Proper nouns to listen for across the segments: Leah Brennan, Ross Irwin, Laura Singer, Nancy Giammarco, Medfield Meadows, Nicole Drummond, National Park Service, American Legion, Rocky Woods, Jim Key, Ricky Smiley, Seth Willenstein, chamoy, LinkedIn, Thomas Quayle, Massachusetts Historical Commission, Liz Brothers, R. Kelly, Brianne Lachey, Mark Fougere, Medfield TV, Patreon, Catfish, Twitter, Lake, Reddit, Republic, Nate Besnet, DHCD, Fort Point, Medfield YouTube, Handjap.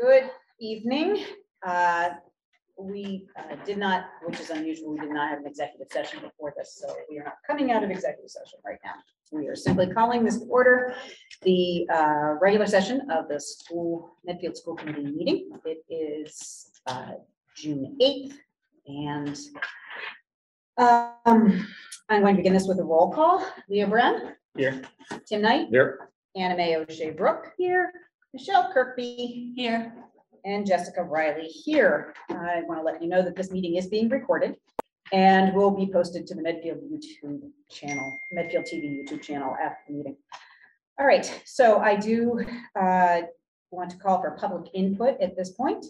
Good evening. We did not, which is unusual, we did not have an executive session before this, so we are not coming out of executive session right now. We are simply calling this to order the regular session of the Medfield School Committee meeting. It is June 8th, and I'm going to begin this with a roll call. Leah Brennan. Here. Tim Knight. Here. Anna May O'Shea Brooke. Here. Michelle Kirkby. Here. And Jessica Riley here. I want to let you know that this meeting is being recorded and will be posted to the Medfield YouTube channel, Medfield TV YouTube channel after the meeting. All right, so I do want to call for public input at this point.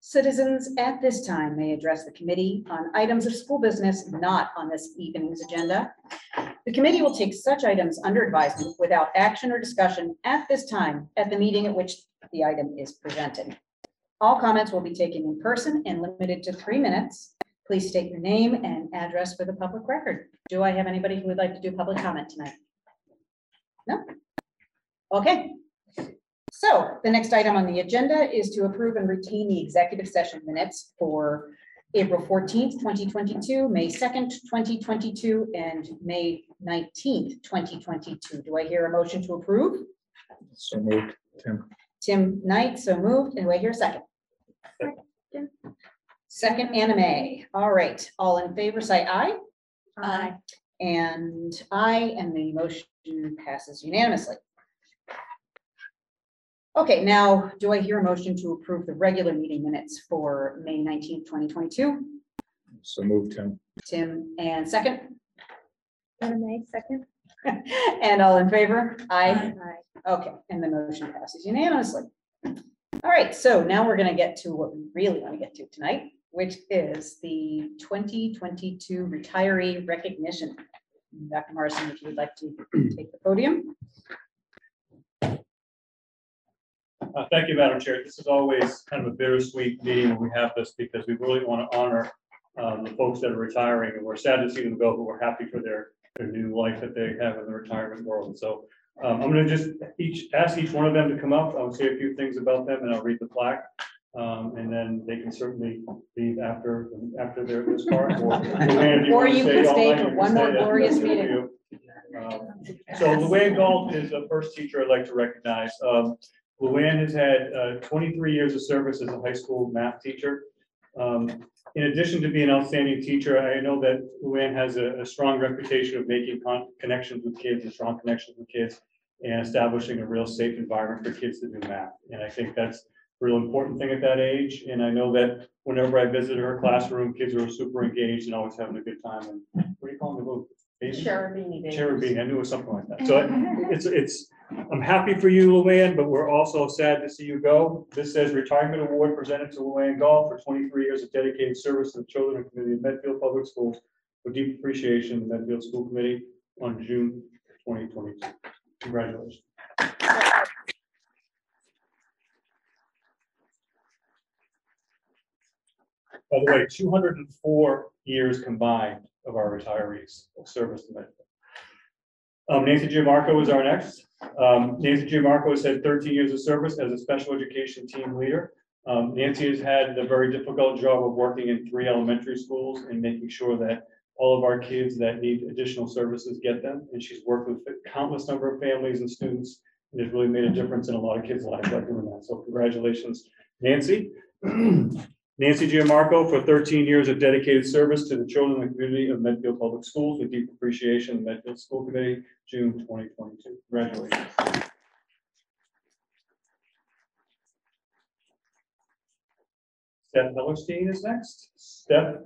Citizens at this time may address the committee on items of school business not on this evening's agenda. The committee will take such items under advisement without action or discussion at this time at the meeting at which the item is presented. All comments will be taken in person and limited to 3 minutes. Please state your name and address for the public record. Do I have anybody who would like to do public comment tonight? No? Okay. So the next item on the agenda is to approve and retain the executive session minutes for April 14th, 2022, May 2nd, 2022, and May 19th, 2022. Do I hear a motion to approve? So moved, Tim. Tim Knight, so moved. And do I hear a second? Second, Anna May. All right, all in favor, say aye. Aye. And aye, and the motion passes unanimously. Okay, now do I hear a motion to approve the regular meeting minutes for May 19th, 2022? So moved, Tim. Tim, and second? Anna May, second. And all in favor? Aye. Aye. Okay, and the motion passes unanimously. All right, so now we're going to get to what we really want to get to tonight, which is the 2022 retiree recognition. Dr. Morrison, if you'd like to take the podium. Thank you, Madam Chair. This is always kind of a bittersweet meeting when we have this because we really want to honor the folks that are retiring, and we're sad to see them go, but we're happy for their new life that they have in the retirement world. So I'm going to just ask each one of them to come up. I'll say a few things about them and I'll read the plaque, and then they can certainly leave after their part. Or you can stay for one more glorious meeting. So Luann Gall is the first teacher I'd like to recognize. Luann has had 23 years of service as a high school math teacher. In addition to being an outstanding teacher, I know that Luann has a strong reputation of making connections with kids and strong connections with kids and establishing a real safe environment for kids to do math. And I think that's a real important thing at that age. And I know that whenever I visited her classroom, kids were super engaged and always having a good time. And what do you call them? Cherubini. I knew it was something like that. So I'm happy for you, Luann, but we're also sad to see you go. This says retirement award presented to Luann Gall for 23 years of dedicated service to the children and community of Medfield Public Schools. With deep appreciation, the Medfield School Committee on June 2022. Congratulations. By the way, 204 years combined of our retirees of service to Medfield. Nancy Giammarco is our next. Nancy Giammarco has had 13 years of service as a special education team leader. Nancy has had the very difficult job of working in 3 elementary schools and making sure that all of our kids that need additional services get them. And she's worked with a countless number of families and students and has really made a difference in a lot of kids' lives by doing that. So congratulations, Nancy. Nancy Giammarco for 13 years of dedicated service to the children and community of Medfield Public Schools with deep appreciation, the Medfield School Committee, June 2022. Congratulations. Seth Willenstein is next. Seth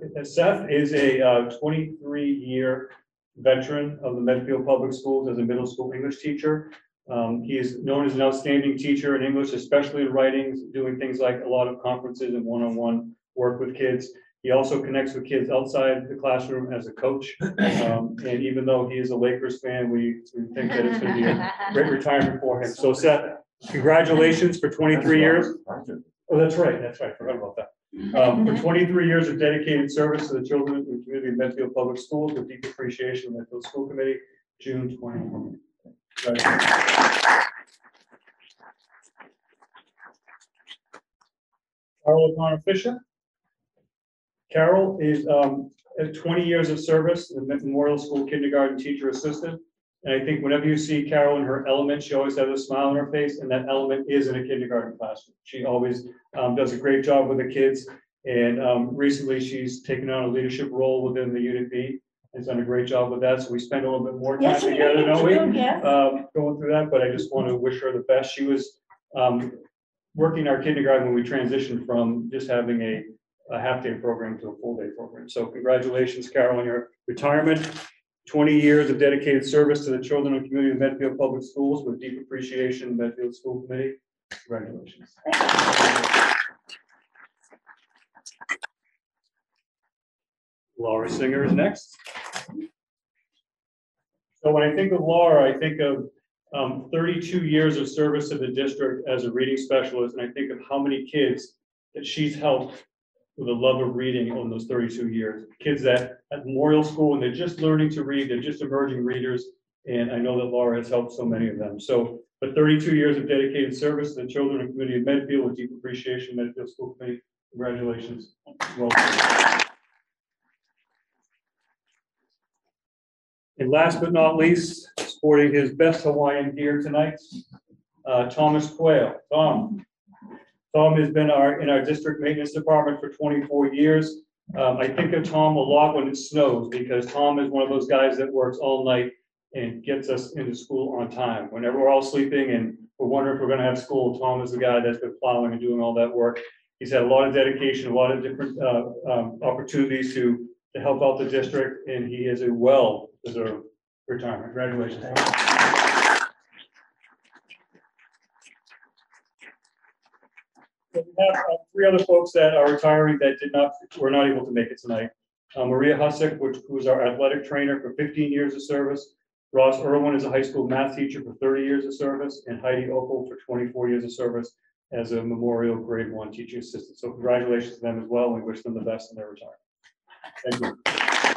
is a 23-year veteran of the Medfield Public Schools as a middle school English teacher. He is known as an outstanding teacher in English, especially in writing, doing things like a lot of conferences and one-on-one work with kids. He also connects with kids outside the classroom as a coach. And even though he is a Lakers fan, we think that it's going to be a great retirement for him. So Seth, congratulations for 23 years. Oh, that's right. I forgot about that. For 23 years of dedicated service to the children and the community of Medfield Public Schools with deep appreciation of the Medfield School Committee, June 2020. Right. Carol O'Connor-Fisher. Carol is 20 years of service, the Memorial School kindergarten teacher assistant. And I think whenever you see Carol in her element, she always has a smile on her face, and that element is in a kindergarten classroom. She always does a great job with the kids. And recently she's taken on a leadership role within the Unit B. It's done a great job with that. So we spend a little bit more time together, don't we? Yes. Going through that, but I just want to wish her the best. She was working our kindergarten when we transitioned from just having a half-day program to a full-day program. So congratulations, Carol, on your retirement. 20 years of dedicated service to the children and community of Medfield Public Schools with deep appreciation, Medfield School Committee. Congratulations. Laura Singer is next. So when I think of Laura, I think of 32 years of service to the district as a reading specialist, and I think of how many kids that she's helped with a love of reading on those 32 years. Kids that at Memorial School, and they're just learning to read, they're just emerging readers, and I know that Laura has helped so many of them. So, but 32 years of dedicated service to the children and community of Medfield with deep appreciation, Medfield School Committee. Congratulations. Well done. And last but not least, sporting his best Hawaiian gear tonight, Thomas Quayle. Tom has been in our district maintenance department for 24 years. I think of Tom a lot when it snows, because Tom is one of those guys that works all night and gets us into school on time. Whenever we're all sleeping and we're wondering if we're going to have school, Tom is the guy that's been plowing and doing all that work. He's had a lot of dedication, a lot of different opportunities to help out the district, and he is a well-deserved retirement. Congratulations, Tom. We have three other folks that are retiring that were not able to make it tonight. Maria Husick, who's our athletic trainer for 15 years of service. Ross Irwin is a high school math teacher for 30 years of service, and Heidi Opel for 24 years of service as a Memorial Grade 1 teaching assistant. So congratulations to them as well. We wish them the best in their retirement. Thank you.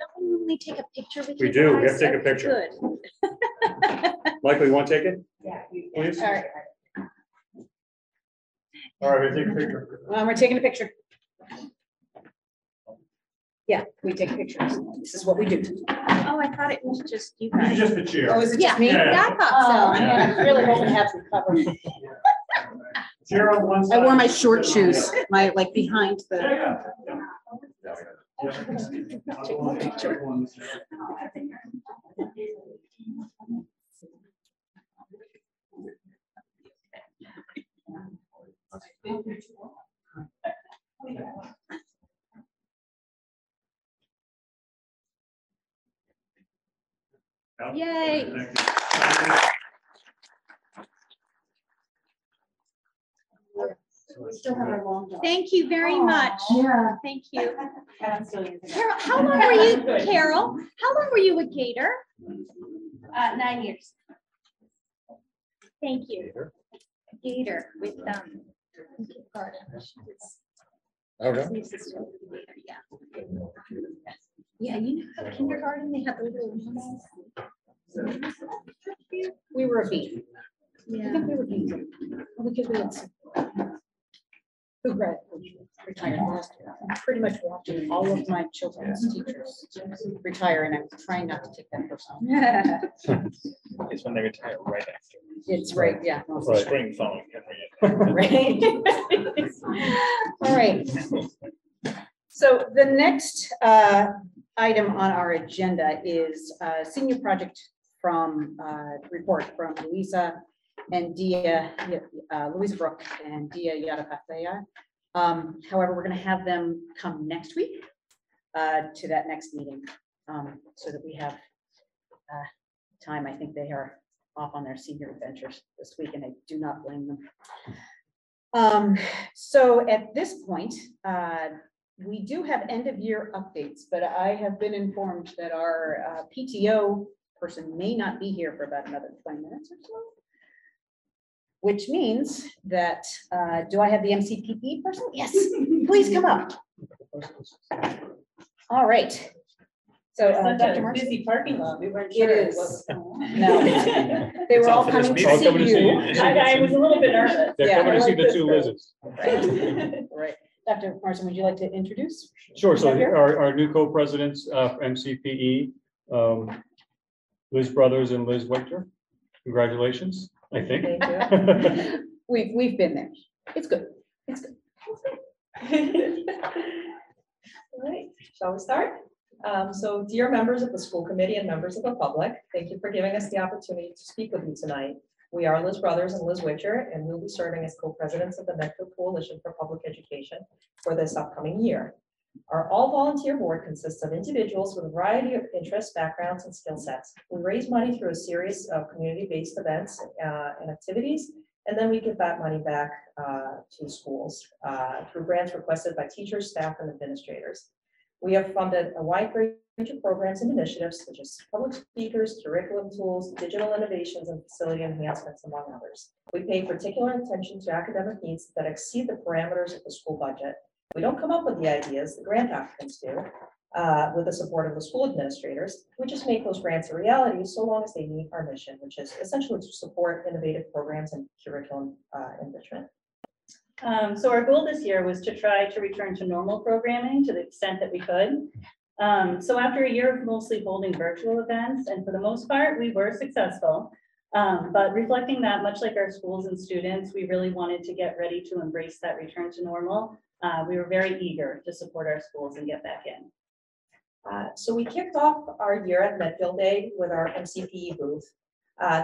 Don't we normally take a picture with you? We do. We have to take a picture. Good. Michael, you want to take it? Yeah, please. All right. All right, we're taking a picture. We're taking a picture. Yeah, we take pictures. This is what we do. Oh, I thought it was just you guys. It's just the chair. Oh, is it just me? Yeah, I thought so. I really hope we have some cover. Chair on one side. I wore my short shoes, my like behind the. Yeah, yeah. Take a picture. Yay! We still have a long time. Thank you very much. Yeah. Thank you. Carol, how long were you, Carol? How long were you with Gator? 9 years. Thank you. Gator with kindergarten. Oh, really? Yeah. Yeah, you know how kindergarten they have the little. We were a B. Yeah. I think we were B. Because we had some. Who retired last year. I'm pretty much watching all of my children's teachers retire, and I'm trying not to take that personal. It's when they retire right after. It's right, yeah. Right. Spring phone. Right. All right. So the next item on our agenda is a senior project from report from Louisa and Dia, Louisa Brooke and Dia Yadapathaya. However, we're going to have them come next week to that next meeting so that we have time. I think they are off on their senior adventures this week, and I do not blame them. So at this point, we do have end of year updates, but I have been informed that our PTO person may not be here for about another 20 minutes or so. Which means that, do I have the MCPP person? Yes, please come up. All right. So Dr. Morrison, busy parking lot. We weren't sure it was. No, they were all coming to see you. I was a little bit nervous. They're coming to see the two Liz's. Right. Dr. Morrison, would you like to introduce? Sure. So our new co-presidents of MCPE, Liz Brothers and Liz Winkter. Congratulations, I think. Thank you. We've been there. It's good. It's good. All right. Shall we start? So dear members of the school committee and members of the public, thank you for giving us the opportunity to speak with you tonight. We are Liz Brothers and Liz Winkter, and we'll be serving as co-presidents of the Metro Coalition for Public Education for this upcoming year. Our all-volunteer board consists of individuals with a variety of interests, backgrounds, and skill sets. We raise money through a series of community-based events and activities, and then we give that money back to schools through grants requested by teachers, staff, and administrators. We have funded a wide range of programs and initiatives such as public speakers, curriculum tools, digital innovations, and facility enhancements, among others. We pay particular attention to academic needs that exceed the parameters of the school budget. We don't come up with the ideas, the grant applicants do, with the support of the school administrators. We just make those grants a reality so long as they meet our mission, which is essentially to support innovative programs and curriculum enrichment. So our goal this year was to try to return to normal programming to the extent that we could. So after a year of mostly holding virtual events, and for the most part, we were successful. But reflecting that, much like our schools and students, we really wanted to get ready to embrace that return to normal. We were very eager to support our schools and get back in. So we kicked off our year at Medfield Day with our MCPE booth.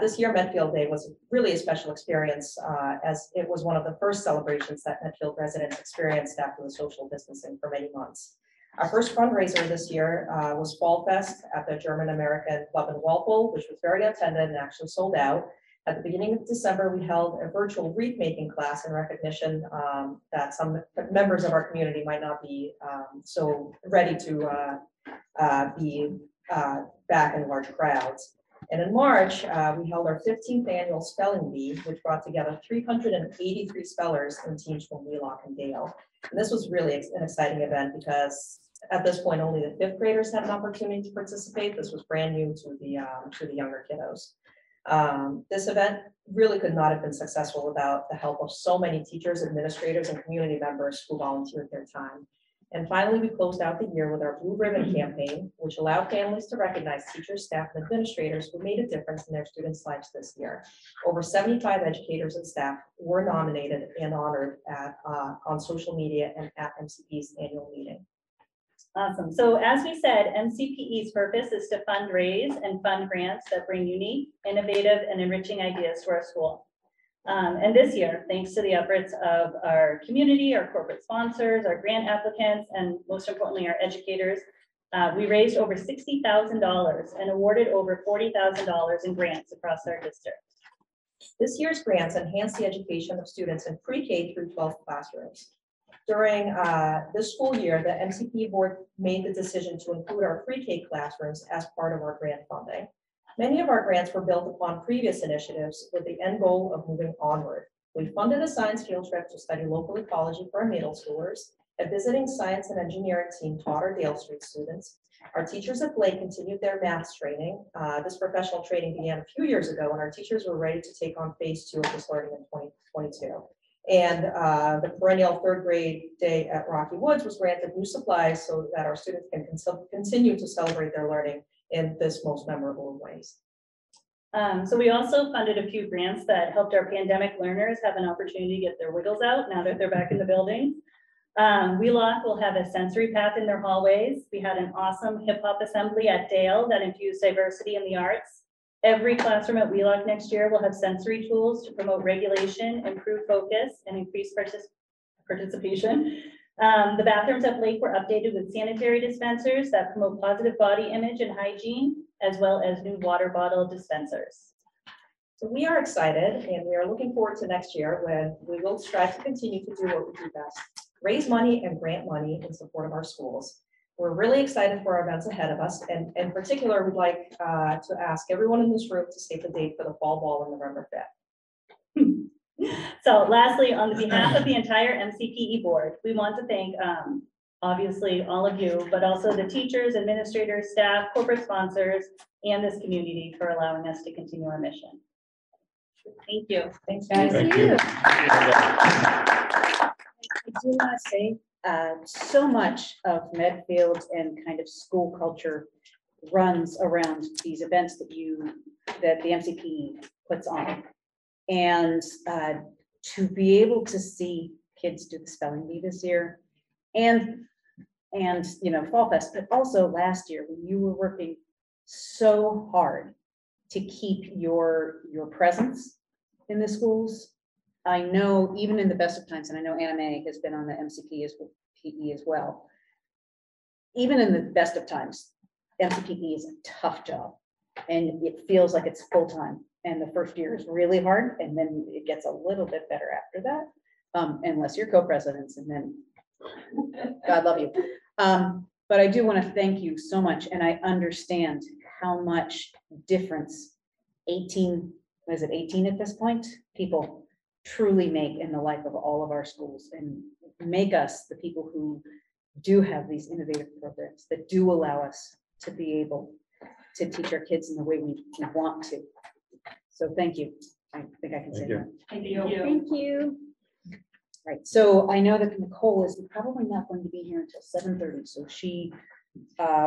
This year, Medfield Day was really a special experience as it was one of the first celebrations that Medfield residents experienced after the social distancing for many months. Our first fundraiser this year was Fall Fest at the German American Club in Walpole, which was very attended and actually sold out. At the beginning of December, we held a virtual wreath-making class in recognition that some members of our community might not be so ready to be back in large crowds. And in March, we held our 15th annual Spelling Bee, which brought together 383 spellers and teams from Wheelock and Dale. And this was really an exciting event because at this point, only the fifth graders had an opportunity to participate. This was brand new to the younger kiddos. This event really could not have been successful without the help of so many teachers, administrators, and community members who volunteered their time. And finally, we closed out the year with our Blue Ribbon campaign, which allowed families to recognize teachers, staff, and administrators who made a difference in their students' lives this year. Over 75 educators and staff were nominated and honored at, on social media and at MCPE's annual meeting. Awesome. So as we said, MCPE's purpose is to fundraise and fund grants that bring unique, innovative, and enriching ideas to our school. And this year, thanks to the efforts of our community, our corporate sponsors, our grant applicants, and most importantly, our educators, we raised over $60,000 and awarded over $40,000 in grants across our district. This year's grants enhanced the education of students in pre-K through 12 classrooms. During this school year, the MCPE board made the decision to include our pre-K classrooms as part of our grant funding. Many of our grants were built upon previous initiatives with the end goal of moving onward. We funded a science field trip to study local ecology for our middle schoolers. A visiting science and engineering team taught our Dale Street students. Our teachers at Blake continued their math training. This professional training began a few years ago, and our teachers were ready to take on phase two of this learning in 2022. And the perennial third grade day at Rocky Woods was granted new supplies so that our students can continue to celebrate their learning in this most memorable ways. So we also funded a few grants that helped our pandemic learners have an opportunity to get their wiggles out now that they're back in the building. Wheelock will have a sensory path in their hallways. We had an awesome hip hop assembly at Dale that infused diversity in the arts. Every classroom at Wheelock next year will have sensory tools to promote regulation, improve focus, and increase participation. The bathrooms at Lake were updated with sanitary dispensers that promote positive body image and hygiene, as well as new water bottle dispensers. So we are excited, and we are looking forward to next year when we will strive to continue to do what we do best, raise money and grant money in support of our schools. We're really excited for our events ahead of us, and in particular, we'd like to ask everyone in this room to save the date for the fall ball on November 5th. So lastly, on behalf of the entire MCPE board, we want to thank obviously all of you, but also the teachers, administrators, staff, corporate sponsors, and this community for allowing us to continue our mission. Thank you. Thanks, guys. Thank you. I do want to say so much of Medfield and kind of school culture runs around these events that that the MCP puts on, and to be able to see kids do the spelling bee this year, and you know, Fall Fest, but also last year when you were working so hard to keep your presence in the schools. I know even in the best of times, and I know Anna May has been on the MCP as PE as well. Even in the best of times, MCPE is a tough job, and it feels like it's full time. And the first year is really hard, and then it gets a little bit better after that, unless you're co-presidents, and then God love you. But I do want to thank you so much, and I understand how much difference 18 at this point, people truly make in the life of all of our schools and make us the people who do have these innovative programs that do allow us to be able to teach our kids in the way we want to. So thank you. I think I can say that. Thank you. Thank you. Right. So I know that Nicole is probably not going to be here until 7:30. So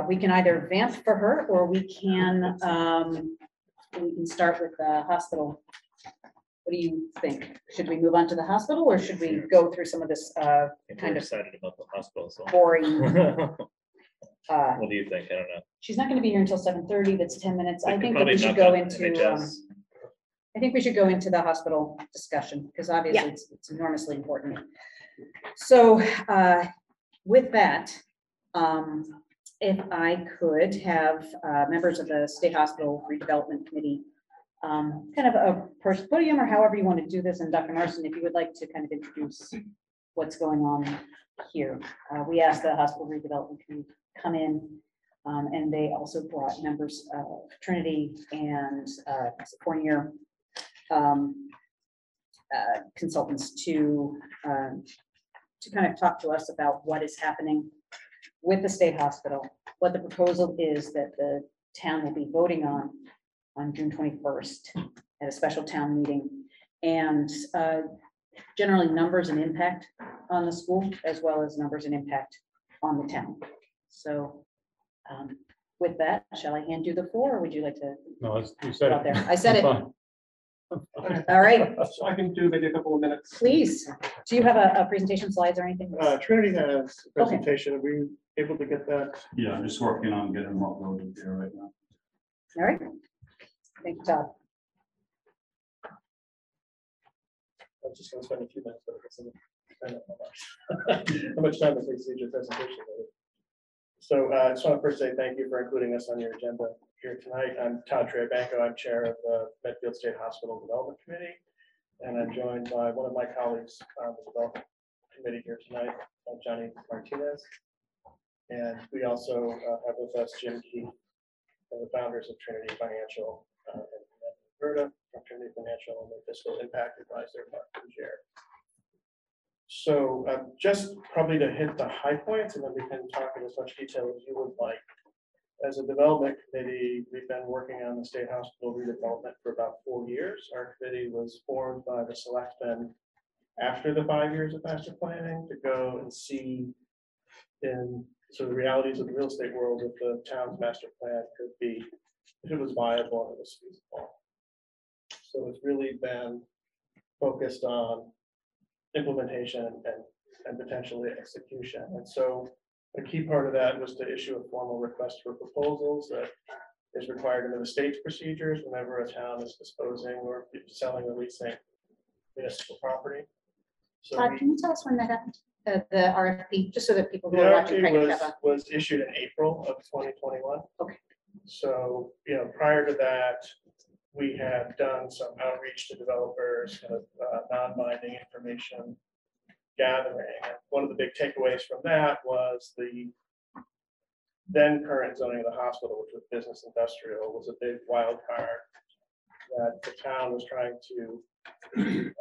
we can either advance for her, or we can start with the hospital. What do you think? Should we move on to the hospital, or should we go through some of this kind of excited about the hospital? So boring. What do you think? I don't know. She's not going to be here until 7:30. That's 10 minutes. I think that we should go into. I think we should go into the hospital discussion, because obviously it's enormously important. So with that, if I could have members of the State Hospital Redevelopment Committee kind of approach the podium, or however you want to do this. And Dr. Morrison, if you would like to kind of introduce what's going on here. We asked the Hospital Redevelopment Committee to come in, and they also brought members of Trinity and Fougere consultants to kind of talk to us about what is happening with the state hospital, what the proposal is that the town will be voting on June 21st at a special town meeting, and generally numbers and impact on the school, as well as numbers and impact on the town. So with that, shall I hand you the floor, or would you like to? No, you said it. There? I said it. All right. So I can do maybe a couple of minutes. Please. Do you have a presentation, slides, or anything? Trinity has a presentation. Okay. Are we able to get that? Yeah, I'm just working on getting them uploaded there right now. All right. Thank you, Todd. I'm just going to spend a few minutes, but I don't know how much time it takes to do your presentation. So I just want to first say thank you for including us on your agenda here tonight. I'm Todd Trabucco. I'm chair of the Medfield State Hospital Development Committee, and I'm joined by one of my colleagues on the development committee here tonight, Johnny Martinez. And we also have with us Jim Key, one of the founders of Trinity Financial, Verda, Trinity Financial, and the Fiscal Impact Advisor, Fougere. So just probably to hit the high points, and then we can talk in as much detail as you would like. As a development committee, we've been working on the state hospital redevelopment for about 4 years. Our committee was formed by the selectmen after the 5 years of master planning to go and see in sort of the realities of the real estate world if the town's master plan could be, if it was viable and it was feasible. So it's really been focused on implementation and potentially execution. And so a key part of that was to issue a formal request for proposals that is required under the state's procedures whenever a town is disposing or selling or leasing municipal property. So can you tell us when that happened? The RFP, just so that people who are watching. The RFP was issued in April of 2021. Okay. So, you know, prior to that, we have done some outreach to developers, kind of non-binding information gathering. One of the big takeaways from that was the then current zoning of the hospital, which was business industrial, was a big wild card that the town was trying to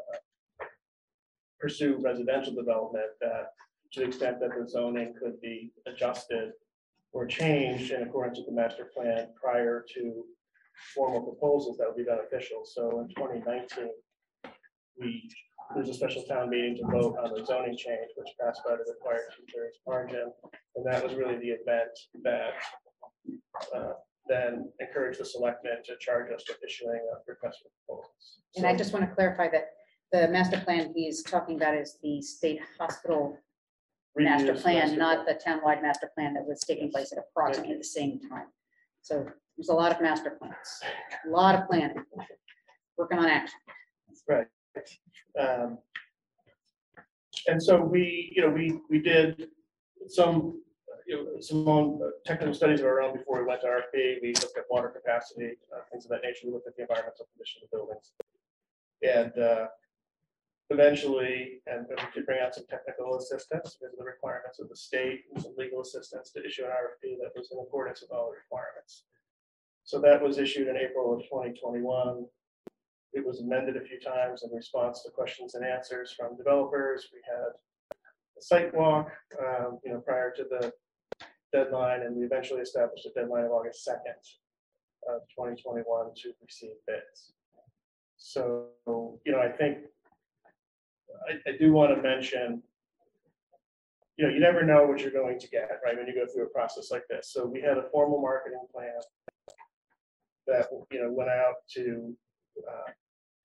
pursue residential development that to the extent that the zoning could be adjusted or changed in accordance with the master plan prior to formal proposals, that would be beneficial. So in 2019, there's a special town meeting to vote on the zoning change, which passed by the required two-thirds margin, and that was really the event that then encouraged the selectmen to charge us with issuing a request for proposals. And so, I just want to clarify that the master plan he's talking about is the state hospital master plan, not the townwide master plan that was taking place at approximately the same time. So there's a lot of master plans, a lot of planning, working on action. Right. And so we, we did some, some technical studies of our own before we went to RFP. We looked at water capacity, things of that nature. We looked at the environmental condition of the buildings, and eventually, and we could bring out some technical assistance because of the requirements of the state and some legal assistance to issue an RFP that was in accordance with all the requirements. So that was issued in April of 2021. It was amended a few times in response to questions and answers from developers. We had a site walk, prior to the deadline, and we eventually established a deadline of August 2nd of 2021 to receive bids. So, I think I do want to mention, you never know what you're going to get, right, when you go through a process like this. So we had a formal marketing plan that, went out to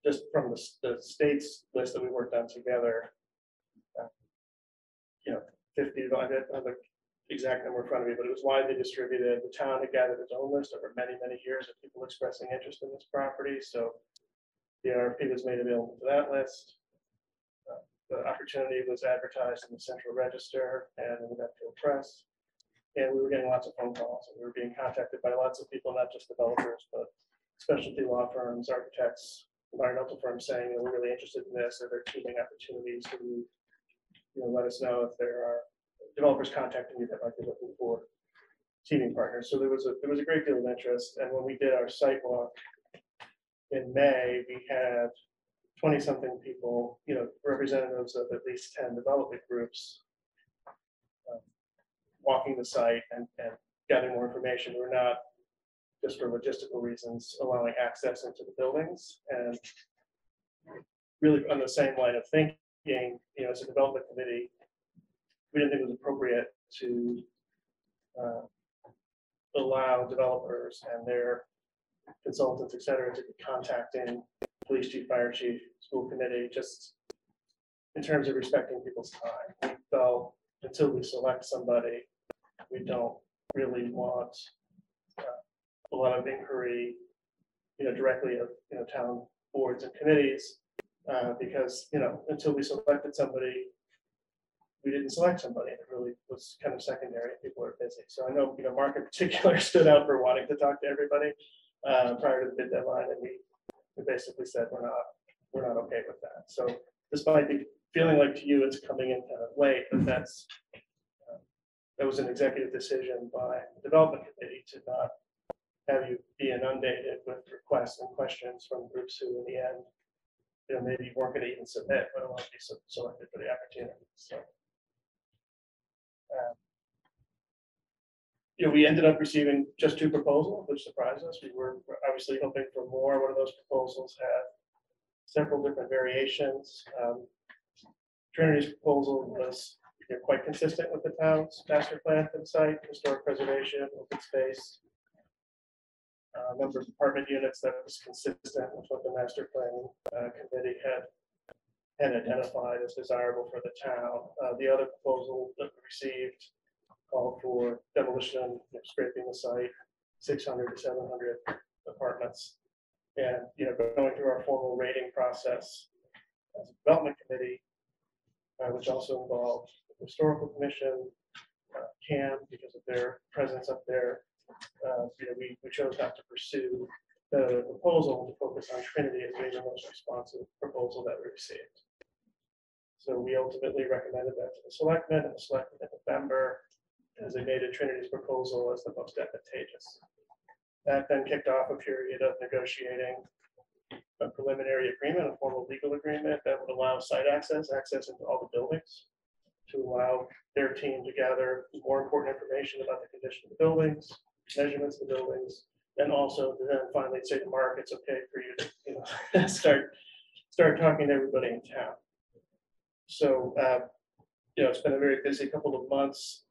just from the state's list that we worked on together, 50, I don't have the exact number in front of me, but it was widely distributed. The town had gathered its own list over many, many years of people expressing interest in this property. So the RFP was made available to that list. The opportunity was advertised in the Central Register and in the Medfield Press. And we were getting lots of phone calls, and we were being contacted by lots of people, not just developers, but specialty law firms, architects, environmental firms saying, we're really interested in this, or they're teaming opportunities to move. Let us know if there are developers contacting you that might be looking for teaming partners. So there was a great deal of interest. And when we did our site walk in May, we had 20-something people, representatives of at least 10 development groups walking the site and gathering more information. We're not, just for logistical reasons, allowing access into the buildings, and really on the same line of thinking, as a development committee, we didn't think it was appropriate to allow developers and their consultants, et cetera, to be contacting police chief, fire chief, school committee, just in terms of respecting people's time. So until we select somebody, we don't really want a lot of inquiry, directly of town boards and committees, because until we selected somebody, we didn't select somebody, and it really was kind of secondary. People are busy, so I know Mark in particular stood out for wanting to talk to everybody prior to the bid deadline, and we basically said we're not okay with that. So despite the feeling like to you it's coming in kind of late, but that was an executive decision by the development committee to not have you be inundated with requests and questions from groups who, in the end, maybe weren't going to even submit, but want to be selected for the opportunity. So, we ended up receiving just 2 proposals, which surprised us. We were obviously hoping for more. One of those proposals had several different variations. Trinity's proposal was quite consistent with the town's master plan for the site: historic preservation, open space. Number of apartment units that was consistent with what the master planning committee had identified as desirable for the town. The other proposal that we received called for demolition, scraping the site, 600 to 700 apartments. And going through our formal rating process as a development committee, which also involved the historical commission, CAM, because of their presence up there. We chose not to pursue the proposal and to focus on Trinity as being the most responsive proposal that we received. So we ultimately recommended that to the selectmen, and the selectmen in November, as they made Trinity's proposal as the most advantageous. That then kicked off a period of negotiating a preliminary agreement, a formal legal agreement that would allow site access into all the buildings, to allow their team to gather more important information about the condition of the buildings, measurements of the buildings, and also to then finally say to Mark, it's okay for you to start talking to everybody in town. So it's been a very busy couple of months.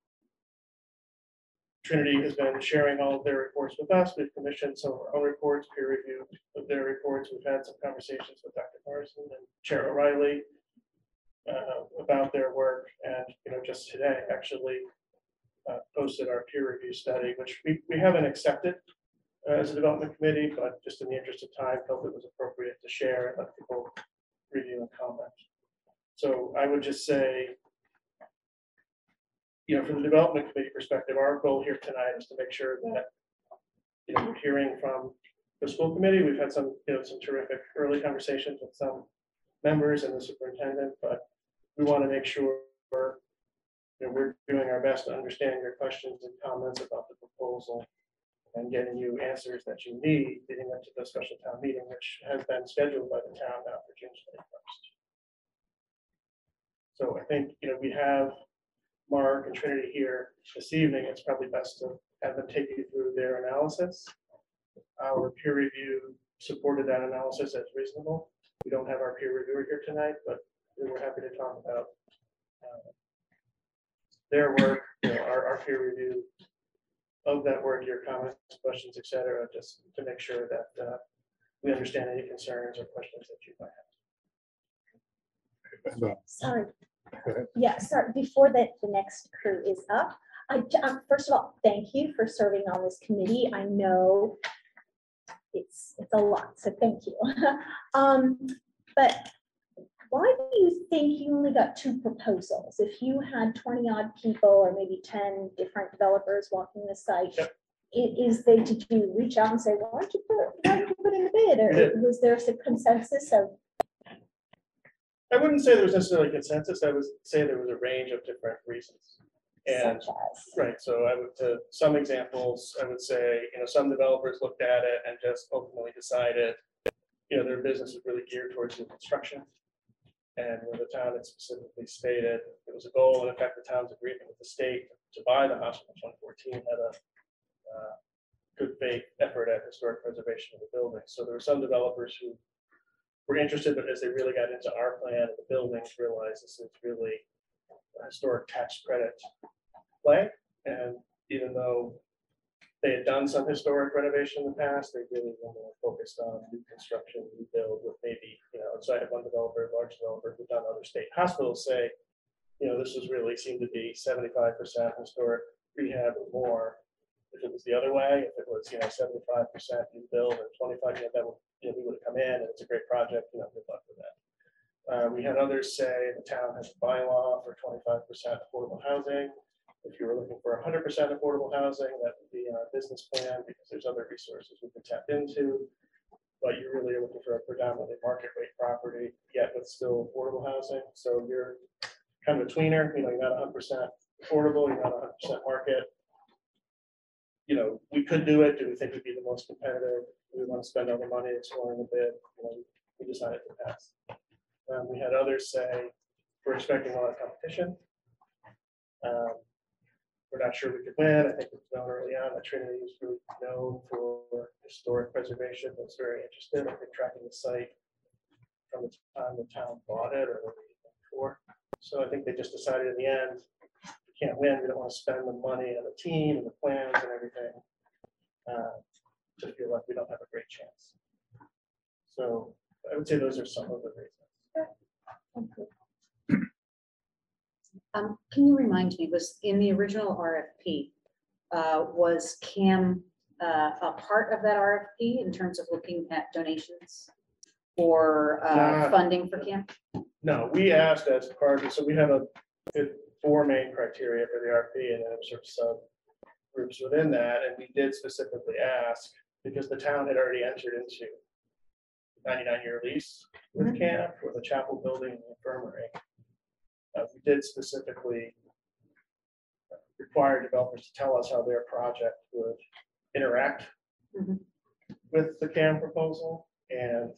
Trinity has been sharing all of their reports with us. We've commissioned some of our own reports, peer reviewed of their reports. We've had some conversations with Dr. Morrison and Chair O'Reilly about their work. And just today actually posted our peer review study, which we haven't accepted as a development committee, but just in the interest of time, felt it was appropriate to share and let people review and comment. So I would just say, from the development committee perspective, our goal here tonight is to make sure that we're hearing from the school committee. We've had some some terrific early conversations with some members and the superintendent, but we want to make sure we're doing our best to understand your questions and comments about the proposal and getting you answers that you need leading up to the special town meeting, which has been scheduled by the town now for June 21st. So I think we have Mark and Trinity here this evening. It's probably best to have them take you through their analysis. Our peer review supported that analysis as reasonable. We don't have our peer reviewer here tonight, but we were happy to talk about their work, our peer review of that work, your comments, questions, etc., just to make sure that we understand any concerns or questions that you might have. Sorry. Yeah, sorry, before that, the next crew is up. First of all, thank you for serving on this committee. I know it's a lot, so thank you. But why do you think you only got two proposals? If you had 20-odd people or maybe 10 different developers walking the site, yep. Did you reach out and say, well, why don't you put in the bid? Or was there a consensus of? I wouldn't say there was necessarily consensus. I would say there was a range of different reasons. And right, so I would some examples. I would say some developers looked at it and just ultimately decided their business is really geared towards new construction, and where the town had specifically stated it was a goal. And in fact, the town's agreement with the state to buy the hospital in 2014 had a good faith effort at historic preservation of the building. So there were some developers who were interested, but as they really got into our plan and the buildings, realized this is really a historic tax credit play. And even though they had done some historic renovation in the past, they really were more focused on new construction, new build, with maybe, so I had one developer, large developer, who'd done other state hospitals say, this was really seemed to be 75% historic rehab or more. If it was the other way, if it was 75% new build and 25, that would we would have come in and it's a great project, good luck with that. We had others say the town has a bylaw for 25% affordable housing. If you were looking for 100% affordable housing, that would be a business plan because there's other resources we could tap into. But you really are looking for a predominantly market rate property, yet with still affordable housing. So you're kind of a tweener, you're not 100% affordable, you're not 100% market. We could do it. Do we think we'd be the most competitive? Do we want to spend all the money exploring a bit? We decided to pass. We had others say, we're expecting a lot of competition. We're not sure we could win. I think it was known early on that Trinity was really known for historic preservation. I was very interested. I think tracking the site from the time the town bought it or before. So I think they just decided in the end, can't win. We don't want to spend the money and the team and the plans and everything to feel like we don't have a great chance. So I would say those are some of the reasons. Okay. Can you remind me, was in the original RFP, was CAM a part of that RFP in terms of looking at donations or funding for CAM? No, we asked as part of, so we have four main criteria for the RFP and then sort of sub groups within that. And we did specifically ask because the town had already entered into a 99-year lease with camp for the chapel building and infirmary. We did specifically require developers to tell us how their project would interact with the CAM proposal. And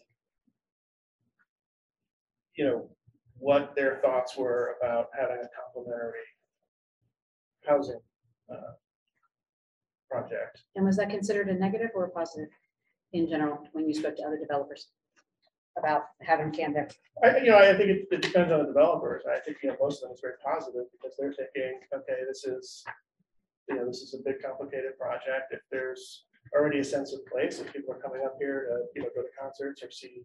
what their thoughts were about having a complementary housing project. And was that considered a negative or a positive in general when you spoke to other developers about having Canada? I think it depends on the developers. I think most of them is very positive because they're thinking, okay, this is a big complicated project. If there's already a sense of place, if people are coming up here to go to concerts or see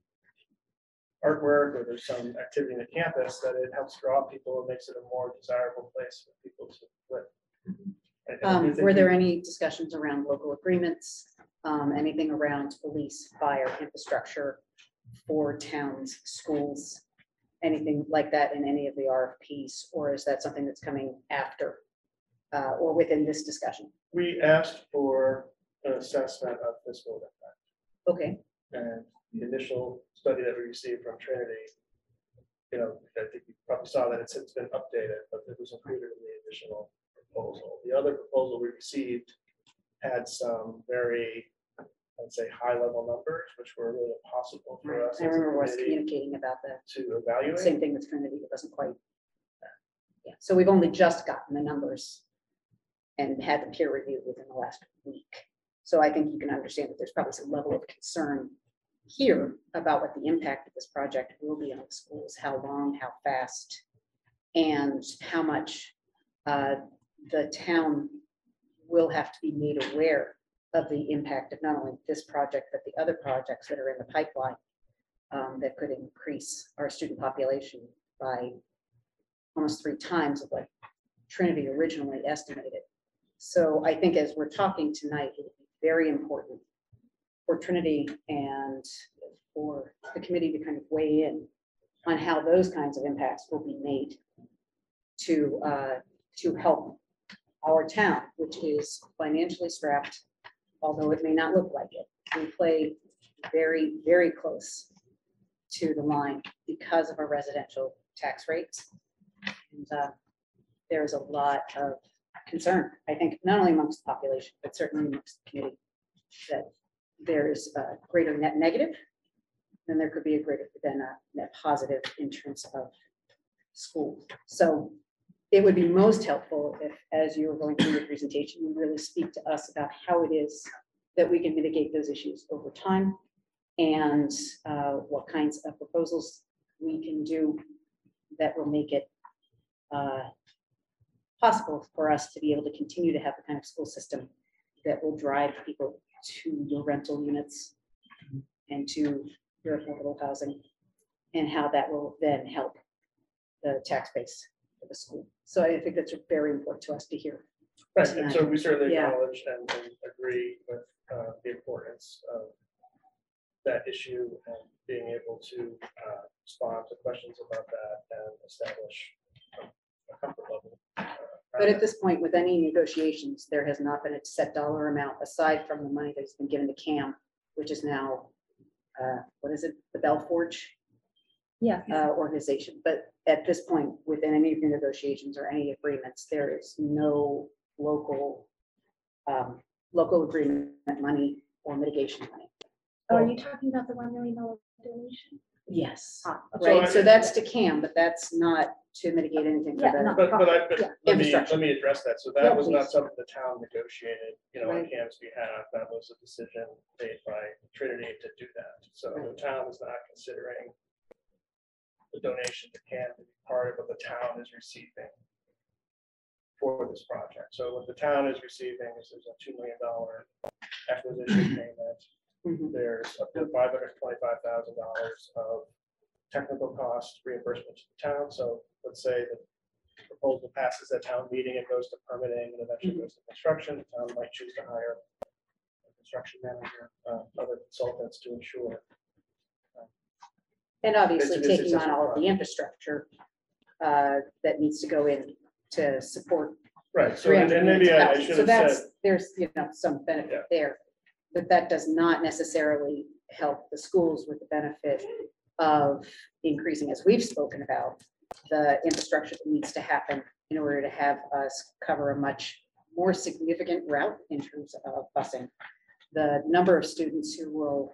artwork, or there's some activity in the campus, that it helps draw people and makes it a more desirable place for people to live. Were there any discussions around local agreements, anything around police, fire, infrastructure for towns, schools, anything like that in any of the RFPs, or is that something that's coming after or within this discussion? We asked for an assessment of fiscal impact. Okay. And the initial study that we received from Trinity, I think you probably saw that it's been updated, but it was included in the initial proposal. The other proposal we received had some very, I'd say, high-level numbers, which were really impossible for us. I remember us communicating about that. To evaluate. Same thing with Trinity, it doesn't quite. Yeah. So we've only just gotten the numbers and had the peer review within the last week. So I think you can understand that there's probably some level of concern here about what the impact of this project will be on the schools, how long, how fast, and how much the town will have to be made aware of the impact of not only this project, but the other projects that are in the pipeline that could increase our student population by almost 3 times of what Trinity originally estimated. So I think as we're talking tonight, it would be very important for Trinity and for the committee to kind of weigh in on how those kinds of impacts will be made to help our town, which is financially strapped, although it may not look like it. We play very, very close to the line because of our residential tax rates. And there is a lot of concern, I think, not only amongst the population, but certainly amongst the community, that there is a greater net negative, then there could be a greater than a net positive in terms of school. So it would be most helpful if, as you were going through your presentation, you really speak to us about how it is that we can mitigate those issues over time, and what kinds of proposals we can do that will make it possible for us to be able to continue to have the kind of school system that will drive people to your rental units and to your affordable housing, and how that will then help the tax base for the school. So I think that's very important to us to hear. Right, tonight. And so we certainly acknowledge and agree with the importance of that issue and being able to respond to questions about that and establish a comfort level. But at this point, with any negotiations, there has not been a set dollar amount aside from the money that's been given to CAM, which is now, what is it, the Bell Forge organization. But at this point, within any of the negotiations or any agreements, there is no local agreement money or mitigation money. Oh, are you talking about the $1 million donation? Yes. Right. So that's to CAM, but that's not to mitigate anything. Yeah, let me address that. So that was not something the town negotiated, on CAM's behalf. That was a decision made by Trinity to do that. So the town is not considering the donation to CAM to be part of what the town is receiving for this project. So what the town is receiving is there's a $2 million acquisition payment. There's up to $525,000 of technical cost reimbursement to the town. So let's say the proposal passes at town meeting, it goes to permitting, and eventually goes to construction. The town might choose to hire a construction manager, other consultants to ensure. And obviously taking on all of the infrastructure that needs to go in to support. Right. So and maybe I should have said there's some benefit there. But that does not necessarily help the schools with the benefit of increasing, as we've spoken about, the infrastructure that needs to happen in order to have us cover a much more significant route in terms of busing. The number of students who will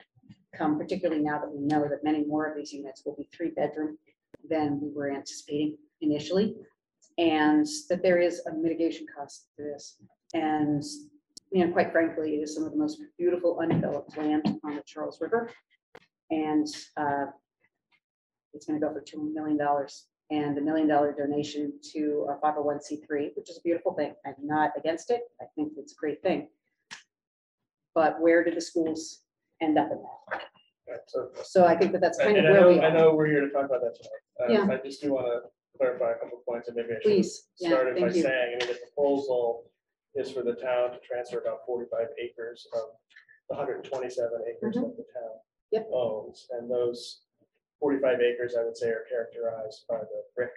come, particularly now that we know that many more of these units will be 3-bedroom than we were anticipating initially, and that there is a mitigation cost to this. And you know, quite frankly, it is some of the most beautiful undeveloped land on the Charles River, and it's going to go for $2 million. And the $1 million donation to a 501c3, which is a beautiful thing. I'm not against it. I think it's a great thing. But where do the schools end up in that? Right, so I think that that's kind of where we are. I know we're here to talk about that tonight. I just do want to clarify a couple of points, and maybe I should start by saying, I mean, the proposal is for the town to transfer about 45 acres of 127 acres that the town owns, and those 45 acres, I would say, are characterized by the brick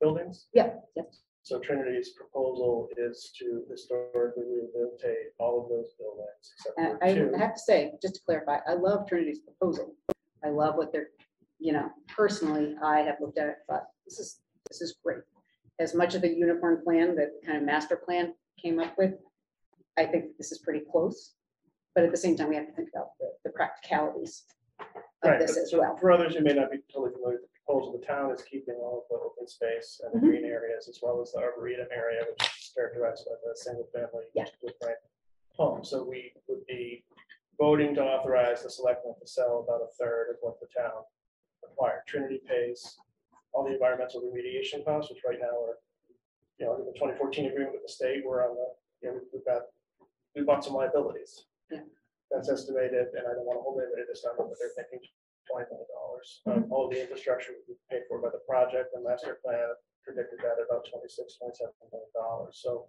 buildings. Yeah. Yep. So Trinity's proposal is to historically rehabilitate all of those buildings. Except for two. I have to say, just to clarify, I love Trinity's proposal. I love what they're, you know, personally, I have looked at it and thought, this is great. As much of the unicorn plan that kind of master plan came up with, I think this is pretty close. But at the same time, we have to think about the practicalities. Right, this as well. For others who may not be totally familiar with the proposal, the town is keeping all of the open space and the green areas, as well as the arboretum area, which is characterized by the single-family home. So we would be voting to authorize the selectmen to sell about a third of what the town required. Trinity pays all the environmental remediation costs, which right now are, you know, in the 2014 agreement with the state, we're on the, you know, we bought some liabilities. Yeah. That's estimated, and I don't want to hold anybody this number, but they're thinking $20 million. All of the infrastructure would be paid for by the project, and master plan predicted that about $26-27 million. So,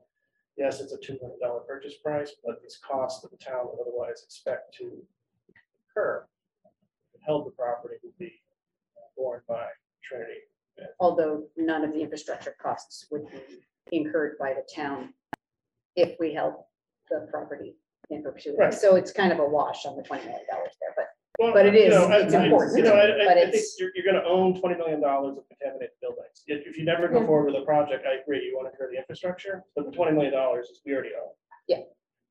yes, it's a $2 million purchase price, but these costs that the town would otherwise expect to incur if held the property would be borne by Trinity. Although none of the infrastructure costs would be incurred by the town if we held the property in perpetuity. Right. So it's kind of a wash on the $20 million there, but it is, it's important. You know, I think you're going to own $20 million of contaminated buildings. If you never go forward with a project, I agree, you want to incur the infrastructure, but the $20 million is we already own. Yeah.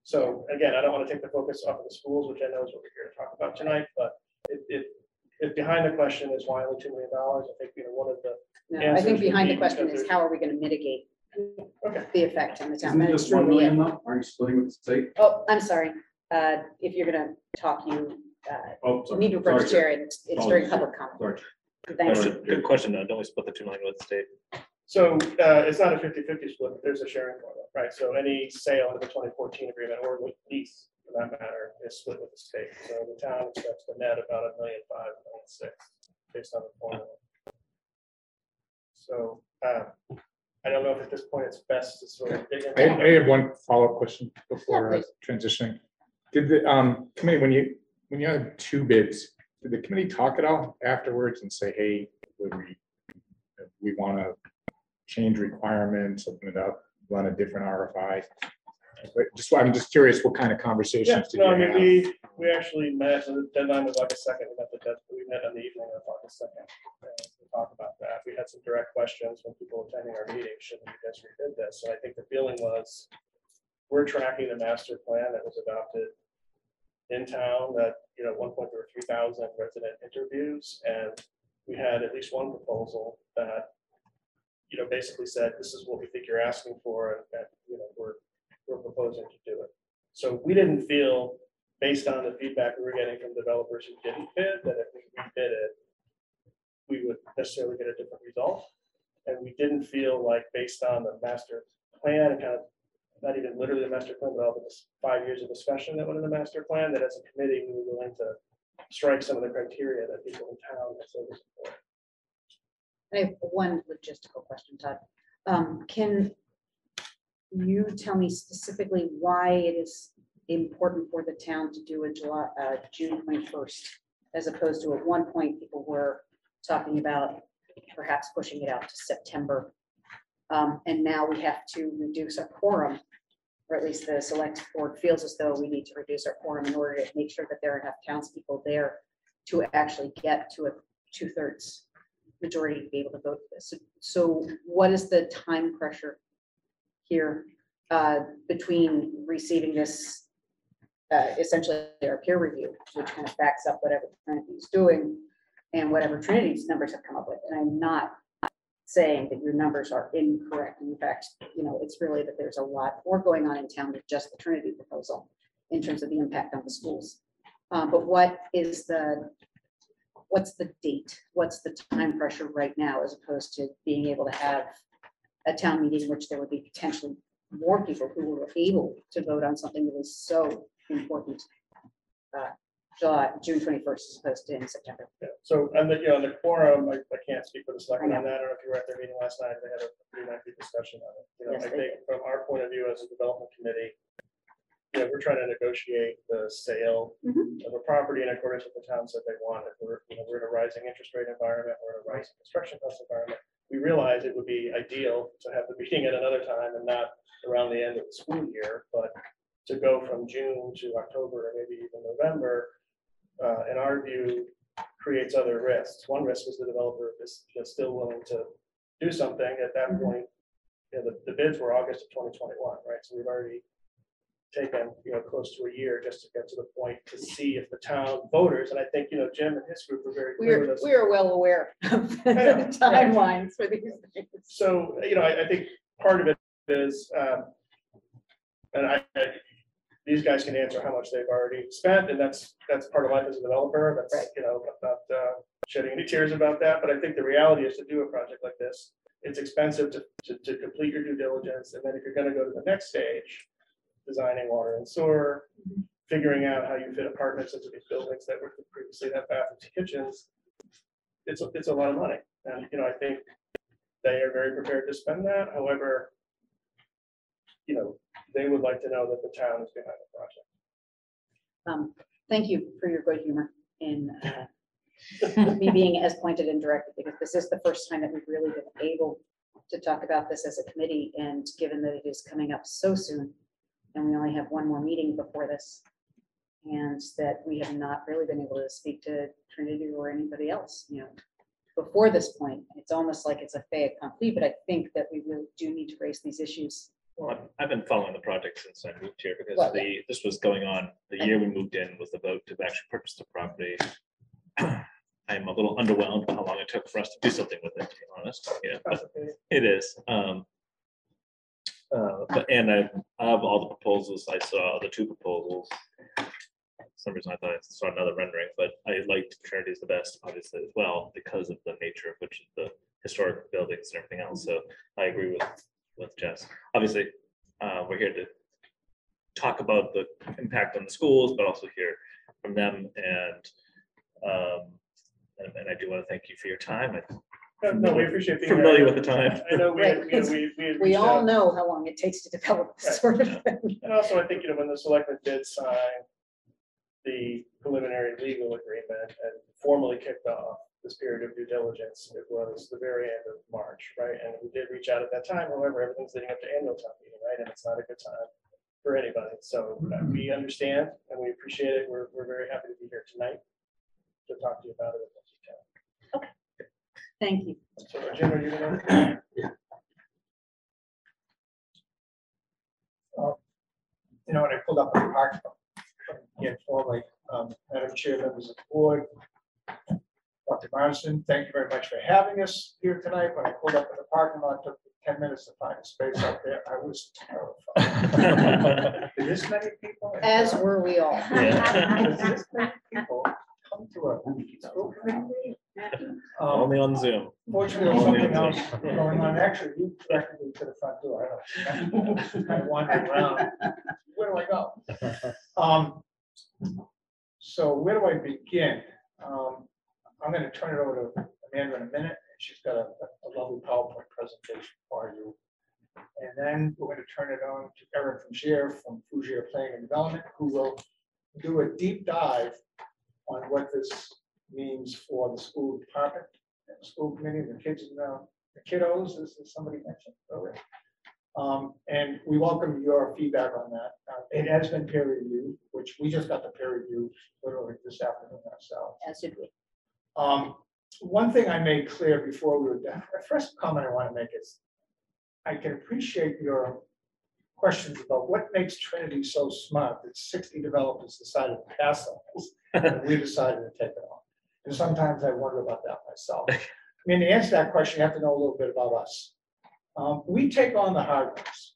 So again, I don't want to take the focus off of the schools, which I know is what we're here to talk about tonight, but if behind the question is why only $2 million, I think, you know, one of the I think behind the question is how are we going to mitigate the effect on the town. Just $1 million left? Are you splitting with the state? Oh, I'm sorry. If you're going to talk, you need to approach chair, and it's during public comment. Thanks. Good question. Don't we split the $2 million with the state? So it's not a 50-50 split. But there's a sharing formula, right? So any sale under the 2014 agreement or lease, for that matter, is split with the state. So the town expects the net about $1.5 million, $1.6 million, based on the formula. So. I don't know if at this point it's best to sort of dig in. I had one follow-up question before transitioning. Did the committee, when you had two bids, did the committee talk at all afterwards and say, hey, we want to change requirements, open it up, run a different RFI? But I'm just curious what kind of conversations did you have? We actually met, and the deadline was August 2nd. We met on the evening of August 2nd to talk about that. We had some direct questions from people attending our meeting. Should we just redo this? And I think the feeling was we're tracking the master plan that was adopted in town that, you know, at one point there were 3,000 resident interviews, and we had at least one proposal that, you know, basically said, this is what we think you're asking for, and that, you know, we're proposing to do it. So we didn't feel, based on the feedback we were getting from developers who didn't bid, that if we rebid it, we would necessarily get a different result. And we didn't feel like, based on the master plan, and kind of not even literally the master plan, but all the 5 years of discussion that went in the master plan, that as a committee, we were willing to strike some of the criteria that people in town had said was important. I have one logistical question, Todd. Can you tell me specifically why it is important for the town to do a June 21st, as opposed to at one point people were talking about perhaps pushing it out to September, and now we have to reduce our quorum, or at least the select board feels as though we need to reduce our quorum in order to make sure that there are enough townspeople there to actually get to a 2/3 majority to be able to vote for this. So what is the time pressure here between receiving this essentially our peer review, which kind of backs up whatever Trinity's doing, and whatever Trinity's numbers have come up with. And I'm not saying that your numbers are incorrect. In fact, you know, it's really that there's a lot more going on in town than just the Trinity proposal in terms of the impact on the schools. But what is the, what's the date? What's the time pressure right now, as opposed to being able to have a town meeting in which there would be potentially more people who were able to vote on something that was so important, June 21st as opposed to in September. Yeah. So on the, you know, the quorum, I can't speak for the selectmen on that. I don't know if you were at their meeting last night. They had a pretty lengthy discussion on it. You know, yes, I think from our point of view as a development committee, you know, we're trying to negotiate the sale of a property in accordance with the towns that they want. If we're, you know, we're in a rising interest rate environment, we're in a rising construction cost environment. We realize it would be ideal to have the meeting at another time and not around the end of the school year, but to go from June to October or maybe even November, in our view, creates other risks. One risk is the developer is still willing to do something at that point. You know, the bids were August of 2021, right? So we've already taken, you know, close to a year just to get to the point to see if the town voters, and I think, you know, Jim and his group were very clear with us. We are well aware of the timelines for these things. So, you know, I think part of it is, and these guys can answer how much they've already spent, and that's part of life as a developer. That's right. You know, I'm not shedding any tears about that, but I think the reality is to do a project like this, it's expensive to complete your due diligence, and then if you're going to go to the next stage, designing water and sewer, figuring out how you fit apartments into these buildings that were previously had bathrooms and kitchens, it's a lot of money. And, you know, I think they are very prepared to spend that. However, you know, they would like to know that the town is behind the project. Thank you for your good humor in me being as pointed and directed, because this is the first time that we've really been able to talk about this as a committee, and given that it is coming up so soon, and we only have one more meeting before this, and that we have not really been able to speak to Trinity or anybody else, you know, before this point. It's almost like it's a fait accompli, but I think that we really do need to raise these issues. Well, I've been following the project since I moved here, because this was going on the year we moved in, was the vote to actually purchase the property. I'm a little underwhelmed by how long it took for us to do something with it, to be honest. Yeah, but it is. And of all the proposals I saw, the two proposals, for some reason I thought I saw another rendering, but I liked Trinity's the best, obviously, as well, because of the nature of which the historic buildings and everything else. So I agree with Jess. Obviously, we're here to talk about the impact on the schools, but also hear from them. And I do want to thank you for your time. No, we appreciate being familiar with the time. I know we all know how long it takes to develop this sort of thing. And also, I think, you know, when the selectmen did sign the preliminary legal agreement and formally kicked off this period of due diligence, it was the very end of March, right? And we did reach out at that time. However, everything's leading up to annual town meeting, right? And it's not a good time for anybody. So we understand and we appreciate it. We're very happy to be here tonight to talk to you about it as much as you can. Thank you. So, Jim, are you going to? Yeah. You know, when I pulled up on the park forward, Madam Chair, members of the board, Dr. Morrison, thank you very much for having us here tonight. When I pulled up in the parking lot, it took me 10 minutes to find a space out there. I was terrified. Did this many people? As were we all. Yeah. This many people come to a school committee? Only on Zoom. Fortunately, something else going on. Actually, you directed me to the front door. I wandered around. Where do I go? So where do I begin? I'm going to turn it over to Amanda in a minute. She's got a lovely PowerPoint presentation for you. And then we're going to turn it on to Erin from Fougere Planning and Development, who will do a deep dive on what this means for the school department and the school committee, the kids now, the kiddos, as somebody mentioned earlier. And we welcome your feedback on that. It has been peer reviewed, which we just got the peer review literally this afternoon ourselves. As did we. One thing I made clear before we were done, the first comment I want to make is I can appreciate your questions about what makes Trinity so smart that 60 developers decided to pass on this, and we decided to take it on. And sometimes I wonder about that myself. I mean, to answer that question, you have to know a little bit about us. We take on the hard ones.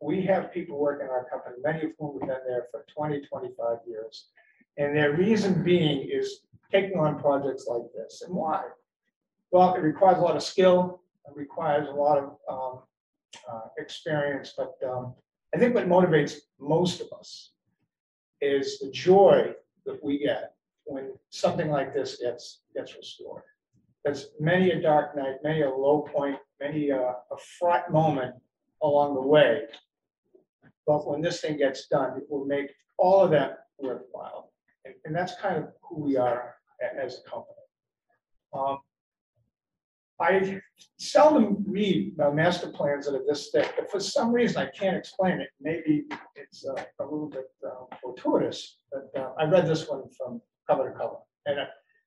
We have people working in our company, many of whom have been there for 20, 25 years. And their reason being is taking on projects like this. And why? Well, it requires a lot of skill. It requires a lot of experience. But I think what motivates most of us is the joy that we get when something like this gets restored. That's many a dark night, many a low point, many a fraught moment along the way. But when this thing gets done, it will make all of that worthwhile. And that's kind of who we are as a company. I seldom read master plans that are this thick, but for some reason I can't explain it. Maybe it's a little bit fortuitous, but I read this one from cover to cover.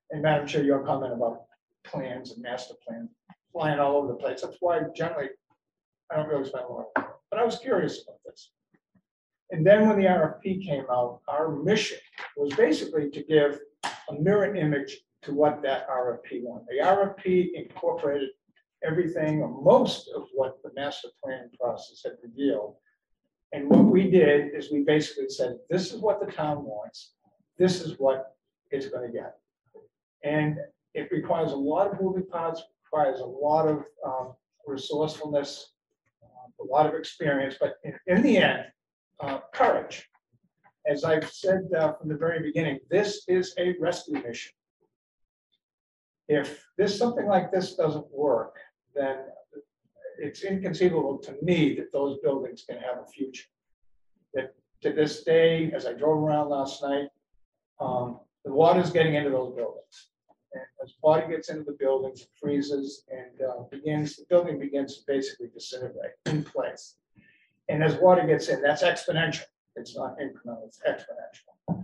And Madam Chair, your comment about plans and master plans flying all over the place. That's why generally I don't really spend a lot of time. But I was curious about this. And then when the RFP came out, our mission was basically to give a mirror image to what that RFP wanted. The RFP incorporated everything or most of what the master plan process had revealed. And what we did is we basically said, this is what the town wants. This is what it's going to get. And it requires a lot of moving parts, requires a lot of resourcefulness, a lot of experience, but in the end, courage. As I've said from the very beginning, this is a rescue mission. If something like this doesn't work, then it's inconceivable to me that those buildings can have a future. That to this day, as I drove around last night, the water's getting into those buildings. And as water gets into the buildings, it freezes and the building begins to basically disintegrate in place. And as water gets in, that's exponential. It's not incremental, it's exponential.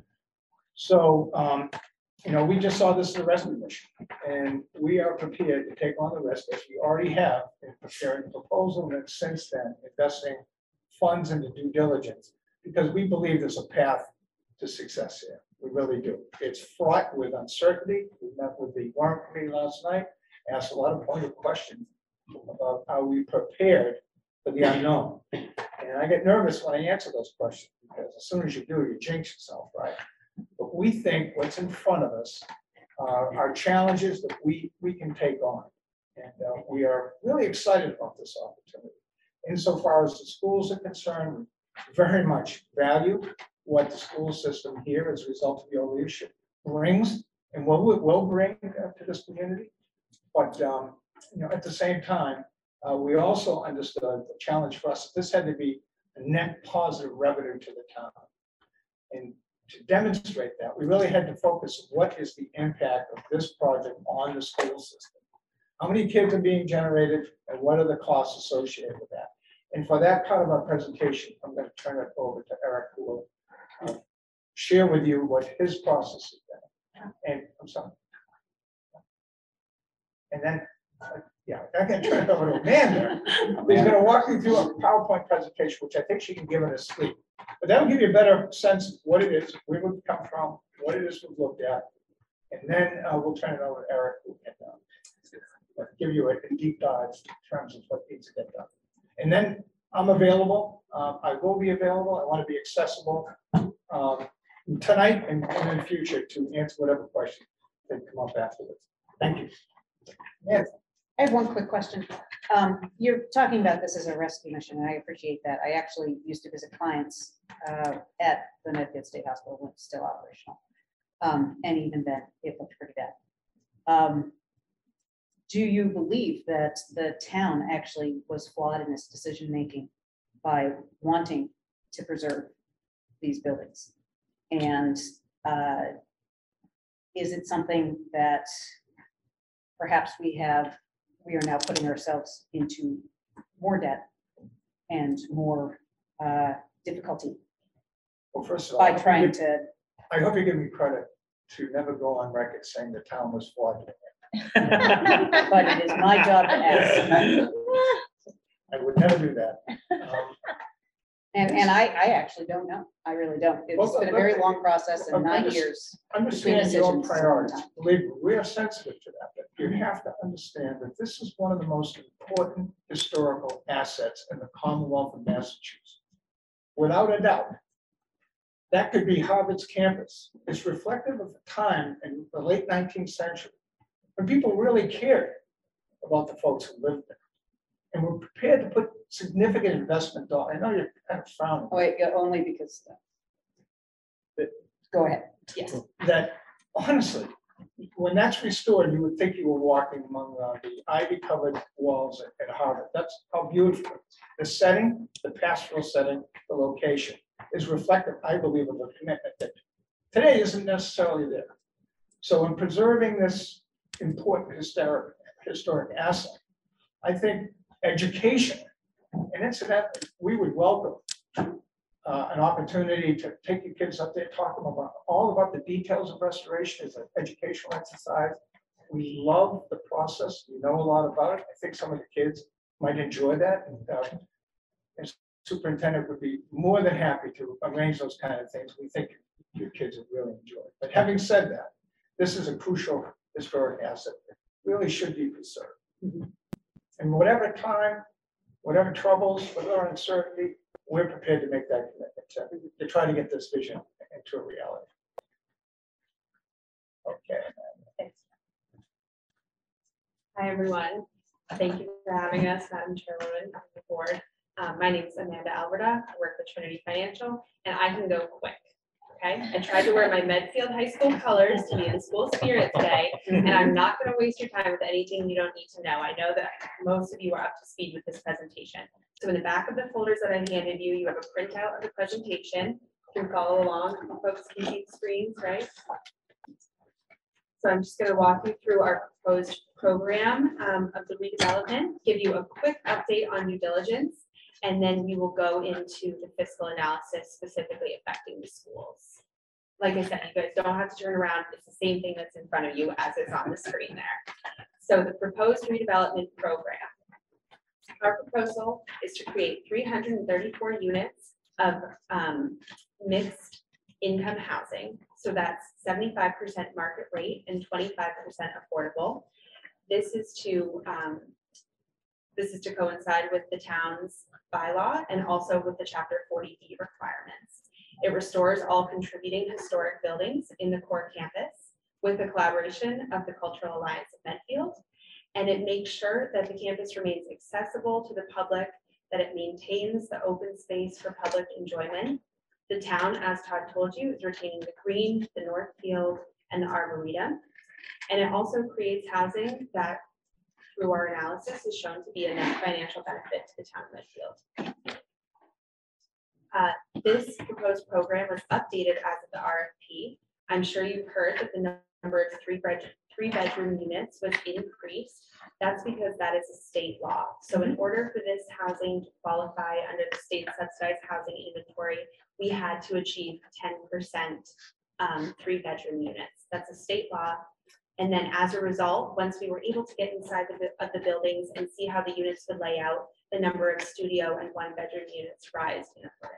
So, you know, we just saw this as a rescue mission, and we are prepared to take on the risk as we already have in preparing the proposal and since then investing funds into due diligence because we believe there's a path to success here. We really do. It's fraught with uncertainty. We met with the warrant committee last night, asked a lot of pointed questions about how we prepared for the unknown. And I get nervous when I answer those questions because as soon as you do, you jinx yourself, right? But we think what's in front of us are challenges that we can take on. And we are really excited about this opportunity. Insofar as the schools are concerned, we very much value what the school system here as a result of your leadership brings and what it will bring to this community. But you know, at the same time, we also understood the challenge for us. This had to be a net positive revenue to the town. And to demonstrate that, we really had to focus on what is the impact of this project on the school system. How many kids are being generated and what are the costs associated with that? And for that part of our presentation, I'm going to turn it over to Eric, who will share with you what his process has been. And I'm sorry. And then, yeah, I can turn it over to Amanda, who's going to walk you through a PowerPoint presentation, which I think she can give in a sleep. But that'll give you a better sense of what it is, where we've come from, what it is we've looked at. And then we'll turn it over to Eric, who can give you a deep dive in terms of what needs to get done. And then I'm available. I will be available. I want to be accessible tonight and in the future to answer whatever questions that come up afterwards. Thank you. Yes. I have one quick question. You're talking about this as a rescue mission, and I appreciate that. I actually used to visit clients at the Medfield State Hospital when it's still operational, and even then it looked pretty bad. Do you believe that the town actually was flawed in its decision making by wanting to preserve these buildings? And is it something that perhaps we are now putting ourselves into more debt and more difficulty? Well, first of all, by trying to. I hope you give me credit to never go on record saying the town was fraudulent. But it is my job to ask. I would never do that. And I actually don't know. I really don't. It's been a very long process and 9 years. Understand your priorities. Believe me, we are sensitive to that, but you have to understand that this is one of the most important historical assets in the Commonwealth of Massachusetts. Without a doubt, that could be Harvard's campus. It's reflective of the time in the late 19th century when people really cared about the folks who lived there. And we're prepared to put significant investment dollars. I know you're kind of frowning. Wait, only because. Go ahead. Yes. That honestly, when that's restored, you would think you were walking among the ivy-covered walls at Harvard. That's how beautiful. The setting, the pastoral setting, the location is reflective, I believe, of the commitment that today isn't necessarily there. So, in preserving this important historic asset, I think. Education, and incidentally, we would welcome an opportunity to take your kids up there, talk to them about all about the details of restoration as an educational exercise. We love the process. We know a lot about it. I think some of the kids might enjoy that, and superintendent would be more than happy to arrange those kind of things. We think your kids would really enjoy it. But having said that, this is a crucial historic asset that really should be preserved. Mm-hmm. And whatever time, whatever troubles, whatever uncertainty, we're prepared to make that commitment to try to get this vision into a reality. Okay. Thanks. Hi, everyone. Thank you for having us. I'm Chairwoman of the board. My name is Amanda Alberta. I work with Trinity Financial, and I can go quick. Okay. I tried to wear my Medfield High School colors to be in school spirit today, and I'm not going to waste your time with anything you don't need to know. I know that most of you are up to speed with this presentation. So in the back of the folders that I handed you, you have a printout of the presentation. You can follow along. Folks can see screens, right? So I'm just going to walk you through our proposed program of the redevelopment, give you a quick update on due diligence, and then we will go into the fiscal analysis specifically affecting the schools. Like I said, you guys don't have to turn around. It's the same thing that's in front of you as is on the screen there. So the proposed redevelopment program. Our proposal is to create 334 units of mixed income housing. So that's 75% market rate and 25% affordable. This is to coincide with the town's bylaw and also with the Chapter 40B requirements. It restores all contributing historic buildings in the core campus with the collaboration of the Cultural Alliance of Medfield, and it makes sure that the campus remains accessible to the public, that it maintains the open space for public enjoyment. The town, as Todd told you, is retaining the green, the north field, and the arboretum, and it also creates housing that through our analysis is shown to be a net financial benefit to the town of Medfield. This proposed program was updated as of the RFP. I'm sure you've heard that the number of three bedroom units was increased. That's because that is a state law. So in order for this housing to qualify under the state subsidized housing inventory, we had to achieve 10% 3-bedroom units. That's a state law. And then as a result, once we were able to get inside of the buildings and see how the units would lay out, the number of studio and 1-bedroom units rise in accordance.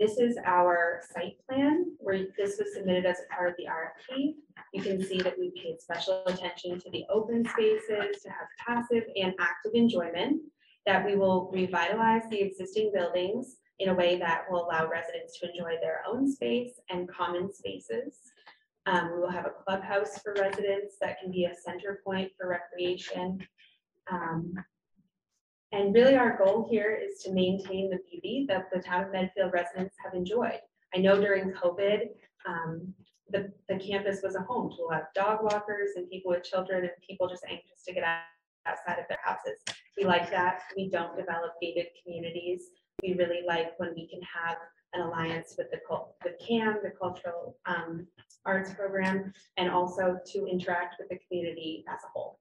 This is our site plan, where this was submitted as a part of the RFP. You can see that we paid special attention to the open spaces, to have passive and active enjoyment, that we will revitalize the existing buildings in a way that will allow residents to enjoy their own space and common spaces. We will have a clubhouse for residents that can be a center point for recreation. And really our goal here is to maintain the beauty that the town of Medfield residents have enjoyed. I know during COVID, the campus was a home to a lot of dog walkers and people with children and people just anxious to get outside of their houses. We like that. We don't develop gated communities. We really like when we can have an alliance with the CAM, the Cultural Arts Program, and also to interact with the community as a whole.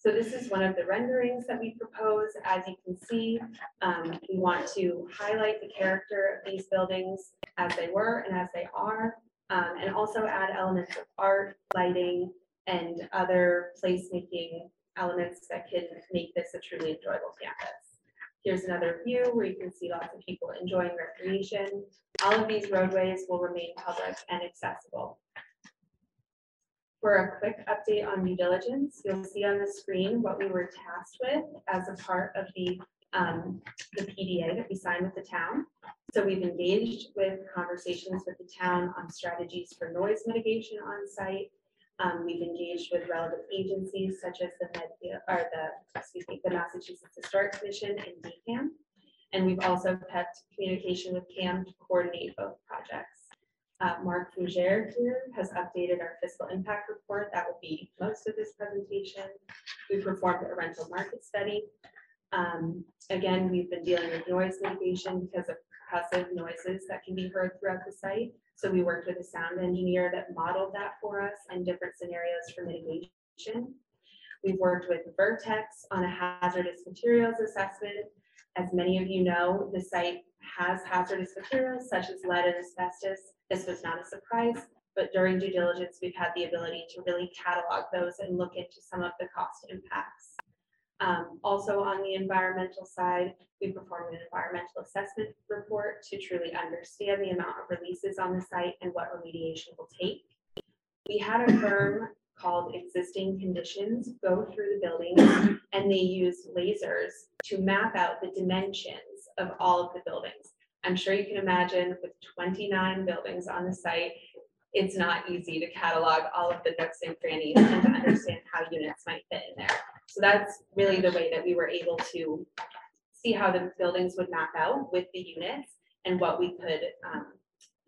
So this is one of the renderings that we propose. As you can see, we want to highlight the character of these buildings as they were and as they are, and also add elements of art, lighting, and other placemaking elements that can make this a truly enjoyable campus. Here's another view where you can see lots of people enjoying recreation. All of these roadways will remain public and accessible. For a quick update on due diligence, you'll see on the screen what we were tasked with as a part of the PDA that we signed with the town. So we've engaged with conversations with the town on strategies for noise mitigation on site. We've engaged with relevant agencies such as the Massachusetts Historic Commission and DCAM, and we've also kept communication with CAM to coordinate both projects. Mark Fougere here has updated our fiscal impact report. That will be most of this presentation. We performed a rental market study. Again, we've been dealing with noise mitigation because of percussive noises that can be heard throughout the site. So we worked with a sound engineer that modeled that for us and different scenarios for mitigation. We've worked with Vertex on a hazardous materials assessment. As many of you know, the site has hazardous materials such as lead and asbestos. This was not a surprise, but during due diligence, we've had the ability to really catalog those and look into some of the cost impacts. Also on the environmental side, we performed an environmental assessment report to truly understand the amount of releases on the site and what remediation will take. We had a firm called Existing Conditions go through the buildings, and they used lasers to map out the dimensions of all of the buildings. I'm sure you can imagine with 29 buildings on the site, it's not easy to catalog all of the nooks and crannies and to understand how units might fit in there. So that's really the way that we were able to see how the buildings would map out with the units and what we could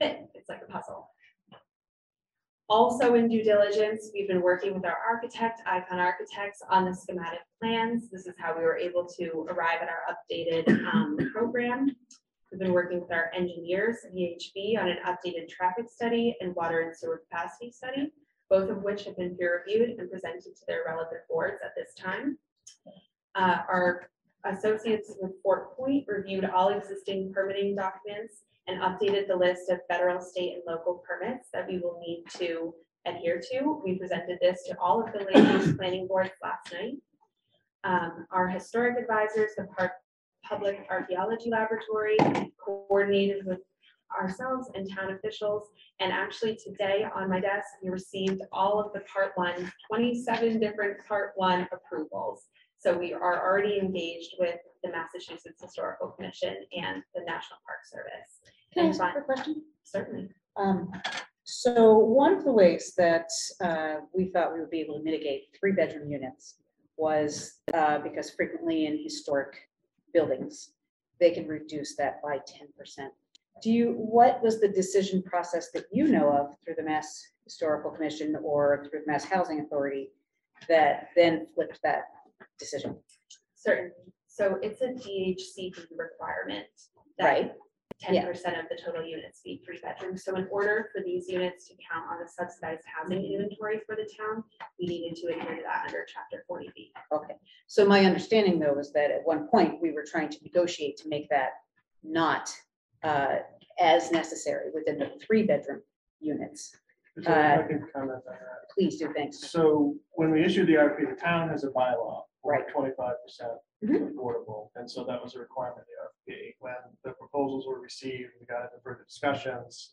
fit. It's like a puzzle. Also in due diligence, we've been working with our architect, Icon Architects, on the schematic plans. This is how we were able to arrive at our updated program. We've been working with our engineers, VHB, on an updated traffic study and water and sewer capacity study, both of which have been peer-reviewed and presented to their relevant boards at this time. Our associates with Fort Point reviewed all existing permitting documents and updated the list of federal, state, and local permits that we will need to adhere to. We presented this to all of the land use planning boards last night. Our historic advisors, the Public Archaeology Laboratory, coordinated with ourselves and town officials, and actually today on my desk we received all of the part one, 27 different part one approvals. So we are already engaged with the Massachusetts Historical Commission and the National Park Service. Can I ask a question? Certainly. So one of the ways that we thought we would be able to mitigate 3-bedroom units was because frequently in historic buildings, they can reduce that by 10%. What was the decision process that you know of through the Mass Historical Commission or through the Mass Housing Authority that then flipped that decision? Certainly. So it's a DHCD requirement that right. 10% of the total units be 3 bedrooms. So in order for these units to count on the subsidized housing inventory for the town, we needed to adhere to that under Chapter 40B. Okay. So my understanding though was that at one point we were trying to negotiate to make that not as necessary within the 3-bedroom units. So I can comment on that. Please do, thanks. So when we issued the RFP, the town has a bylaw. Right, 25% affordable, and so that was a requirement of the RFP. When the proposals were received, we got into further discussions.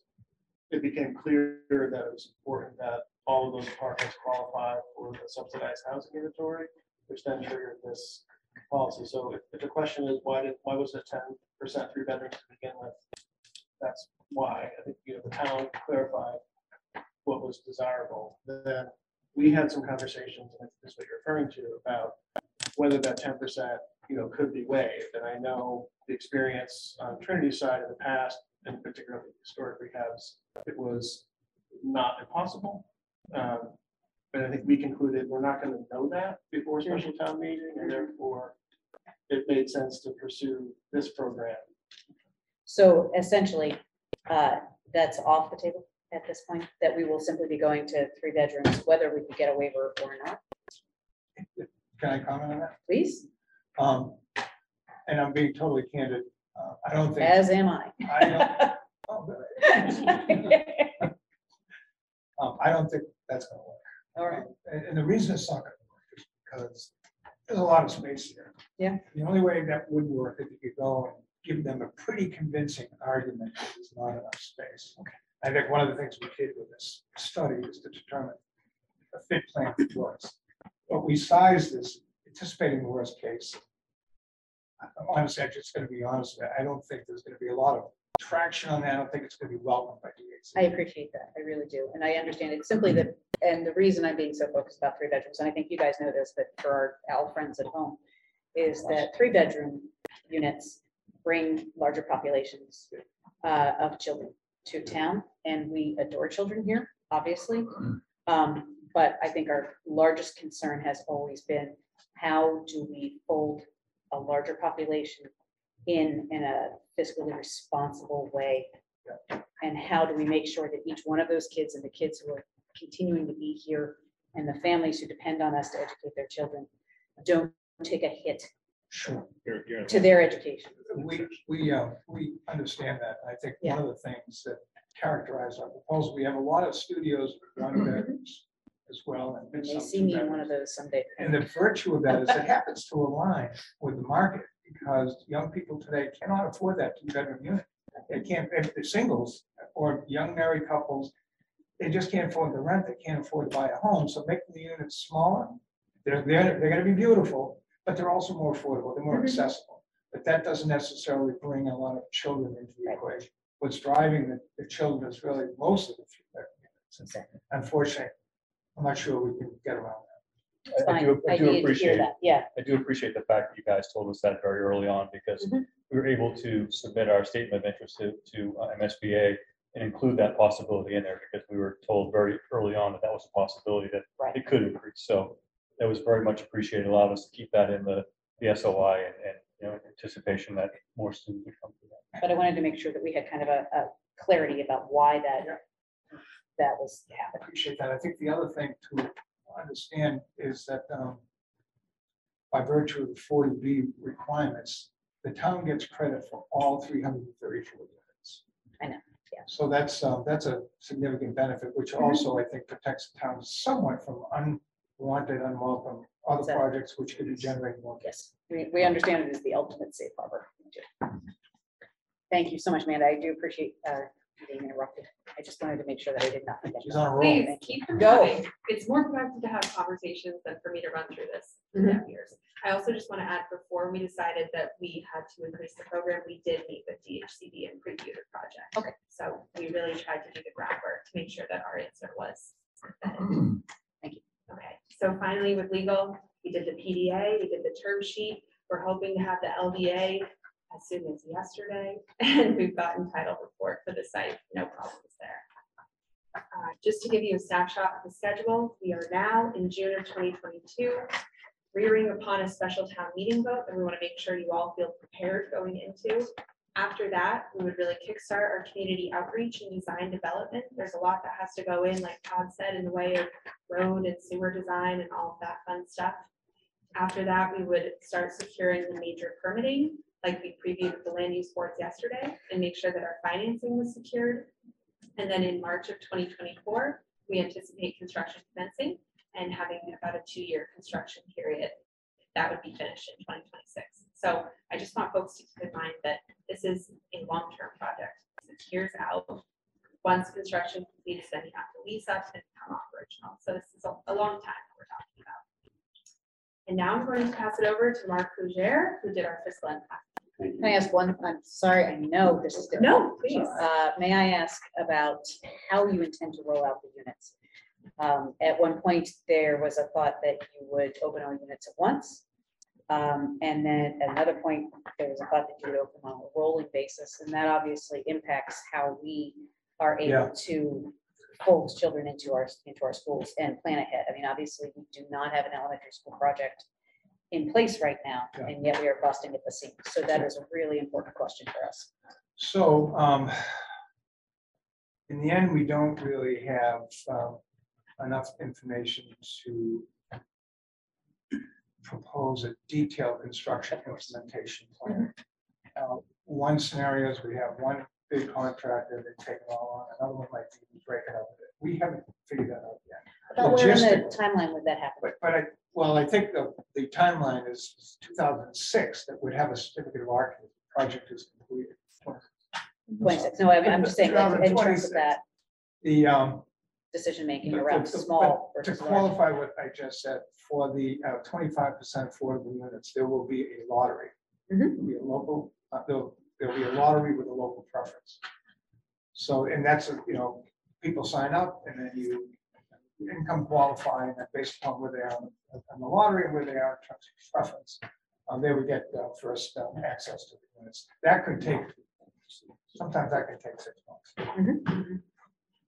It became clear that it was important that all of those apartments qualify for the subsidized housing inventory, which then triggered this policy. So, if the question is why was it 10% 3-bedrooms to begin with? That's why. I think the town clarified what was desirable. Then we had some conversations, and this is what you're referring to, about whether that 10%, could be waived. And I know the experience on Trinity's side in the past, and particularly historic rehabs, it was not impossible. But I think we concluded we're not going to know that before special town meeting, and therefore it made sense to pursue this program. So essentially, that's off the table at this point, that we will simply be going to 3 bedrooms, whether we could get a waiver or not. Can I comment on that? Please. And I'm being totally candid. I don't think. As am I. I don't think that's going to work. All right. And the reason it's not going to work is because There's a lot of space there. Yeah. The only way that would work is if you go and give them a pretty convincing argument that there's not enough space. Okay. I think one of the things we did with this study is to determine a fit plan for us. But we sized this anticipating the worst case. Honestly, I'm just going to be honest. I don't think there's going to be a lot of traction on that. I don't think it's going to be welcomed by DHC. I appreciate that. I really do. And I understand it's simply that. And the reason I'm being so focused about three bedrooms, and I think you guys know this, but for our owl friends at home, is that three bedroom units bring larger populations of children to town. And we adore children here, obviously. But I think our largest concern has always been how do we fold a larger population in a fiscally responsible way, and how do we make sure that each one of those kids and the kids who are continuing to be here and the families who depend on us to educate their children don't take a hit to their education. We understand that. I think one of the things that characterize our proposal, we have a lot of studios with bedrooms as well, and they see me in one of those someday. And the virtue of that is it happens to align with the market, because young people today cannot afford that two-bedroom unit. They can't, if they're singles or young married couples, they just can't afford the rent. They can't afford to buy a home. So making the units smaller, they're going to be beautiful, but they're also more affordable. They're more accessible. But that doesn't necessarily bring a lot of children into the equation. What's driving the children is really most of the three-bedroom units. Exactly. Unfortunately, I'm not sure we can get around that. I do appreciate that. Yeah. I do appreciate the fact that you guys told us that very early on, because we were able to submit our statement of interest to MSBA and include that possibility in there, because we were told very early on that that was a possibility that it could increase. So that was very much appreciated. Allowed us to keep that in the SOI and you know, anticipation that more students would come to that. But I wanted to make sure that we had kind of a clarity about why that that was. Yeah, I appreciate that. I think the other thing too. Understand is that by virtue of the 40B requirements, the town gets credit for all 334 units. I know. Yeah. So that's a significant benefit, which also I think protects the town somewhat from unwanted, unwelcome other projects which could be generating more. Yes, we understand it is the ultimate safe harbor. Thank you so much, Amanda. I do appreciate being interrupted. I just wanted to make sure that I did not forget. She's on a roll. Please keep them going. It's more productive to have conversations than for me to run through this in years. I also just want to add, before we decided that we had to increase the program, we did meet with DHCD and preview the project. Okay. So we really tried to do the groundwork to make sure that our answer was embedded. Thank you. Okay. So finally, with legal, we did the PDA, we did the term sheet. We're hoping to have the LDA as soon as yesterday, and we've gotten title report for the site, no problems there. Just to give you a snapshot of the schedule, we are now in June of 2022, rearing upon a special town meeting vote that we want to make sure you all feel prepared going into. After that, we would really kickstart our community outreach and design development. There's a lot that has to go in, like Todd said, in the way of road and sewer design and all of that fun stuff. After that, we would start securing the major permitting, like we previewed the land use boards yesterday, and make sure that our financing was secured. And then in March of 2024, we anticipate construction commencing and having about a 2-year construction period that would be finished in 2026. So I just want folks to keep in mind that this is a long-term project. 6 years out, once construction completes, then you have to lease up and become operational. So this is a long time that we're talking about. And now I'm going to pass it over to Mark Fougere, who did our fiscal impact. Can I ask one? I'm sorry, I know this is different. No, please. May I ask about how you intend to roll out the units? At one point, there was a thought that you would open all units at once. And then at another point, there was a thought that you would open on a rolling basis. And that obviously impacts how we are able to fold children into our schools and plan ahead. I mean, obviously, we do not have an elementary school project in place right now, and yet we are busting at the seams. So that is a really important question for us. So in the end, we don't really have enough information to propose a detailed construction implementation plan. One scenario is we have one big contractor that take it all on. Another one might even break it up with it. We haven't figured that out yet. About where in the timeline would that happen? But I, Well, I think the timeline is 2006 that would have a certificate of occupancy. Project is completed. 26. No, I'm just saying like, in terms of that, the decision making around small versus large. To qualify what I just said, for the 25% affordable units, there will be a lottery. Mm-hmm. There'll be a local. There'll be a lottery with a local preference. So, and that's you know, people sign up, and then you income qualifying based upon where they are on the lottery and where they are in terms of preference. They would get first access to the units. That could take sometimes that could take 6 months. Mm-hmm.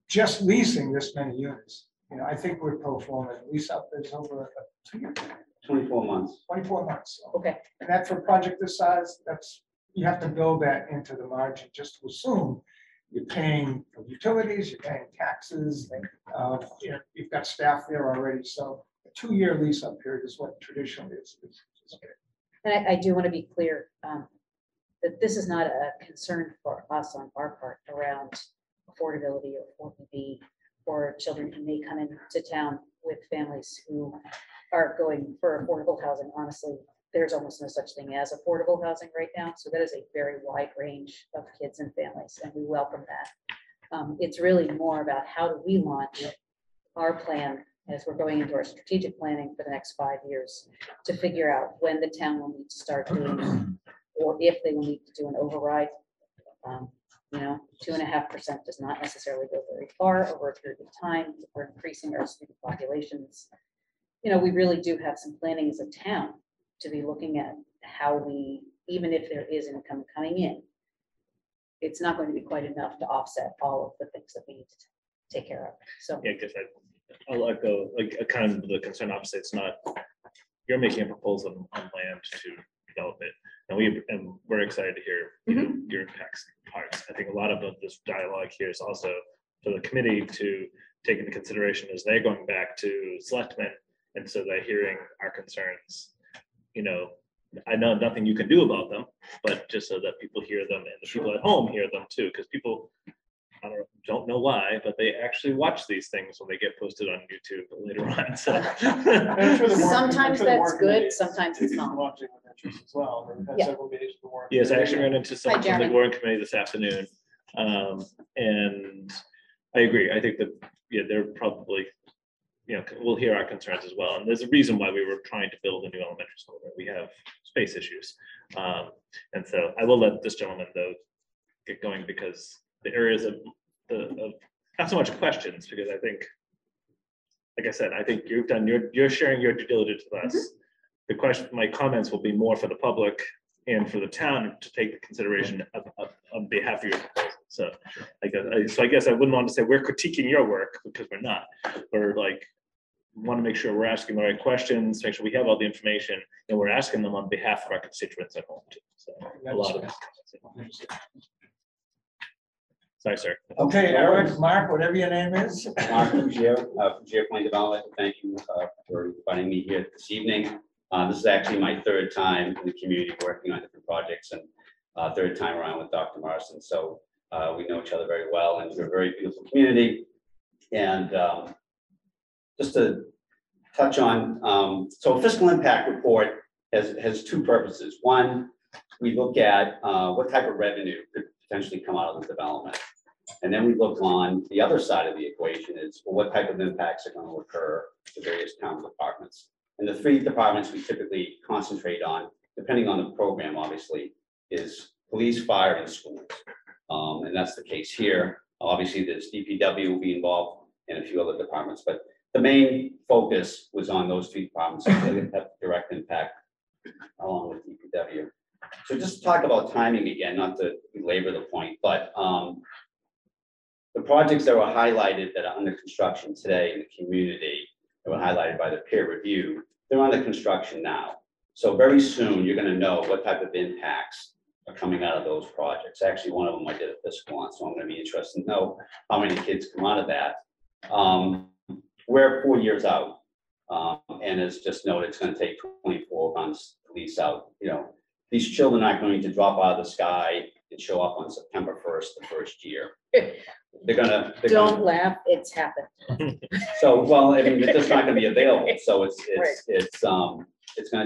Just leasing this many units, you know, I think we're pro forma lease up is over a 2 year. 24 months. 24 months. So. Okay. And that for a project this size, that's you have to build that into the margin just to assume you're paying for utilities, you're paying taxes, you know, you've got staff there already. So a 2 year lease up period is what traditionally is. And I do want to be clear that this is not a concern for us on our part around affordability or OPB for children who may come into town with families who are going for affordable housing. Honestly, there's almost no such thing as affordable housing right now. So that is a very wide range of kids and families, and we welcome that. It's really more about how do we launch our plan as we're going into our strategic planning for the next 5 years to figure out when the town will need to start doing, or if they will need to do an override. You know, 2.5% does not necessarily go very far over a period of time. We're increasing our student populations. You know, we really do have some planning as a town to be looking at how we, even if there is income coming in, it's not going to be quite enough to offset all of the things that we need to take care of. So yeah, because I'll echo like a kind of the concern opposite. It's not you're making a proposal on land to develop it, and we're excited to hear you mm-hmm. know your impacts parts. I think a lot of this dialogue here is also for the committee to take into consideration as they're going back to selectmen, and so they're hearing our concerns. You know, I know nothing you can do about them, but just so that people hear them and the sure. people at home hear them too, because people. I don't know why, but they actually watch these things when they get posted on YouTube later on. So. Sometimes that's good, sometimes it's not. Watching with interest as well. Yeah. Yes, I actually ran into someone from the Warren Committee this afternoon, and I agree. I think that yeah, they're probably you know we'll hear our concerns as well, and there's a reason why we were trying to build a new elementary school. Right? We have space issues, and so I will let this gentleman though get going because. The areas of not so much questions, because I think, like I said, I think you've done you're sharing your due diligence with us. Mm-hmm. The question, my comments will be more for the public and for the town to take the consideration on behalf of your proposal. So, sure. I guess I wouldn't want to say we're critiquing your work because we're not. We're like want to make sure we're asking the right questions, make sure we have all the information, and we're asking them on behalf of our constituents at home too. So a lot of this. Sorry, sir. Okay, Eric, Mark, whatever your name is. Mark Fougere Planning and Development. Thank you for inviting me here this evening. This is actually my third time in the community working on different projects, and third time around with Dr. Morrison. So we know each other very well, and we're a very beautiful community. And just to touch on, so fiscal impact report has two purposes. One, we look at what type of revenue could potentially come out of the development. And then we look on the other side of the equation is well, what type of impacts are going to occur to various town departments. And the three departments we typically concentrate on, depending on the program, obviously, is police, fire, and schools. And that's the case here. Obviously, there's DPW will be involved and a few other departments, but the main focus was on those three departments that have direct impact along with DPW. So just to talk about timing again, not to belabor the point, but the projects that were highlighted that are under construction today in the community that were highlighted by the peer review, they're under construction now. So very soon you're going to know what type of impacts are coming out of those projects. Actually, one of them I did a fiscal on, so I'm going to be interested to know how many kids come out of that. We're 4 years out, and as just noted, it's going to take 24 months to lease out, you know. These children aren't going to drop out of the sky and show up on September 1st, the first year. Don't laugh, it's happened. So, well, I mean, it's just not going to be available. So it's going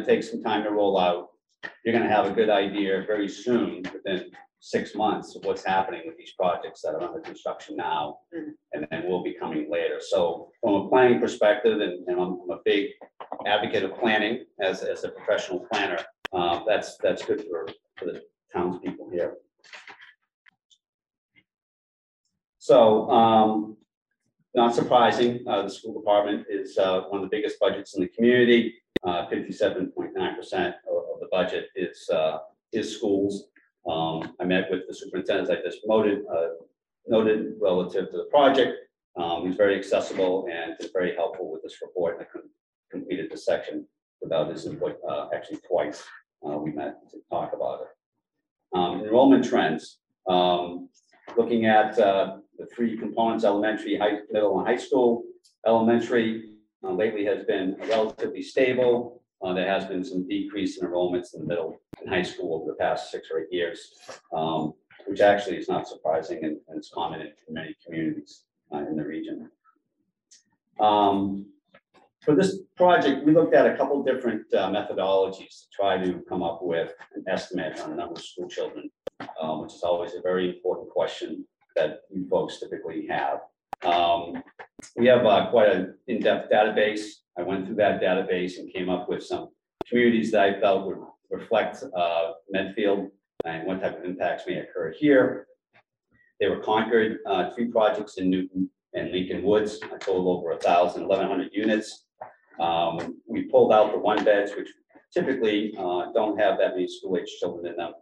to take some time to roll out. You're going to have a good idea very soon, within 6 months, of what's happening with these projects that are under construction now, and then will be coming later. So from a planning perspective, and I'm a big advocate of planning as a professional planner, that's good for the townspeople here. So not surprising, the school department is one of the biggest budgets in the community. 57.9% of the budget is schools. I met with the superintendent I just promoted, noted relative to the project. He's very accessible and is very helpful with this report. I couldn't completed the section without his input. Actually, twice we met to talk about it. Enrollment trends. Looking at the three components, elementary, middle, and high school. Elementary lately has been relatively stable. There has been some decrease in enrollments in the middle and high school over the past 6 or 8 years, which actually is not surprising, and it's common in many communities in the region. For this project, we looked at a couple different methodologies to try to come up with an estimate on the number of school children, which is always a very important question that you folks typically have. We have quite an in-depth database. I went through that database and came up with some communities that I felt would reflect Medfield and what type of impacts may occur here. They were Concord, 3 projects in Newton and Lincoln Woods, a total over 1,100 units. We pulled out the one beds, which typically don't have that many school-age children in them,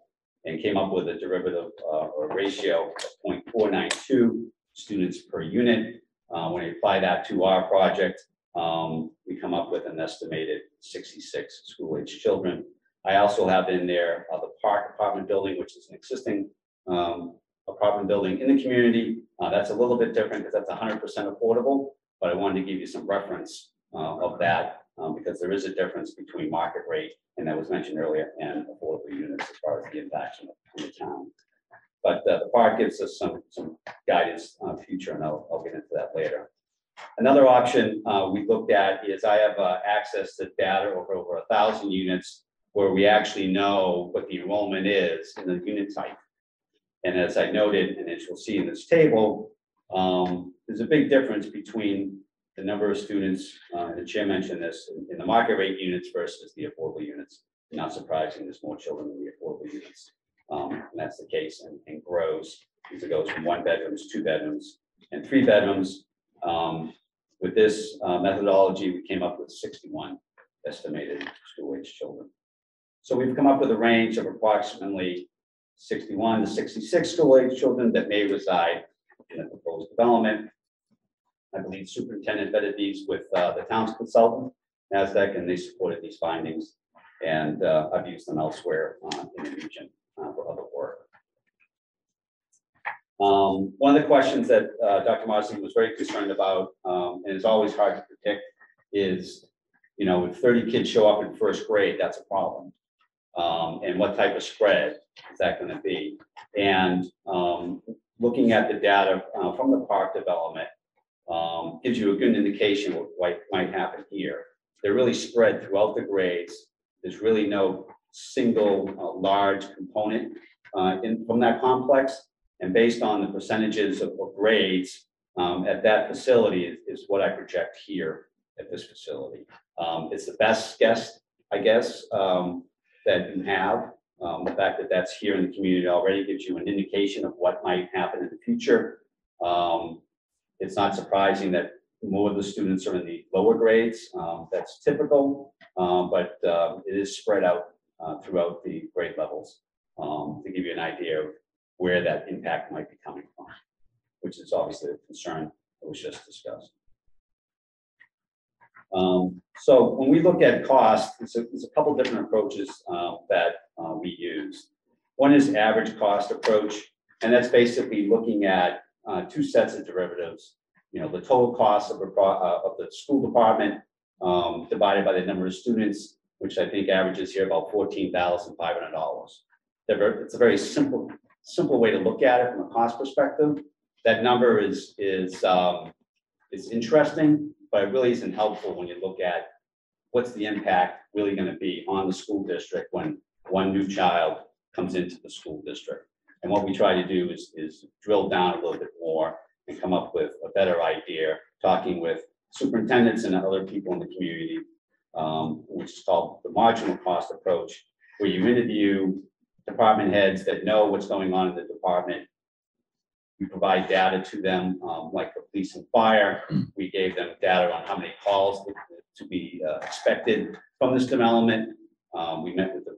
and came up with a derivative or ratio of 0.492 students per unit. When we apply that to our project, we come up with an estimated 66 school-age children. I also have in there the Park apartment building, which is an existing apartment building in the community. That's a little bit different because that's 100% affordable, but I wanted to give you some reference of that because there is a difference between market rate, and that was mentioned earlier, and affordable units as far as the impacts on the town. But the park gives us some guidance on the future, and I'll get into that later. Another option we looked at is I have access to data over 1,000 units where we actually know what the enrollment is in the unit type. And as I noted, and as you'll see in this table, there's a big difference between the number of students, and the chair mentioned this, in the market rate units versus the affordable units. Not surprising, there's more children in the affordable units. And that's the case, and grows as it goes from 1 bedrooms, 2 bedrooms, and 3 bedrooms. With this methodology, we came up with 61 estimated school-age children. So we've come up with a range of approximately 61 to 66 school-age children that may reside in the proposed development. I believe superintendent vetted these with the town's consultant, NASDAQ, and they supported these findings, and I've used them elsewhere in the region for other work. One of the questions that Dr. Morrison was very concerned about, and it's always hard to predict, is, you know, if 30 kids show up in first grade, that's a problem. And what type of spread is that going to be? And looking at the data from the park development gives you a good indication of what might happen here. They're really spread throughout the grades. There's really no single large component from that complex. And based on the percentages of grades at that facility is what I project here at this facility. It's the best guess, I guess, that you have. The fact that that's here in the community already gives you an indication of what might happen in the future. It's not surprising that more of the students are in the lower grades. That's typical, but it is spread out throughout the grade levels to give you an idea of where that impact might be coming from, which is obviously a concern that was just discussed. So when we look at cost, there's a couple different approaches that we use. One is average cost approach, and that's basically looking at two sets of derivatives. You know, the total cost of the school department divided by the number of students, which I think averages here about $14,500. It's a very simple way to look at it from a cost perspective. that number is interesting, but it really isn't helpful when you look at what's the impact really going to be on the school district when one new child comes into the school district. And what we try to do is drill down a little bit more and come up with a better idea, talking with superintendents and other people in the community, which is called the marginal cost approach, where you interview department heads that know what's going on in the department. We provide data to them, like the police and fire. We gave them data on how many calls to be expected from this development. We met with the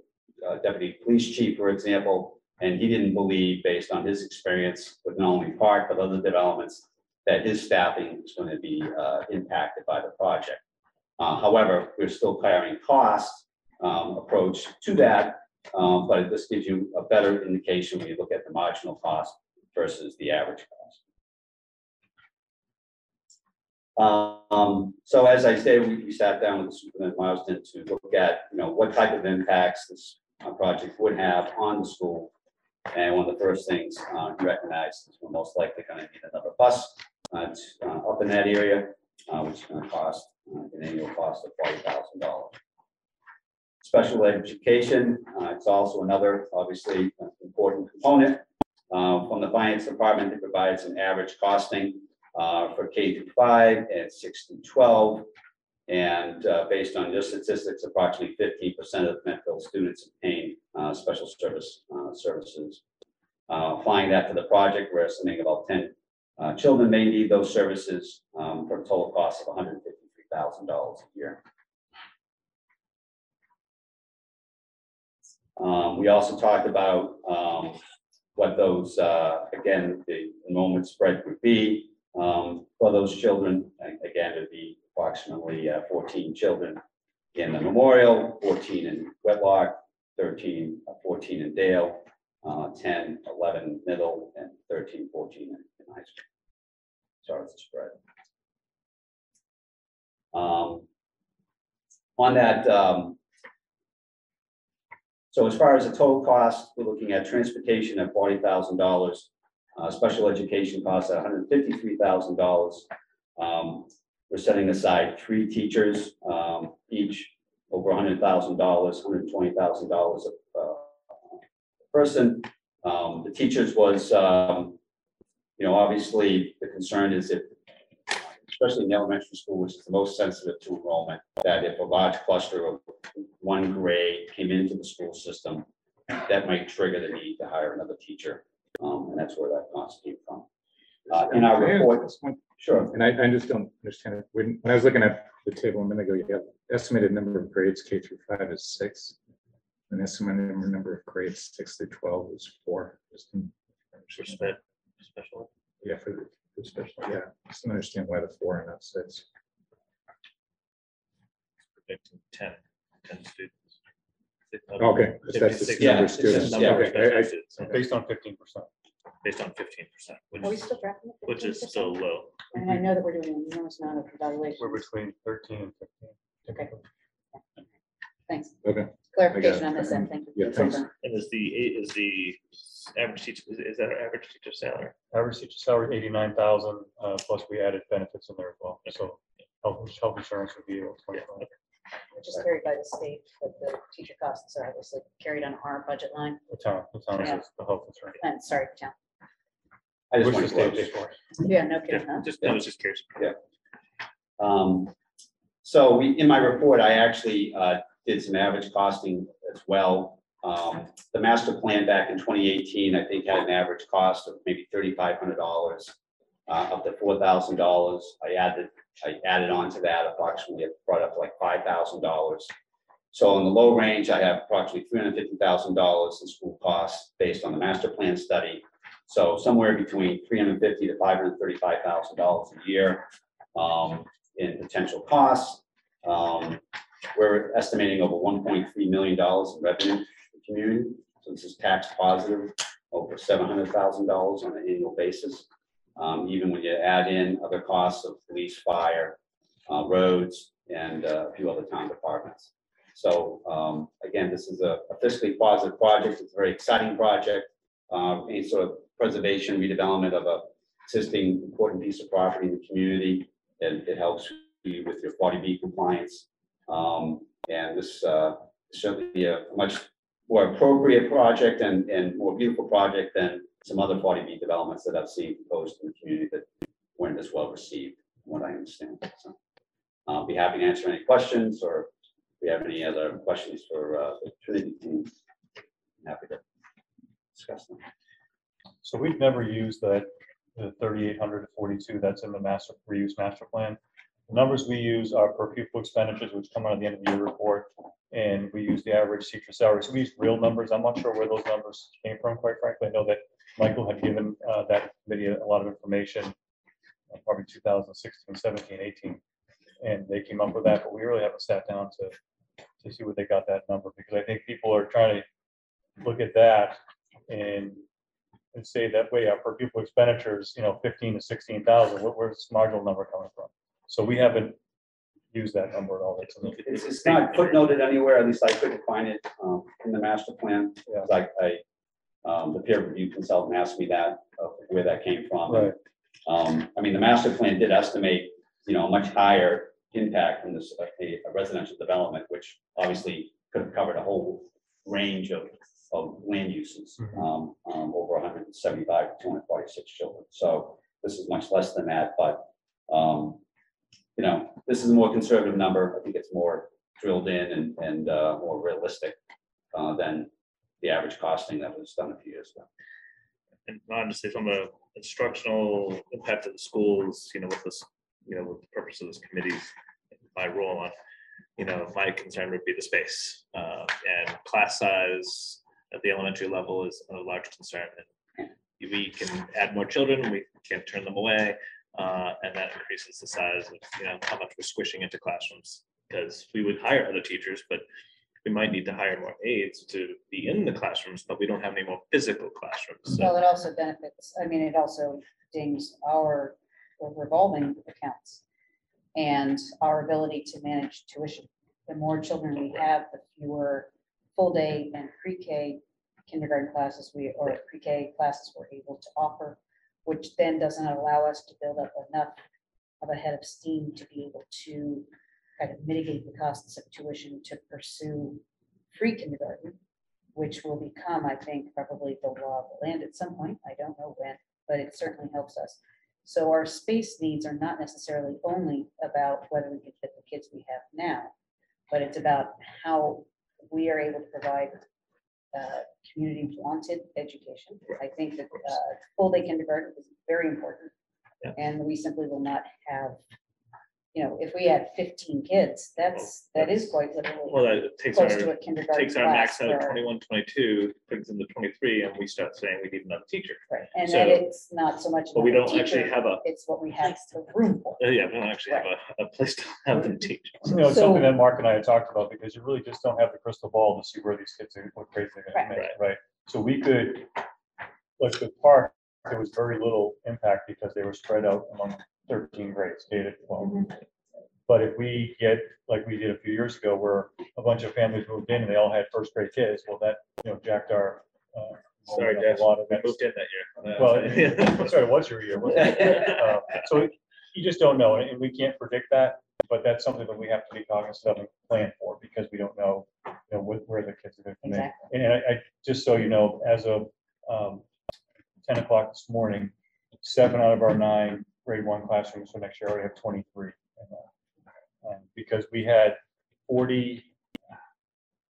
deputy police chief, for example, and he didn't believe, based on his experience with not only Park but other developments, that his staffing is going to be impacted by the project. However, we're still carrying cost approach to that, but this gives you a better indication when you look at the marginal cost versus the average cost. So as I say, we sat down with the Superintendent Marsden to look at, you know, what type of impacts this project would have on the school. And one of the first things we recognized is we're most likely going to need another bus up in that area, which is going to cost an annual cost of $40,000. Special education, it's also another obviously important component. From the finance department, it provides an average costing for K-5 and 6-12. And based on your statistics, approximately 15% of Medfield students obtain special services. Applying that to the project, we're estimating about 10 children may need those services for a total cost of $153,000 a year. We also talked about what those, again, the enrollment spread would be for those children. Again, it would be approximately 14 children in the Memorial, 14 in Wheelock, 14 in Dale, 10, 11 middle, and 13, 14 in high school. So it's a spread. On that, so as far as the total cost, we're looking at transportation at $40,000, special education costs at $153,000. We're setting aside 3 teachers, each over $100,000, $120,000 a person. The teachers was, you know, obviously the concern is if, especially in the elementary school, which is the most sensitive to enrollment, that if a large cluster of one grade came into the school system, that might trigger the need to hire another teacher. And that's where that cost came from. In our report, sure. And I just don't understand it. When I was looking at the table a minute ago, you have estimated number of grades K-5 is 6, and estimated number of grades 6-12 is 4. Just special. Yeah, for special. Yeah, I just don't understand why the 4 and not 6. Predicting 10 students. Okay, that's the number of students. Yeah, okay. Based on 15%. Based on 15%, which is still low. And I know that we're doing an enormous amount of evaluation. We're between 13 and 15. Okay. Yeah. Thanks. Okay. Clarification on this end. Thank you. Yeah, thanks. And is the average teacher, is that our average teacher salary? Average teacher salary $89,000. Plus we added benefits in there as well. Okay. So health insurance would be $25,000. Which is carried by the state, but the teacher costs are obviously carried on our budget line. The town yeah. Is the health insurance. And sorry, town. I just want to pay for it. Yeah, no kidding. Yeah, huh? Just, yeah. I was just curious. Yeah. So in my report, I actually did some average costing as well. The master plan back in 2018, I think, had an average cost of maybe $3,500 up to $4,000. I added on to that approximately, it brought up like $5,000. So in the low range, I have approximately $350,000 in school costs based on the master plan study. So somewhere between $350,000 to $535,000 a year in potential costs. We're estimating over $1.3 million in revenue in the community. So this is tax positive, over $700,000 on an annual basis. Even when you add in other costs of police, fire, roads, and a few other town departments. So again, this is a fiscally positive project. It's a very exciting project. Any sort of preservation, redevelopment of existing important piece of property in the community. It helps you with your 40B compliance. And this certainly be a much more appropriate project and more beautiful project than some other 40B developments that I've seen proposed in the community that weren't as well received, from what I understand. So I'll be happy to answer any questions, or if we have any other questions for the Trinity team, I'm happy to discuss them. So we've never used that, the 3,800 to 42 that's in the master reuse master plan. The numbers we use are per pupil expenditures, which come out at the end of the year report, and we use the average teacher salary. So we use real numbers. I'm not sure where those numbers came from, quite frankly. I know that Michael had given that committee a lot of information, probably 2016, 17, 18, and they came up with that. But we really haven't sat down to see what they got that number, because I think people are trying to look at that and say that way our per pupil expenditures, you know, 15 to 16,000. Where's this marginal number coming from? So we haven't used that number at all. It's not footnoted anywhere. At least I couldn't find it in the master plan. Yeah. Like the peer review consultant asked me that where that came from. Right. I mean, the master plan did estimate, you know, a much higher impact from this a residential development, which obviously could have covered a whole range of land uses, mm-hmm. Over 175 to 246 children. So this is much less than that, but you know, this is a more conservative number. I think it's more drilled in and more realistic than the average costing that was done a few years ago. And honestly, from an instructional impact of the schools, you know, with this, you know, with the purpose of this committee, my role on, you know, my concern would be the space and class size at the elementary level is a large concern. And we can add more children, we can't turn them away. And that increases the size of, you know, how much we're squishing into classrooms, because we would hire other teachers, but we might need to hire more aides to be in the classrooms, but we don't have any more physical classrooms. So. Well, it also benefits, I mean, it also dings our revolving accounts and our ability to manage tuition. The more children we have, the fewer full day and pre-K kindergarten classes or pre-K classes we're able to offer, which then doesn't allow us to build up enough of a head of steam to be able to kind of mitigate the costs of tuition to pursue free kindergarten, which will become, I think, probably the law of the land at some point. I don't know when, but it certainly helps us. So our space needs are not necessarily only about whether we can fit the kids we have now, but it's about how we are able to provide community wanted education. I think that full day kindergarten is very important, yeah. And we simply will not have, you know, if we had 15 kids, that is quite literally takes our max out of 21, 22, brings in the 23, and we start saying we need another teacher. Right, and so, it's not so much. But we don't actually have a. It's what we have the room for. Yeah, we don't actually have a place to have them teach. You know, it's something that Mark and I had talked about, because you really just don't have the crystal ball to see where these kids are, what grades they're going to make, right? So we could, like the park, there was very little impact because they were spread out among 13 grades, 8 to 12. Mm-hmm. But if we get like we did a few years ago, where a bunch of families moved in and they all had first grade kids, well, that, you know, jacked our. Sorry, Jeff, a lot of moved in that year. Well, sorry, what's your year? So you just don't know, and we can't predict that. But that's something that we have to be cognizant of and plan for, because we don't know, you know, where the kids are going to come in. And I just so you know, as of 10 o'clock this morning, 7 out of our 9. Grade 1 classrooms for next year already have 23, because we had 40. I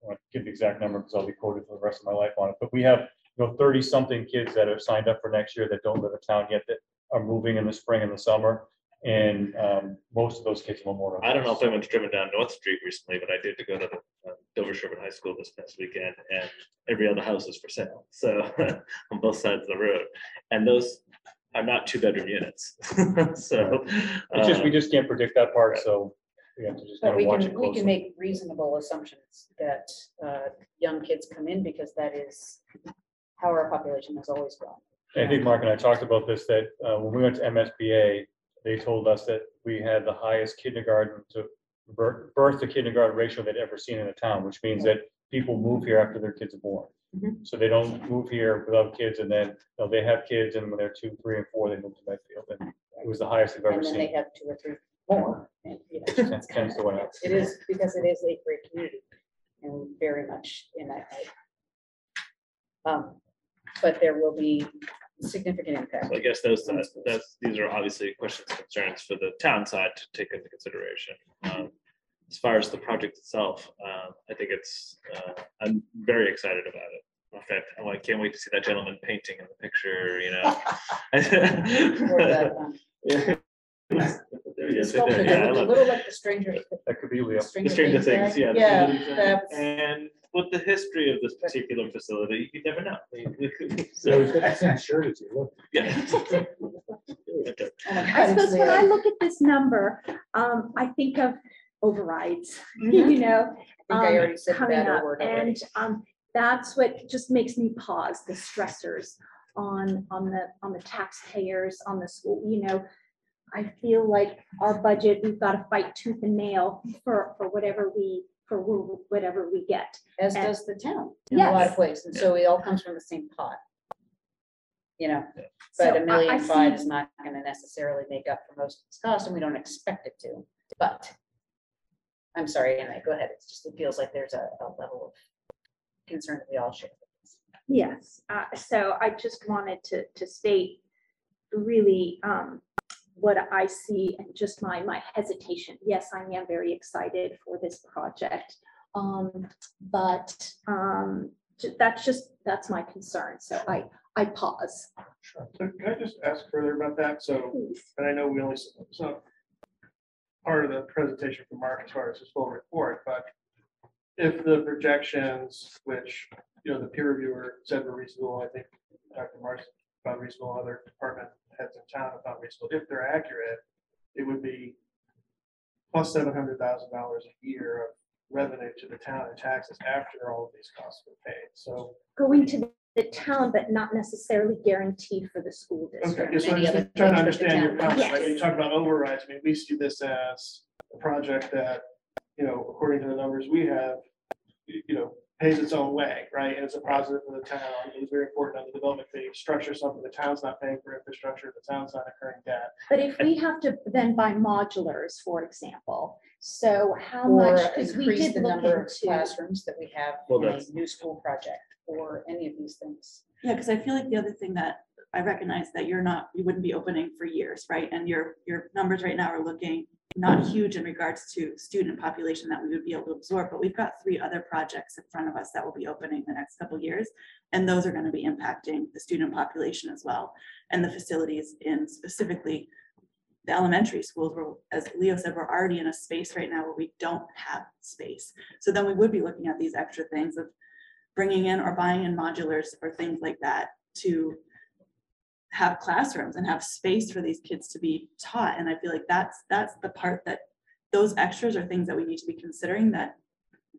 want to give the exact number because I'll be quoted for the rest of my life on it. But we have, you know, 30-something kids that have signed up for next year that don't live in town yet, that are moving in the spring and the summer, and most of those kids in Memorial. I don't know if anyone's driven down North Street recently, but I did to go to the Dover Sherman High School this past weekend, and every other house is for sale. So on both sides of the road, and those. I'm not 2-bedroom units, so it's just we just can't predict that part. Right. So we have to just kind of watch it closely. We can make reasonable assumptions that young kids come in, because that is how our population has always grown. I think Mark and I talked about this, that when we went to MSBA, they told us that we had the highest kindergarten to birth to kindergarten ratio they'd ever seen in a town, which means that people move here after their kids are born. Mm-hmm. So they don't move here without kids, and then they have kids, and when they're 2, 3, and 4, they move to Medfield. And it was the highest I've ever seen. And then they have 2 or 3 more. And, that's kind of the way it is, because it is a great community, and very much in that way. But there will be significant impact. So I guess these are obviously questions and concerns for the town side to take into consideration. As far as the project itself, I think it's, I'm very excited about it. In fact, I'm like, can't wait to see that gentleman painting in the picture, A little like the Stranger. That could be real. The Stranger Things, yeah. And with the history of this particular facility, you never know. So it's 50% surety. Yeah. I suppose when I look at this number, I think of overrides, I already said coming that up, and that's what just makes me pause. The stressors on the taxpayers, on the school. I feel like our budget, we've got to fight tooth and nail for whatever we get. As and does the town in a lot of ways, and so it all comes from the same pot. But so $1.5 million is not going to necessarily make up for most of its cost, and we don't expect it to. But I'm sorry, Anna, go ahead. It's just, it feels like there's a level of concern that we all share. Yes. So I just wanted to state really what I see and just my hesitation. Yes, I am very excited for this project, but that's my concern. So I pause. Sure. So can I just ask further about that? So, and I know we only part of the presentation from Mark as far as his full report, but if the projections, which the peer reviewer said were reasonable, I think Dr. Morrison found reasonable, other department heads in town found reasonable, if they're accurate, it would be plus $700,000 a year of revenue to the town in taxes after all of these costs were paid. So going to the town, but not necessarily guaranteed for the school district. Okay, so I'm just trying to understand your comment. Yes. Right? When you talk about overrides, I mean, we see this as a project that, according to the numbers we have, pays its own way, right? And it's a positive for the town. It's very important on the development committee to structure something. The town's not paying for infrastructure. The town's not incurring debt. But if we have to then buy modulars, for example, so how much? Because we did the number of classrooms that we have in a new school project, or any of these things. Yeah, because I feel like the other thing that I recognize that you wouldn't be opening for years, right? And your numbers right now are looking not huge in regards to student population that we would be able to absorb, but we've got 3 other projects in front of us that will be opening the next couple of years, and those are going to be impacting the student population as well, and the facilities in specifically the elementary schools, where, as Leo said, we're already in a space right now where we don't have space. So then we would be looking at these extra things of bringing in or buying in modulars or things like that to have classrooms and have space for these kids to be taught. And I feel like that's the part that those extras are things that we need to be considering that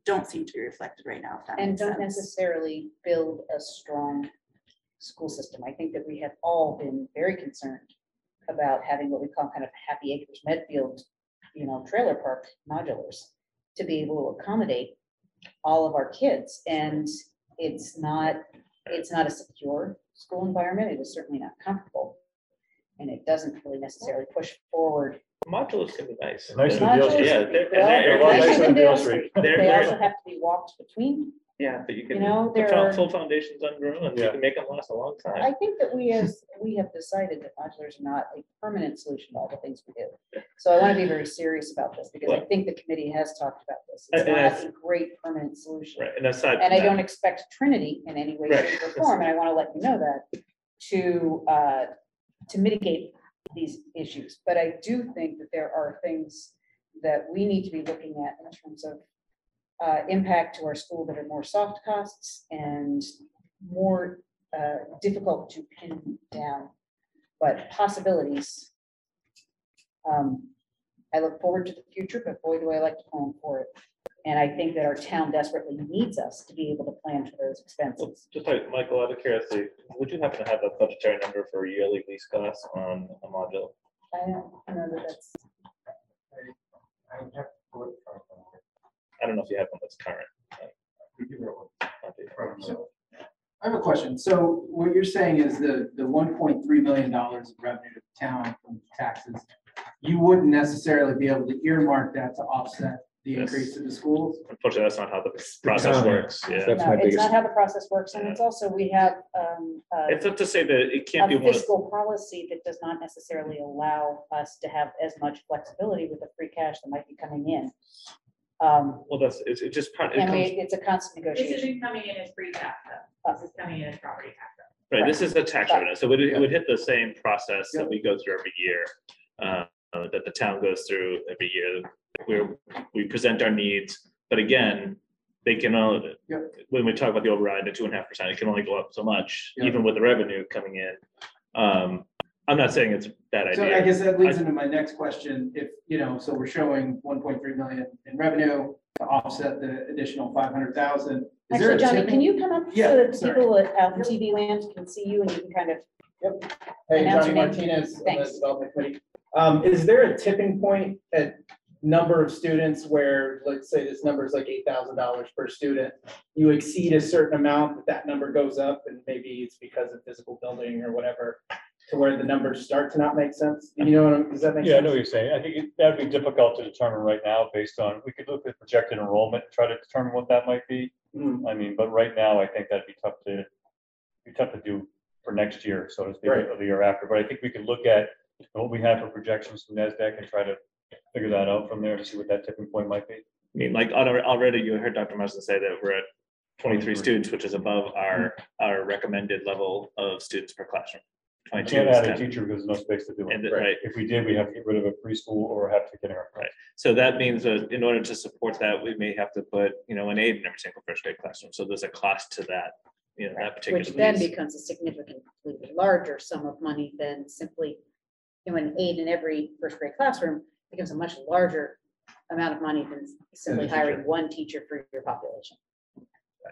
don't seem to be reflected right now. And don't necessarily build a strong school system. I think that we have all been very concerned about having what we call kind of Happy Acres Medfield, trailer park modulars to be able to accommodate all of our kids. And it's not a secure school environment. It is certainly not comfortable, and it doesn't really necessarily push forward. Modulars can be nice. Nice to Dale Street. Yeah, they also have to be walked between. Yeah, but you can put full foundations on your own, and you can make them last a long time. I think that we have decided that modulars are not a permanent solution to all the things we do. So I want to be very serious about this, because I think the committee has talked about this. It's not a great permanent solution. Right, and aside from that, I don't expect Trinity in any way, shape, or form, and I want to let you know that, to mitigate these issues. But I do think that there are things that we need to be looking at in terms of impact to our school that are more soft costs and more difficult to pin down, but possibilities. I look forward to the future, but boy, do I like to plan for it. And I think that our town desperately needs us to be able to plan for those expenses. Just like Michael, out of curiosity, would you happen to have a budgetary number for yearly lease costs on a module? I don't know that that's. I would have to I don't know if you have one that's current. I have a question. So what you're saying is the $1.3 million of revenue to the town from taxes, you wouldn't necessarily be able to earmark that to offset the increase to the schools? Unfortunately, that's not how the process works. Yeah, that's no, it's not how the process works. And it's also, we have it's not to say that it can't be one fiscal policy that does not necessarily allow us to have as much flexibility with the free cash that might be coming in. Well, that's it's just part. It's a constant negotiation. This isn't coming in as free tax though. This is coming in as property tax though. Right. This is a tax revenue, so it would hit the same process that we go through every year, that the town goes through every year, where we present our needs. But again, they can only when we talk about the override, the 2.5%, it can only go up so much, even with the revenue coming in. I'm not saying it's a bad idea. So I guess that leads into my next question. If, you know, so we're showing 1.3 million in revenue to offset the additional 500,000. Actually, Johnny, can you come up so that people out in TV land can see you and you can kind of. Hey, Johnny Martinez, on this development committee. Is there a tipping point at number of students where, let's say this number is like $8,000 per student, you exceed a certain amount, that number goes up, and maybe it's because of physical building or whatever, to where the numbers start to not make sense? You know what I'm, does that make sense? Yeah, I know what you're saying. I think that would be difficult to determine right now based on, we could look at projected enrollment and try to determine what that might be. I mean, but right now I think that'd be tough to do for next year, so to speak, or the year after. But I think we could look at what we have for projections from NASDAQ and try to figure that out from there to see what that tipping point might be. I mean, like already you heard Dr. Morrison say that we're at 23 students, which is above our recommended level of students per classroom. I can't add a teacher because there's no space to do it. Right. If we did, we have to get rid of a preschool or have to get in our class. Right. So that means in order to support that, we may have to put, you know, an aide in every single first grade classroom. So there's a cost to that, you know, that particular. Which then becomes a significantly larger sum of money than simply, you know, an aide in every first grade classroom becomes a much larger amount of money than simply hiring one teacher for your population.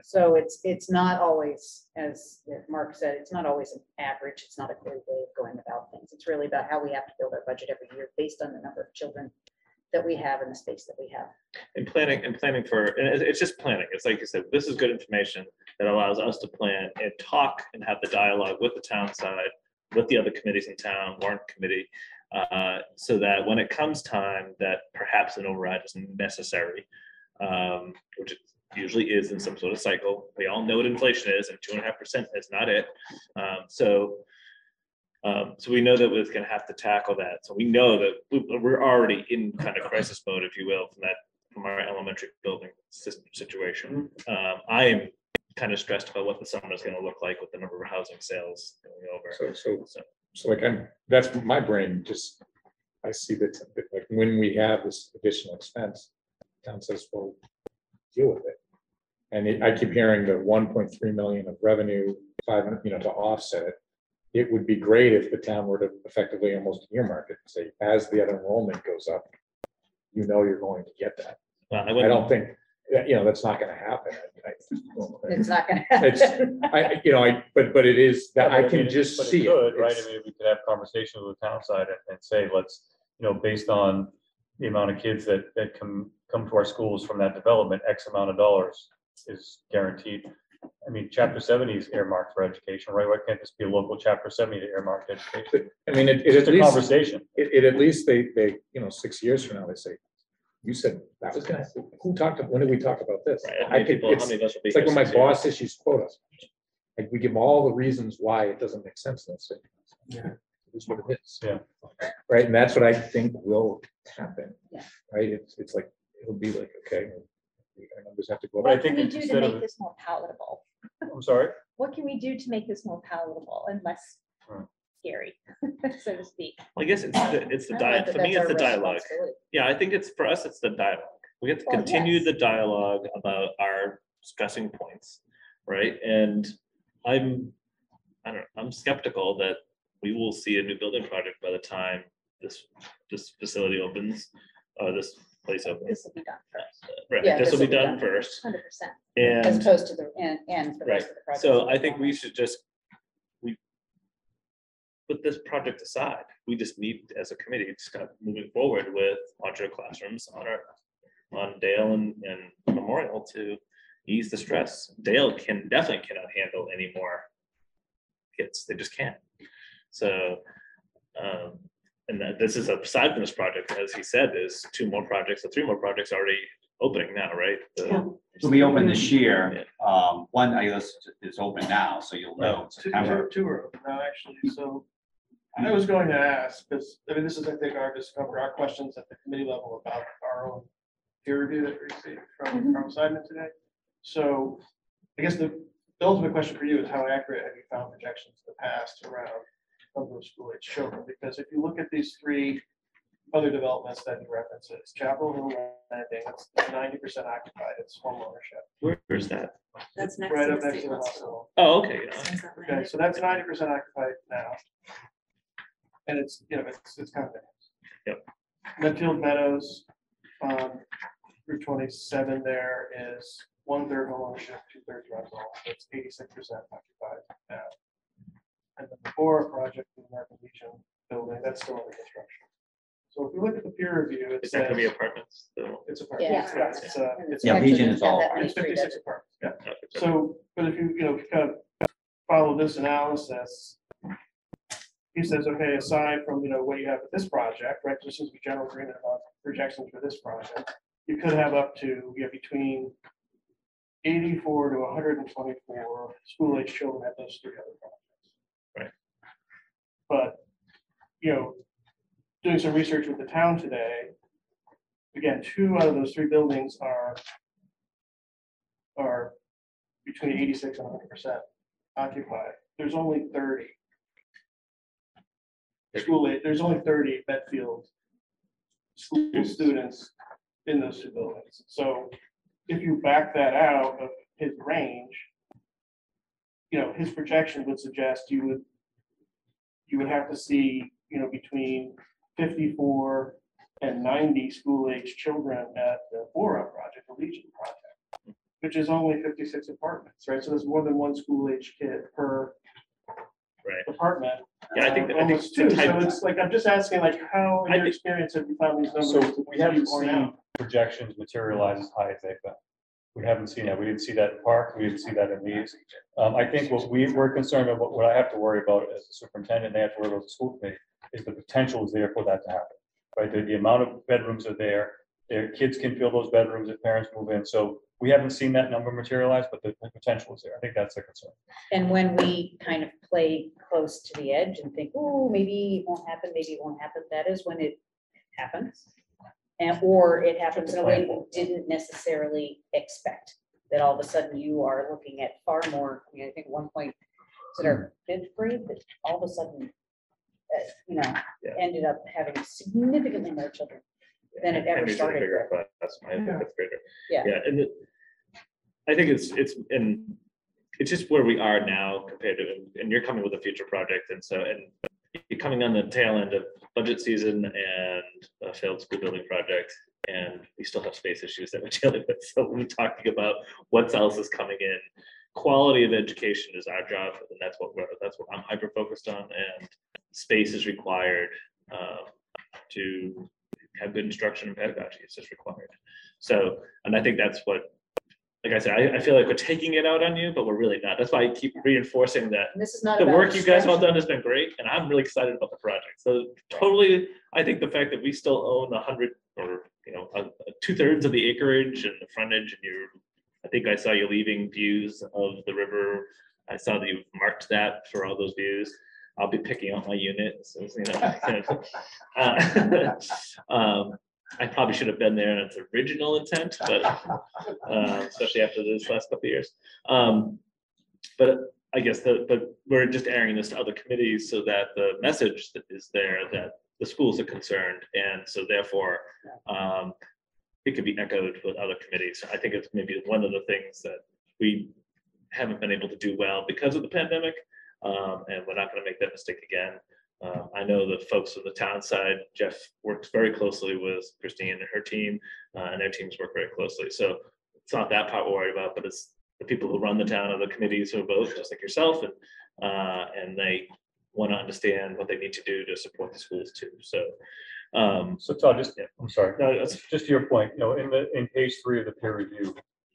So it's not always, as Mark said, it's not always an average. It's not a clear way of going about things. It's really about how we have to build our budget every year based on the number of children that we have and the space that we have. And planning for, and it's just planning. It's like you said, this is good information that allows us to plan and talk and have the dialogue with the town side, with the other committees in town, warrant committee, so that when it comes time that perhaps an override is necessary, which usually is in some sort of cycle. We all know what inflation is, and 2.5% is not it. So we know that we're going to have to tackle that. So we know that we're already in kind of crisis mode, if you will, from our elementary building system situation. I am kind of stressed about what the summer is going to look like with the number of housing sales going over. So like that's my brain. Just I see that like when we have this additional expense, the town says, well, deal with it. And I keep hearing the 1.3 million of revenue, 500, you know, to offset it. It would be great if the town were to effectively almost earmark it and say, as the other enrollment goes up, you know, you're going to get that. Well, I don't think, you know, that's not going to happen. It's not going to happen. But it is that I can just see it. Right. I mean, we could have conversations with the town side and say, let's, you know, based on the amount of kids that come to our schools from that development, X amount of dollars is guaranteed. I mean, Chapter 70 is earmarked for education, right? Why can't this be a local Chapter 70 to earmark education? I mean, it's a conversation. At least they, you know, 6 years from now, they say, you said that was going to, who talked, when did we talk about this? Right. It's like when my boss issues quotas. Like we give all the reasons why it doesn't make sense in this city. Yeah. Is what it is. Yeah. Right. And that's what I think will happen. Yeah. Right. It's like it'll be like, okay, our numbers have to go up. What can we do to make this more palatable? I'm sorry? What can we do to make this more palatable and less scary, so to speak? Well, I guess it's the dialogue. For me, it's the dialogue. Yeah, I think it's for us, it's the dialogue. We have to continue the dialogue about our stressing points, right? And I'm skeptical that we will see a new building project by the time this facility opens, or this place opens. This will be done first. Right. Yeah, this will be done first. 100%. And as opposed to the and for the rest of the project. So I think we should just put this project aside. We just need, as a committee, just kind of moving forward with modular classrooms on Dale and Memorial to ease the stress. Dale definitely cannot handle any more kids. They just can't. So, and this is aside from this project, as he said, there's two more projects or three more projects already opening now, right? So we open this year. Yeah. One is open now, so you'll know. Two are open now, actually. So I was going to ask, because I mean, this is, I think, our questions at the committee level about our own peer review that we received from Simon today. So I guess the ultimate question for you is, how accurate have you found projections in the past around number of school-age children? Because if you look at these three other developments that he references, Chapel Hill Landing, it's 90% occupied, it's home ownership. Where's that? That's next right to up the next to the hospital. Oh, okay. Yeah. Okay, so that's 90% occupied now. And it's, you know, it's kind of nice. Yep. Medfield Meadows, Route 27 there is 1/3 home ownership, 2/3 rental. It's 86% occupied now. And the Fougere project, the American Legion building, that's still under construction. So if you look at the peer review, it says, that could be apartments. So. It's apartments. Yeah, yeah. It's yeah, Legion is all. It's 56 apartments. Yeah. Okay. So, but if you kind of follow this analysis, he says, okay, aside from what you have with this project, right? There seems to be general agreement about projections for this project. You could have up to between 84 to 124 school-age children at those three other projects. Right. But, doing some research with the town today, again, 2 out of those 3 buildings are between 86 and 100% occupied. There's only 30 school-age. There's only 30 Medfield school students in those 2 buildings. So if you back that out of his range, his projection would suggest you would have to see, between 54 and 90 school-age children at the Fougere project, the Legion project, which is only 56 apartments, right? So there's more than 1 school-age kid per apartment. Yeah, I think it's 2. So it's like, I'm just asking, like, how in your experience have you found these numbers? So we haven't seen projections materialize as high as they've been. We haven't seen that. We didn't see that in Park. We didn't see that in these. I think what we're concerned about, what I have to worry about as a superintendent, they have to worry about the school committee, is the potential is there for that to happen, right? The amount of bedrooms are there. Their kids can fill those bedrooms if parents move in. So we haven't seen that number materialize, but the potential is there. I think that's the concern. And when we kind of play close to the edge and think, oh, maybe it won't happen, that is when it happens. Or it happens in a way you didn't necessarily expect, that all of a sudden you are looking at far more. I think at one point, is it our 5th grade that all of a sudden, ended up having significantly more children than it ever started. That's my 5th grader. Yeah. Yeah. And I think it's just where we are now compared to, and you're coming with a future project. And so, you're coming on the tail end of budget season and a failed school building project, and we still have space issues that we're dealing with. So we're talking about what else is coming in. Quality of education is our job, and that's what I'm hyper focused on. And space is required to have good instruction and pedagogy. It's just required. So, and I think that's what. Like I said, I feel like we're taking it out on you, but we're really not. That's why I keep reinforcing that this is not the work you guys have done has been great, and I'm really excited about the project. So totally, I think the fact that we still own 100 or 2/3 of the acreage and the frontage, and I think I saw you leaving views of the river. I saw that you've marked that for all those views. I'll be picking up my unit. So, I probably should have been there in its original intent, but especially after this last couple of years. But I guess but we're just airing this to other committees so that the message that is there that the schools are concerned, and so therefore it can be echoed with other committees. I think it's maybe one of the things that we haven't been able to do well because of the pandemic, and we're not going to make that mistake again. I know the folks on the town side, Jeff works very closely with Christine and her team, and their teams work very closely. So it's not that part we're worried about, but it's the people who run the town and the committees who vote, just like yourself, and they want to understand what they need to do to support the schools too. So, so Todd, I'm sorry. No, just to your point, in page 3 of the peer review,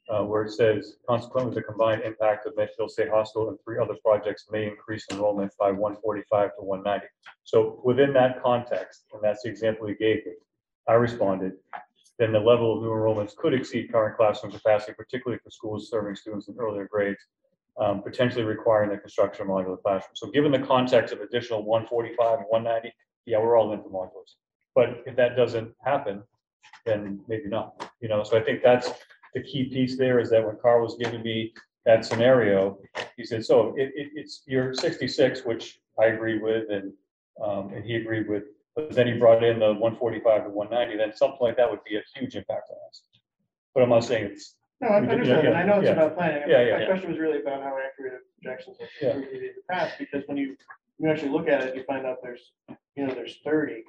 where it says, consequently, the combined impact of Medfield State Hospital and 3 other projects may increase enrollment by 145 to 190. So within that context, and that's the example you gave me, I responded, then the level of new enrollments could exceed current classroom capacity, particularly for schools serving students in earlier grades, potentially requiring the construction of modular classrooms. So given the context of additional 145 and 190, yeah, we're all in for modulars. But if that doesn't happen, then maybe not. You know, so I think that's the key piece there, is that when Carl was giving me that scenario, he said, so it's your 66, which I agreed with, and he agreed with, but then he brought in the 145 to 190, then something like that would be a huge impact on us. But I'm not saying it's... No, I understand. Yeah, I know it's about planning. I mean, my question was really about how accurate projections are in the past, because when you actually look at it, you find out there's, you know, there's 30.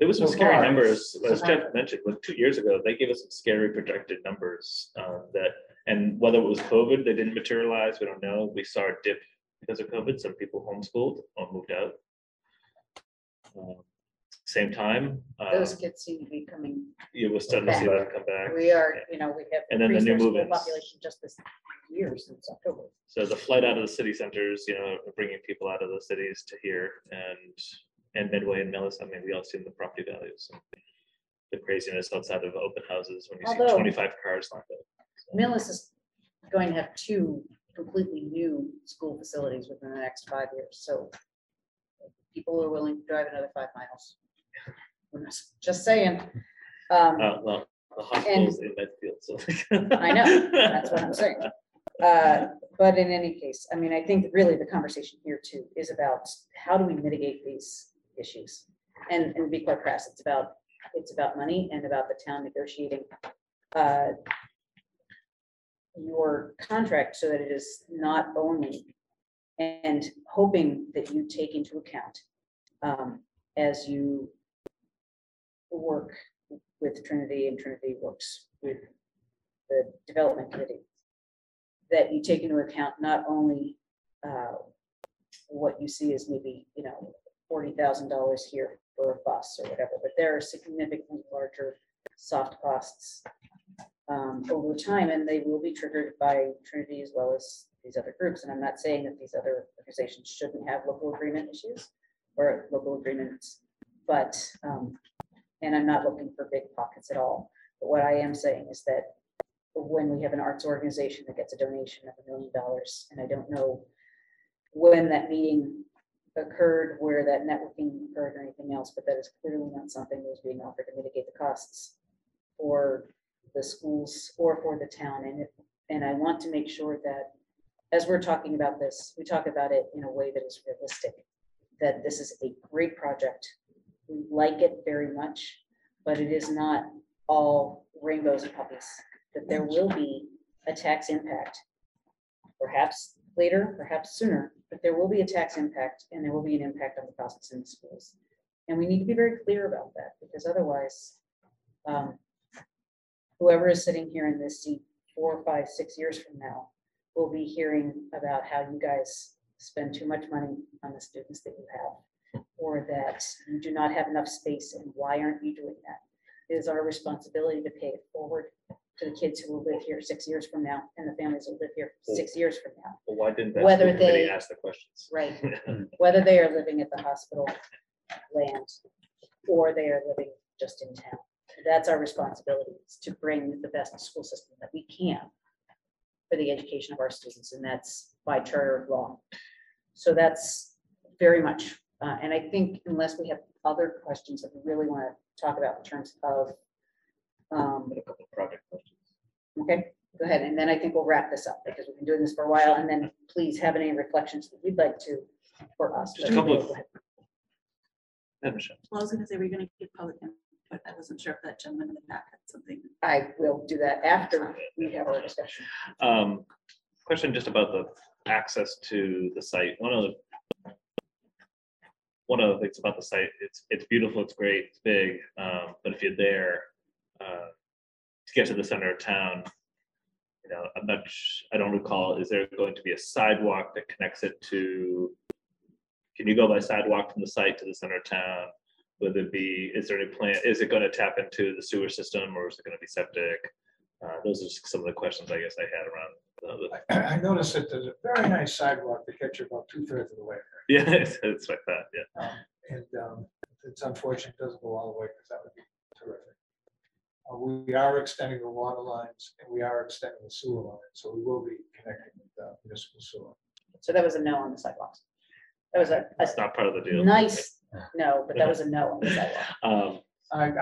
There was some scary numbers, as Jeff mentioned, like 2 years ago, they gave us some scary projected numbers that, and whether it was COVID, they didn't materialize, we don't know. We saw a dip because of COVID. Some people homeschooled or moved out. Same time, those kids seem to be coming. You were starting to see that come back. We are, you know, we have, and then the new movement population just this year since October. So the flight out of the city centers, you know, bringing people out of the cities to here, and Midway and Millis. I mean, we all seen the property values, the craziness outside of open houses when you see 25 cars lined up. Millis is going to have 2 completely new school facilities within the next 5 years, so people are willing to drive another 5 miles. Just saying. Well, the hospital's in Medfield, so I know, that's what I'm saying. But in any case, I mean, I think really the conversation here too is about how do we mitigate these issues, and be quite crass, it's about money and about the town negotiating your contract so that it is not only, and hoping that you take into account as you work with Trinity, and Trinity works with the development committee, that you take into account not only what you see as maybe, you know, $40,000 here for a bus or whatever, but there are significantly larger soft costs over time, and they will be triggered by Trinity as well as these other groups. And I'm not saying that these other organizations shouldn't have local agreement issues or local agreements, but and I'm not looking for big pockets at all. But what I am saying is that when we have an arts organization that gets a donation of $1 million, and I don't know when that meeting occurred, where that networking occurred or anything else, but that is clearly not something that was being offered to mitigate the costs for the schools or for the town. And I want to make sure that as we're talking about this, we talk about it in a way that is realistic, that this is a great project. We like it very much, but it is not all rainbows and puppies, that there will be a tax impact, perhaps later, perhaps sooner, but there will be a tax impact, and there will be an impact on the process in the schools. And we need to be very clear about that, because otherwise, whoever is sitting here in this seat 4, 5, 6 years from now, we'll be hearing about how you guys spend too much money on the students that you have, or that you do not have enough space, and why aren't you doing that? It is our responsibility to pay it forward to the kids who will live here 6 years from now, and the families who will live here 6 years from now. Well, why didn't that committee ask the questions? Right. Whether they are living at the hospital land or they are living just in town. That's our responsibility, is to bring the best school system that we can for the education of our students, and that's by charter of law. So that's very much, and I think unless we have other questions that we really want to talk about in terms of a couple of project questions. Okay, go ahead, and then I think we'll wrap this up, because we've been doing this for a while, and then please have any reflections that you'd like to for us. Just a couple of. Well, I was going to say we're going to give public input, but I wasn't sure if that gentleman in the back had something. I will do that after we have our discussion. Question just about the access to the site. One of the things about the site, it's beautiful, it's great, it's big, but if you're there to get to the center of town, you know, I don't recall. Is there going to be a sidewalk that connects it to? Can you go by sidewalk from the site to the center of town? Is there any plan? Is it going to tap into the sewer system, or is it going to be septic? Those are just some of the questions I guess I had around. I noticed that there's a very nice sidewalk that gets you about 2/3 of the way there. Yeah, it's like that. Yeah, it's unfortunate it doesn't go all the way because that would be terrific. We are extending the water lines and we are extending the sewer line, so we will be connecting with the municipal sewer. So that was a no on the sidewalks. That was that's not part of the deal. Nice no, but that was a no on the sidewalk.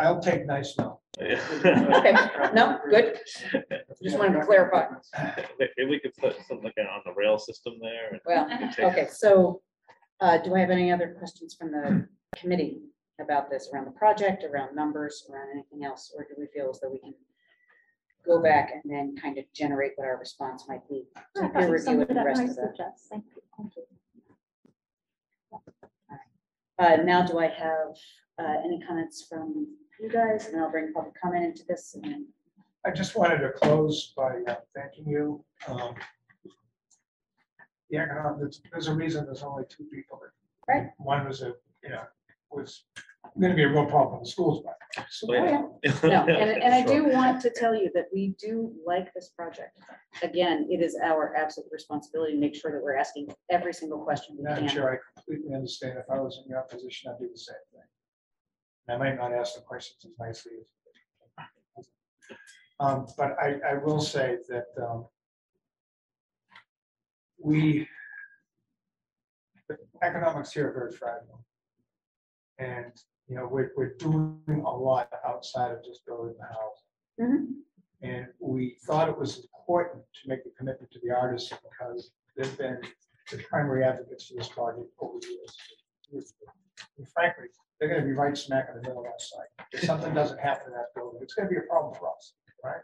I'll take nice no. Yeah. Okay, no, good. Just wanted to clarify. Maybe we could put something on the rail system there. And well, okay. So, do I have any other questions from the committee about this, around the project, around numbers, around anything else, or do we feel as though we can go back and then kind of generate what our response might be to peer review and the rest of that? Thank you. Thank you. Now, do I have any comments from you guys? And I'll bring public comment into this. And then I just wanted to close by thanking you. Yeah, there's a reason there's only 2 people. Right. One was was going to be a real problem for the schools, but so, and I do want to tell you that we do like this project. Again, it is our absolute responsibility to make sure that we're asking every single question. I'm sure I completely understand. If I was in your position, I'd do the same thing. I might not ask the questions as nicely as but I will say that the economics here are very fragile. And we're doing a lot outside of just building the house. Mm-hmm. And we thought it was important to make the commitment to the artists because they've been the primary advocates for this project over the years. And frankly, they're going to be right smack in the middle of that site. If something doesn't happen in that building, it's going to be a problem for us, right?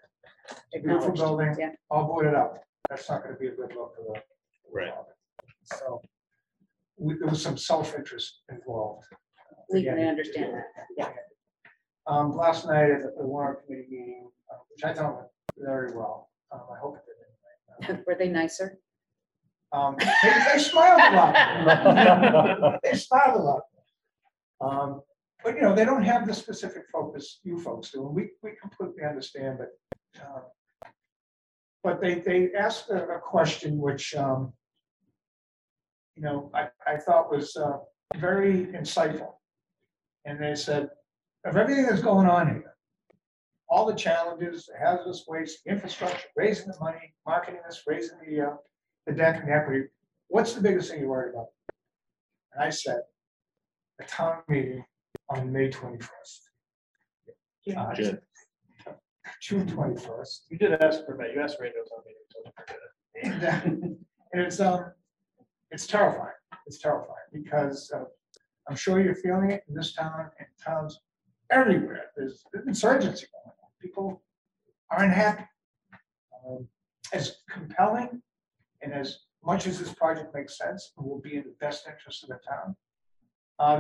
A beautiful building, all boarded up. That's not going to be a good look for the project. So there was some self-interest involved. I understand that. Yeah. Last night at the warrant committee meeting, which I thought went very well. I hope it did anyway. Were they nicer? They smiled a lot. They smiled a lot. But they don't have the specific focus you folks do, and we completely understand. But they asked a question which I thought was very insightful. And they said, of everything that's going on here, all the challenges, the hazardous waste, the infrastructure, raising the money, marketing this, raising the debt and the equity, what's the biggest thing you're worried about? And I said, a town meeting on May 21st. Yeah. June 21st. You did ask for that. You asked for a town meeting. And it's terrifying. It's terrifying because I'm sure you're feeling it in this town and towns everywhere. There's insurgency going on. People aren't happy. As compelling and as much as this project makes sense, it will be in the best interest of the town.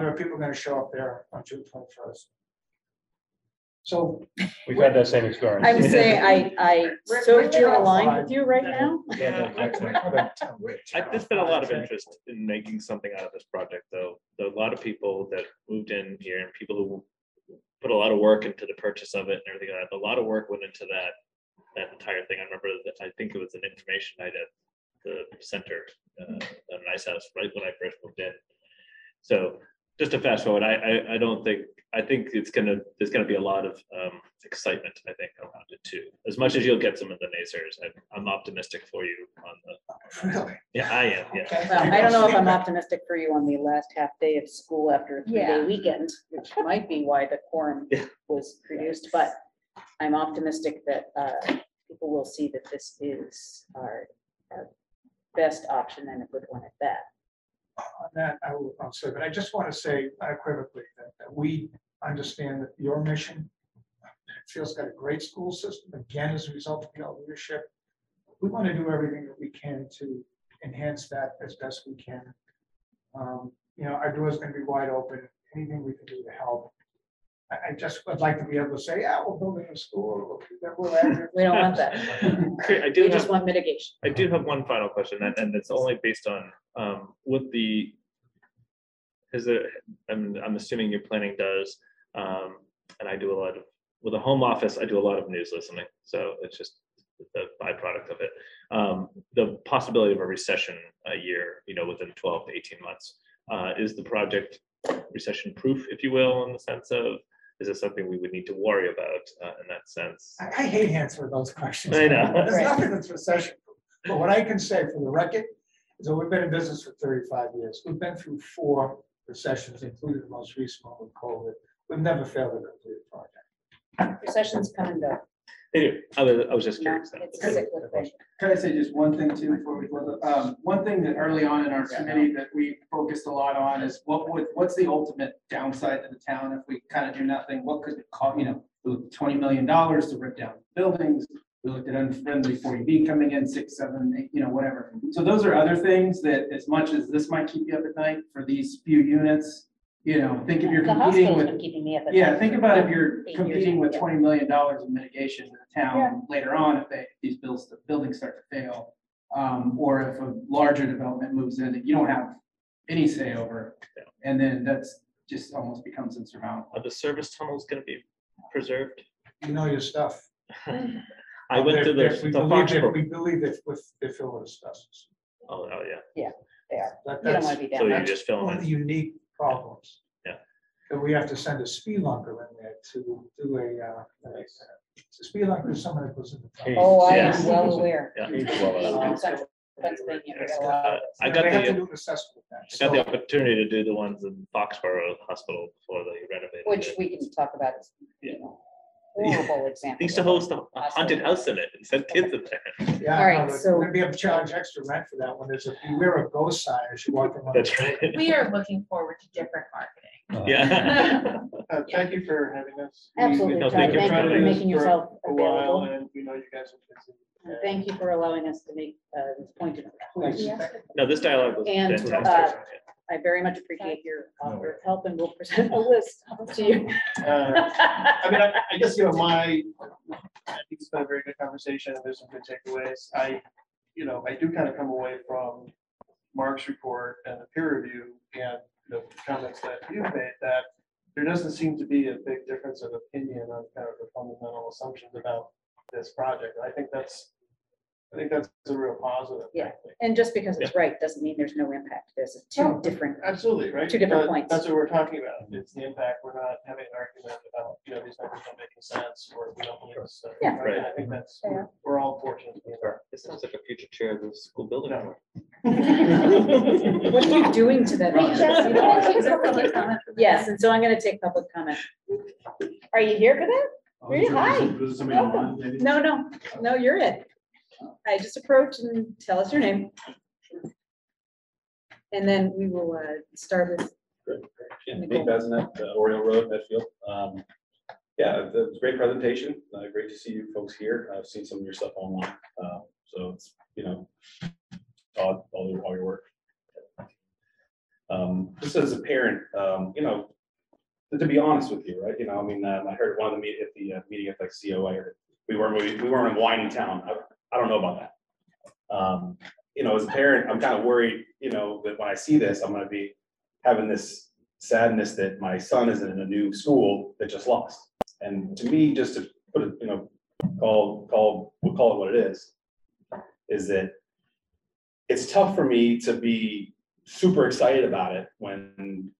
There are people going to show up there on June 21st. So we've had that same experience. I would say I so you're aligned with you right now. Yeah, there's been a lot of interest in making something out of this project, though. There are a lot of people that moved in here and people who put a lot of work into the purchase of it and everything like that. A lot of work went into that entire thing. I remember that I think it was an information night at the center, a nice house, right when I first moved in. So just to fast forward, I think there's gonna be a lot of excitement, I think, around it too. As much as you'll get some of the naysayers, I'm optimistic for you on the. Really? Yeah, I am. Yeah. Okay. Well, I don't know if I'm optimistic for you on the last half day of school after a 3-day weekend, which might be why the quorum was produced. But I'm optimistic that people will see that this is our best option and a good one at that. On that, I will answer, but I just want to say unequivocally that we understand that your mission, Medfield's got a great school system, again, as a result of your leadership. We want to do everything that we can to enhance that as best we can. Our door is going to be wide open, anything we can do to help. I just would like to be able to say, yeah, we're building a school. We don't want that. We just want mitigation. I do have one final question, and it's only based on I'm assuming your planning does, and I do a lot of with a home office, I do a lot of news listening. So it's just the byproduct of it. The possibility of a recession a year, you know, within 12 to 18 months, is the project recession proof, if you will, in the sense of, is it something we would need to worry about in that sense? I hate answering those questions. I know. There's nothing that's recession proof. But what I can say for the record is that we've been in business for 35 years. We've been through 4 recessions, including the most recent one with COVID. We've never failed to complete a project. Recessions come and go. They do. I was just curious. Can I say just one thing too before we close up? One thing that early on in our committee that we focused a lot on is what's the ultimate downside to the town if we kind of do nothing? What could it cost? You know, $20 million to rip down buildings. We looked at unfriendly 40B coming in, 6, 7, 8, you know, whatever. So those are other things that, as much as this might keep you up at night for these few units, you know, think if you're competing with, think about if you're competing with $20 million in mitigation in the town later on, if these buildings start to fail, or if a larger development moves in that you don't have any say over, and then that's just almost becomes insurmountable. Are the service tunnels going to be preserved? You know your stuff. I went to we believe that they're filled with asbestos. Oh, oh yeah. Yeah, they are. You don't want to be down. So you just fill in. Unique problems. Yeah. That we have to send a spelunker in there to do a spelunker is someone that goes in the tunnel. Oh, I am well aware. Yeah. I got the opportunity to do the ones in Foxborough Hospital before they renovated. Which we can talk about. Yeah. Horrible example. They used to host a haunted house in it and send kids in there. Yeah, all right. So maybe I'm charged extra rent for that one. There's a beware of ghost sign as you walk around. That's right. We are looking forward to different marketing. Yeah. Thank you for having us. Absolutely. No, thank you for making yourself available. And we know you guys will continue. And thank you for allowing us to make this pointed question. No, this dialogue was fantastic. I very much appreciate your help, and we'll present a list to you. I mean, I guess, you know, I think it's been a very good conversation. There's some good takeaways. I do kind of come away from Mark's report and the peer review and the comments that you made that there doesn't seem to be a big difference of opinion on kind of the fundamental assumptions about this project. And I think that's a real positive. Yeah, and just because it's right doesn't mean there's no impact. There's two different points. That's what we're talking about. It's the impact. We're not having an argument about, you know, these numbers don't make any sense, or we don't believe this stuff. Yeah, right. I think that's we're all fortunate to be there. It sounds like a future chair of the school building. No. What are you doing to that? Yes, and so I'm going to take public comment. Are you here for that? Oh, hi. No, you're it. I just approach and tell us your name, and then we will start with. Nate Besnet, Oriole Road, Medfield. It's a great presentation. Great to see you folks here. I've seen some of your stuff online, so it's, you know, Todd, all your work. Just as a parent, you know, to be honest with you, right? You know, I mean, I heard one of the meeting at like CO. I heard we weren't a whiny town. I don't know about that. You know, as a parent, I'm kind of worried, you know, that when I see this, I'm going to be having this sadness that my son is in a new school that just lost. And to me, just to put it, you know, we'll call it what it is that it's tough for me to be super excited about it when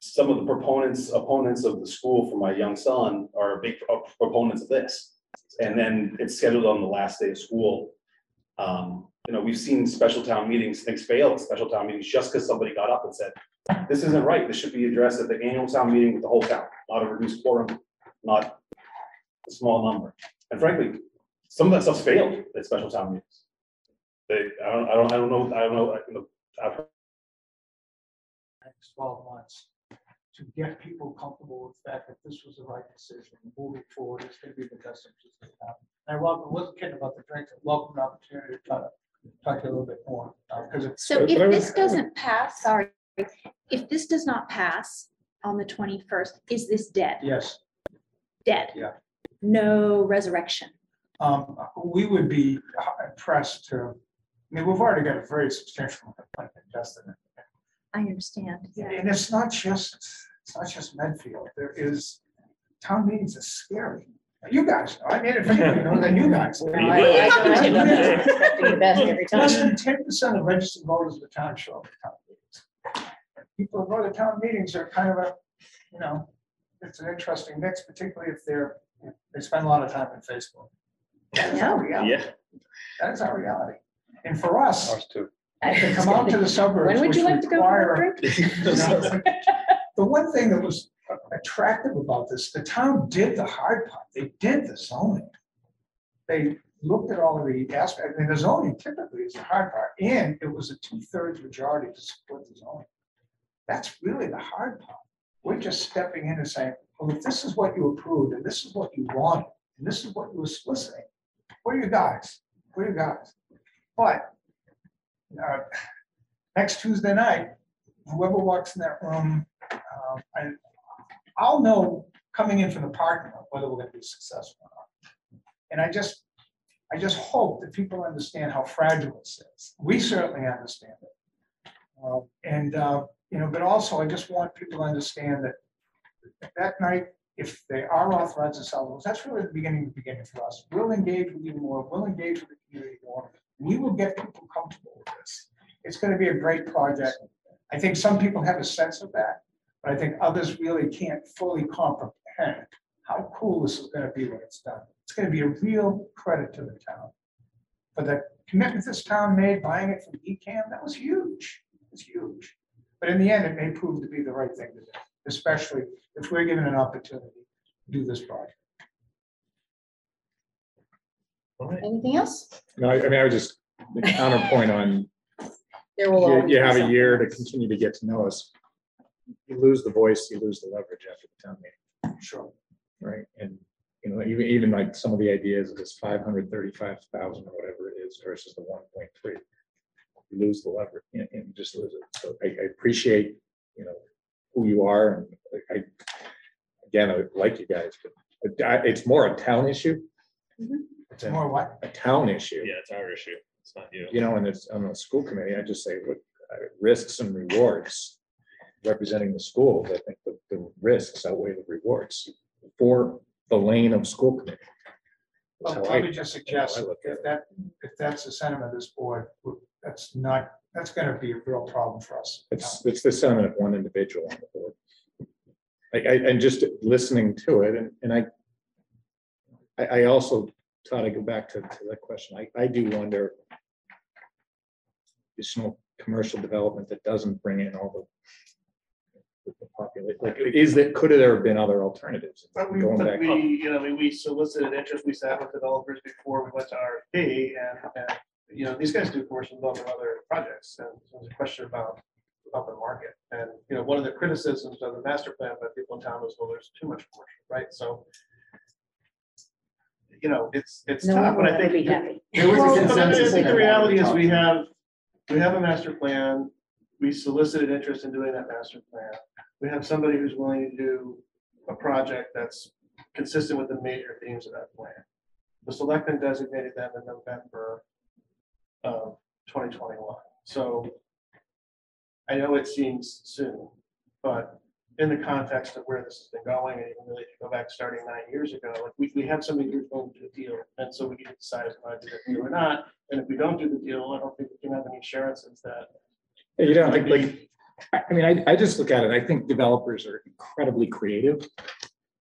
some of the opponents of the school for my young son are big proponents of this. And then it's scheduled on the last day of school. You know, we've seen special town meetings, things fail at special town meetings just because somebody got up and said, this isn't right. This should be addressed at the annual town meeting with the whole town, not a reduced quorum, not a small number. And frankly, some of that stuff's failed at special town meetings. I don't know. I've next 12 months. To get people comfortable with the fact that this was the right decision, moving forward, it's going to be the best interest of the town. And I wasn't kidding about the drinks. I welcome the opportunity to try to talk to you a little bit more. So if this doesn't pass, sorry, if this does not pass on the 21st, is this dead? Yes. Dead. Yeah. No resurrection. We would be pressed to. I mean, we've already got a very substantial complaint invested in it. I understand. Yeah. And it's not just Medfield. There is town meetings are scary. You guys, I made it for you, you know, than you guys. Less than 10% of registered voters of the town show up at town meetings. People who go to town meetings are kind of a, you know, it's an interesting mix, particularly if they spend a lot of time on Facebook. That's our reality. Yeah. That's our reality. And for us, to come out to the suburbs, when would you like to go for a trip? You know, the one thing that was attractive about this, the town did the hard part. They did the zoning. They looked at all of the aspects. I mean, the zoning typically is the hard part, and it was a 2/3 majority to support the zoning. That's really the hard part. We're just stepping in and saying, well, if this is what you approved, and this is what you wanted, and this is what you were soliciting, where are you guys? Where are you guys? But next Tuesday night, whoever walks in that room, I'll know coming in from the parking lot whether we're going to be successful or not. And I just hope that people understand how fragile this is. We certainly understand it. You know, but also I just want people to understand that that night, if they are authorized to sell, that's really the beginning for us. We'll engage with you more. We'll engage with the community more. We will get people comfortable with this. It's going to be a great project. I think some people have a sense of that, but I think others really can't fully comprehend how cool this is going to be when it's done. It's going to be a real credit to the town. For the commitment this town made, buying it from ECAM, that was huge. It's huge. But in the end, it may prove to be the right thing to do, especially if we're given an opportunity to do this project. All right. Anything else? No, I mean, I would just the counterpoint on you have a year to continue to get to know us. You lose the voice, you lose the leverage after the town meeting. Sure. Right. And, you know, even like some of the ideas of this 535,000 or whatever it is versus the 1.3, you lose the leverage and just lose it. So I appreciate, you know, who you are. And I would like you guys, but it's more a town issue. Mm-hmm. It's more what? A town issue. Yeah, it's our issue. It's not you. You know, and it's on the school committee. I just say what risks and rewards. Representing the schools, I think the risks outweigh the rewards for the lane of school committee. Well, let me just suggest if that's the sentiment of this board, that's going to be a real problem for us. It's the sentiment of one individual on the board. And just listening to it, and I also, Todd, I go back to that question. I do wonder, there's no commercial development that doesn't bring in all the population. Like, could there have been other alternatives? We solicited interest. We sat with developers before we went to RFP, and you know, these guys do commercial development on other projects. And so there's a question about the market. And you know, one of the criticisms of the master plan by people in town was, well, there's too much commercial, right? So you know, it's tough, but I think the reality is we have a master plan. We solicited interest in doing that master plan. We have somebody who's willing to do a project that's consistent with the major themes of that plan. The selectmen designated them in November of 2021. So I know it seems soon, but in the context of where this has been going, and even really if you go back starting 9 years ago, like we had somebody who's going to do a deal, and so we can decide if we want to do the deal or not. And if we don't do the deal, I don't think we can have any assurances that. You know, I just look at it. I think developers are incredibly creative,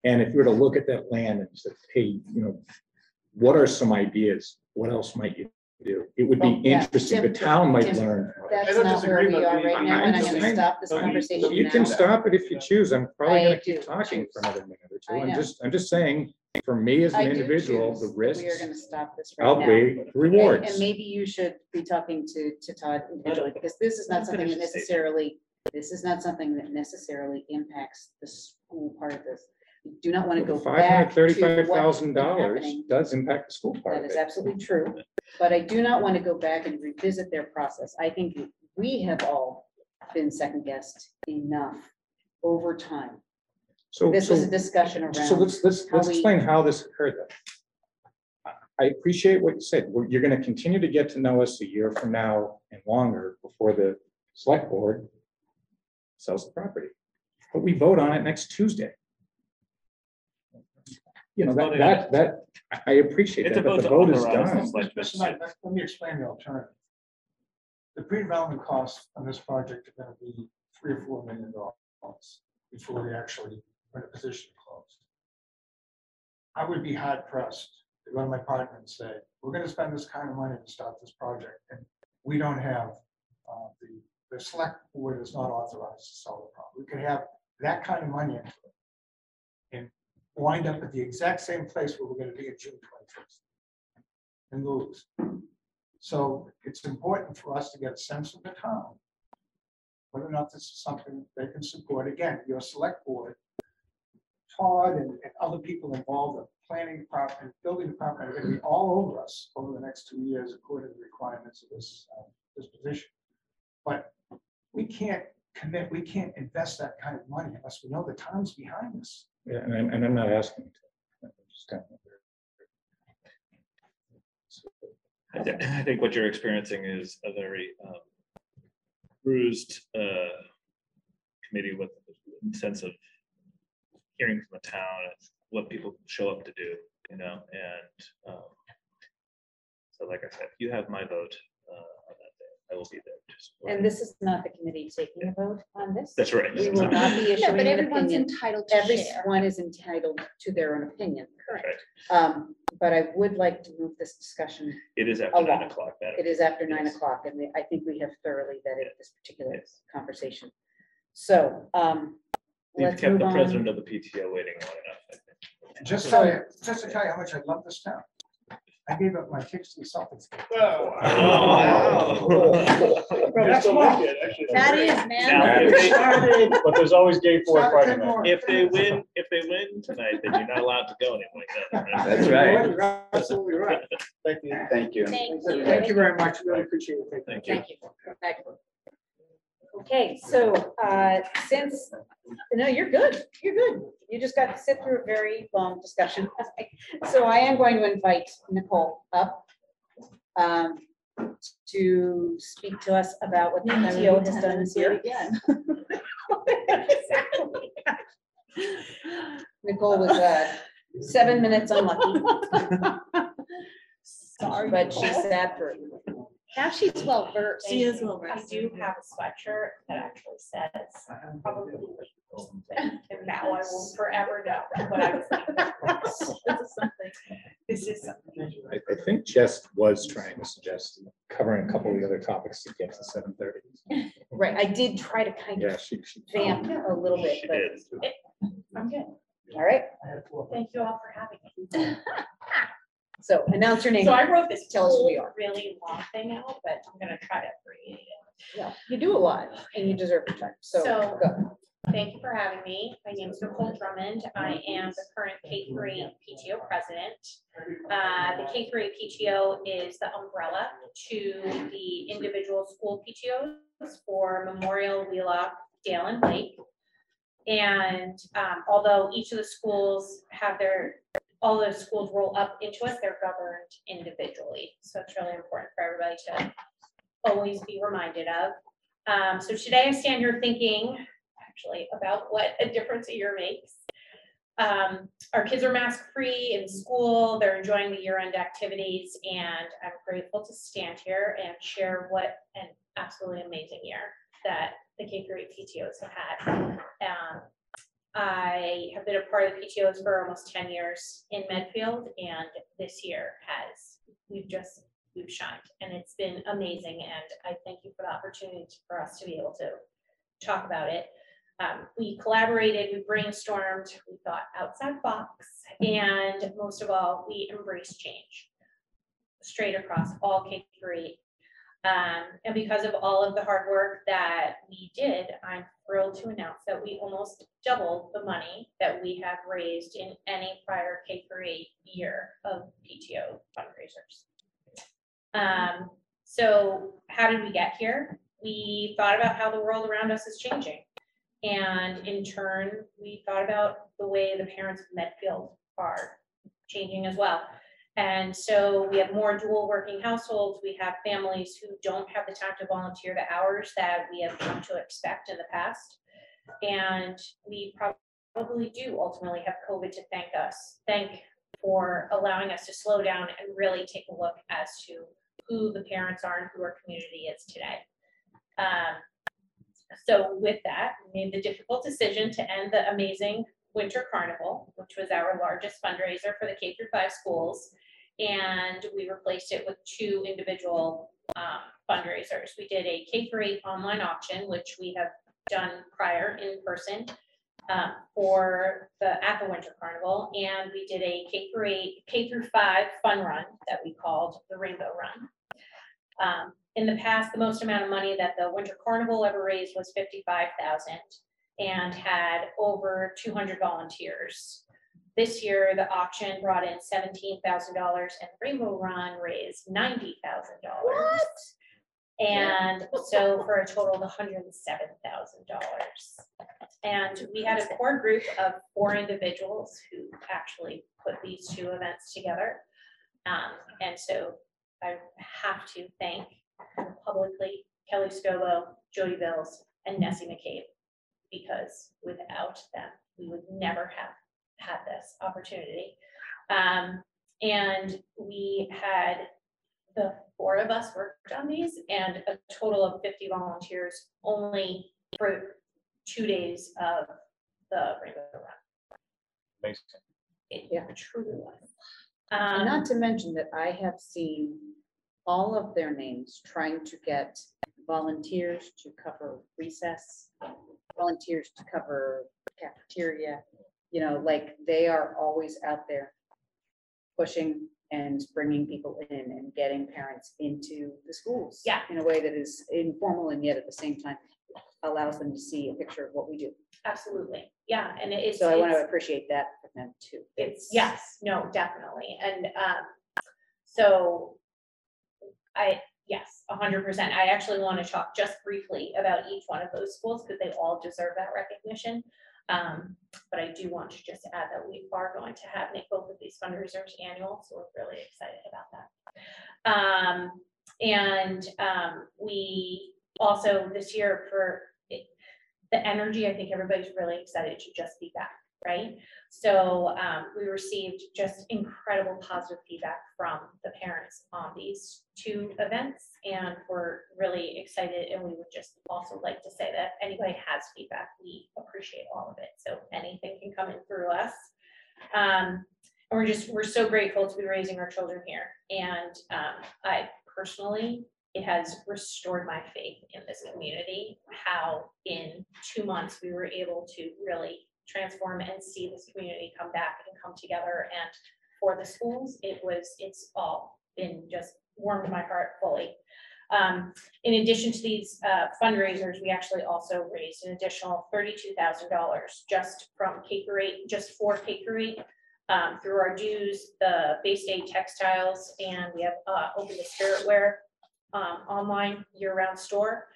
and if you were to look at that land and say, "Hey, you know, what are some ideas? What else might you do?" It would be interesting. Tim, the town might learn. That's not where we are right now, and I'm going to stop this conversation. You can stop it if you choose. I'm probably going to keep talking for another minute or two. I'm just saying. For me as an individual, the risks outweigh rewards. And maybe you should be talking to Todd individually, because this is not something that necessarily impacts the school part of this. You do not want to go back to $535,000 does impact the school part. That is absolutely true. But I do not want to go back and revisit their process. I think we have all been second guessed enough over time. So this was a discussion around. So let's explain how this occurred. I appreciate what you said. You're going to continue to get to know us a year from now and longer before the select board sells the property, but we vote on it next Tuesday. you know, that I appreciate that, but the vote is done. Mr. Knight, let me explain the alternative. The pre-development costs on this project are going to be $3 or $4 million before we actually are in a position to close. I would be hard pressed to go to my partner and say, we're going to spend this kind of money to start this project, and we don't have the select board is not authorized to sell the property. We could have that kind of money into it and wind up at the exact same place where we're going to be in June 21st and lose. So it's important for us to get a sense of the town, whether or not this is something they can support. Again, your select board, Todd and other people involved, the planning department, building department, are going to be all over us over the next 2 years according to the requirements of this position. But we can't commit, we can't invest that kind of money unless we know the town's behind us. Yeah, and I'm not asking to. I'm just kind of I think what you're experiencing is a very bruised committee with a sense of hearing from the town and what people show up to do, you know, and so like I said, you have my vote on that day. I will be there. And this is not the committee taking a vote on this. That's right. We will not be issuing but everyone's opinion. Entitled to Everyone share. Is entitled to their own opinion. Correct. Right. But I would like to move this discussion. It is after 9 o'clock. It is after 9 o'clock, and I think we have thoroughly vetted this particular conversation. So we've let's kept move the president on. Of the PTO waiting long enough. I think. Just to tell you how much I love this town. I gave up my tickets to the Celtics. Oh, wow. That's why. That is, man. Started, but there's always gay for Friday night. If they win tonight, then you're not allowed to go anyway. That's right. You're absolutely right. Thank you. Thank you. Thank you very much. Really appreciate it. Thank you. Excellent. Okay, so since no, you're good. You just got to sit through a very long discussion. So I am going to invite Nicole up to speak to us about what the PTO has done this year. Exactly. Nicole was 7 minutes unlucky. Sorry, but she sat through. Now she's well versed. She is well versed. I do have a sweatshirt that actually says probably something, and now I will forever know what I was thinking. This is something. I think Jess was trying to suggest covering a couple of the other topics to get to 7:30. Right. I did try to kind of vamp a little bit. But I'm good. All right. Thank you all for having me. So announce your name. So I wrote this really long thing out, but I'm going to try to abbreviate it. Yeah, you do a lot and you deserve a check. So go. Thank you for having me. My name is Nicole Drummond. I am the current K3 PTO president. The K3 PTO is the umbrella to the individual school PTOs for Memorial, Wheelock, Dale, and Lake. And although each of the schools have all those schools roll up into us, they're governed individually. So it's really important for everybody to always be reminded of. So today I stand here thinking actually about what a difference a year makes. Our kids are mask free in school. They're enjoying the year-end activities, and I'm grateful to stand here and share what an absolutely amazing year that the K-8 PTOs have had. I have been a part of the PTOs for almost 10 years in Medfield, and this year we've shined, and it's been amazing. And I thank you for the opportunity for us to be able to talk about it. We collaborated, we brainstormed, we thought outside the box, and most of all, we embraced change straight across all K3. And because of all of the hard work that we did, I'm thrilled to announce that we almost doubled the money that we have raised in any prior K3 year of PTO fundraisers. So how did we get here? We thought about how the world around us is changing. And in turn, we thought about the way the parents of Medfield are changing as well. And so we have more dual working households. We have families who don't have the time to volunteer the hours that we have come to expect in the past. And we probably probably do ultimately have COVID to thank for allowing us to slow down and really take a look as to who the parents are and who our community is today. So with that, we made the difficult decision to end the amazing Winter Carnival, which was our largest fundraiser for the K-5 schools, and we replaced it with two individual fundraisers. We did a K3 online auction, which we have done prior in person for at the Winter Carnival, and we did a K through 5 fun run that we called the Rainbow Run. In the past, the most amount of money that the Winter Carnival ever raised was $55,000 and had over 200 volunteers. This year, the auction brought in $17,000 and Rainbow Run raised $90,000. What? And so for a total of $107,000. And we had a core group of 4 individuals who actually put these two events together. And so I have to thank publicly Kelly Scobo, Jody Bills, and Nessie McCabe, because without them, we would never have had this opportunity. And we had the 4 of us worked on these, and a total of 50 volunteers only for 2 days of the Rainbow Run. Amazing. Yeah, truly was. Not to mention that I have seen all of their names trying to get volunteers to cover recess, volunteers to cover cafeteria. You know, like they are always out there pushing and bringing people in and getting parents into the schools, yeah, in a way that is informal and yet at the same time allows them to see a picture of what we do. Absolutely, yeah, and it's so I want to appreciate that for them too. It's yes, no, definitely, and so I yes, 100%. I actually want to talk just briefly about each one of those schools because they all deserve that recognition. But I do want to just add that we are going to have both of these fundraisers annual, so we're really excited about that. We also this year for the energy, I think everybody's really excited to just be back, right? So we received just incredible positive feedback from the parents on these 2 events, and we're really excited, and we would just also like to say that if anybody has feedback, we appreciate all of it, so anything can come in through us. And we're so grateful to be raising our children here, and I personally, it has restored my faith in this community, how in 2 months we were able to really transform and see this community come back and come together. And for the schools, it's all been just warmed my heart fully. In addition to these fundraisers, we actually also raised an additional $32,000 just from K3, just for K3 through our dues, the Bay State Textiles, and we have opened the spiritware online year-round store.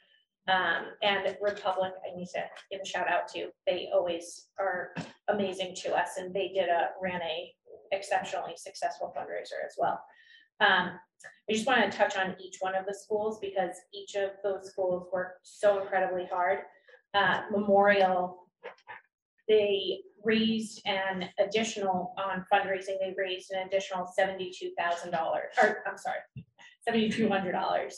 And Republic, I need to give a shout out to. They always are amazing to us, and they ran a exceptionally successful fundraiser as well. I just want to touch on each one of the schools because each of those schools worked so incredibly hard. Memorial, they raised an additional on fundraising. They raised an additional $72,000. Or I'm sorry, $7,200.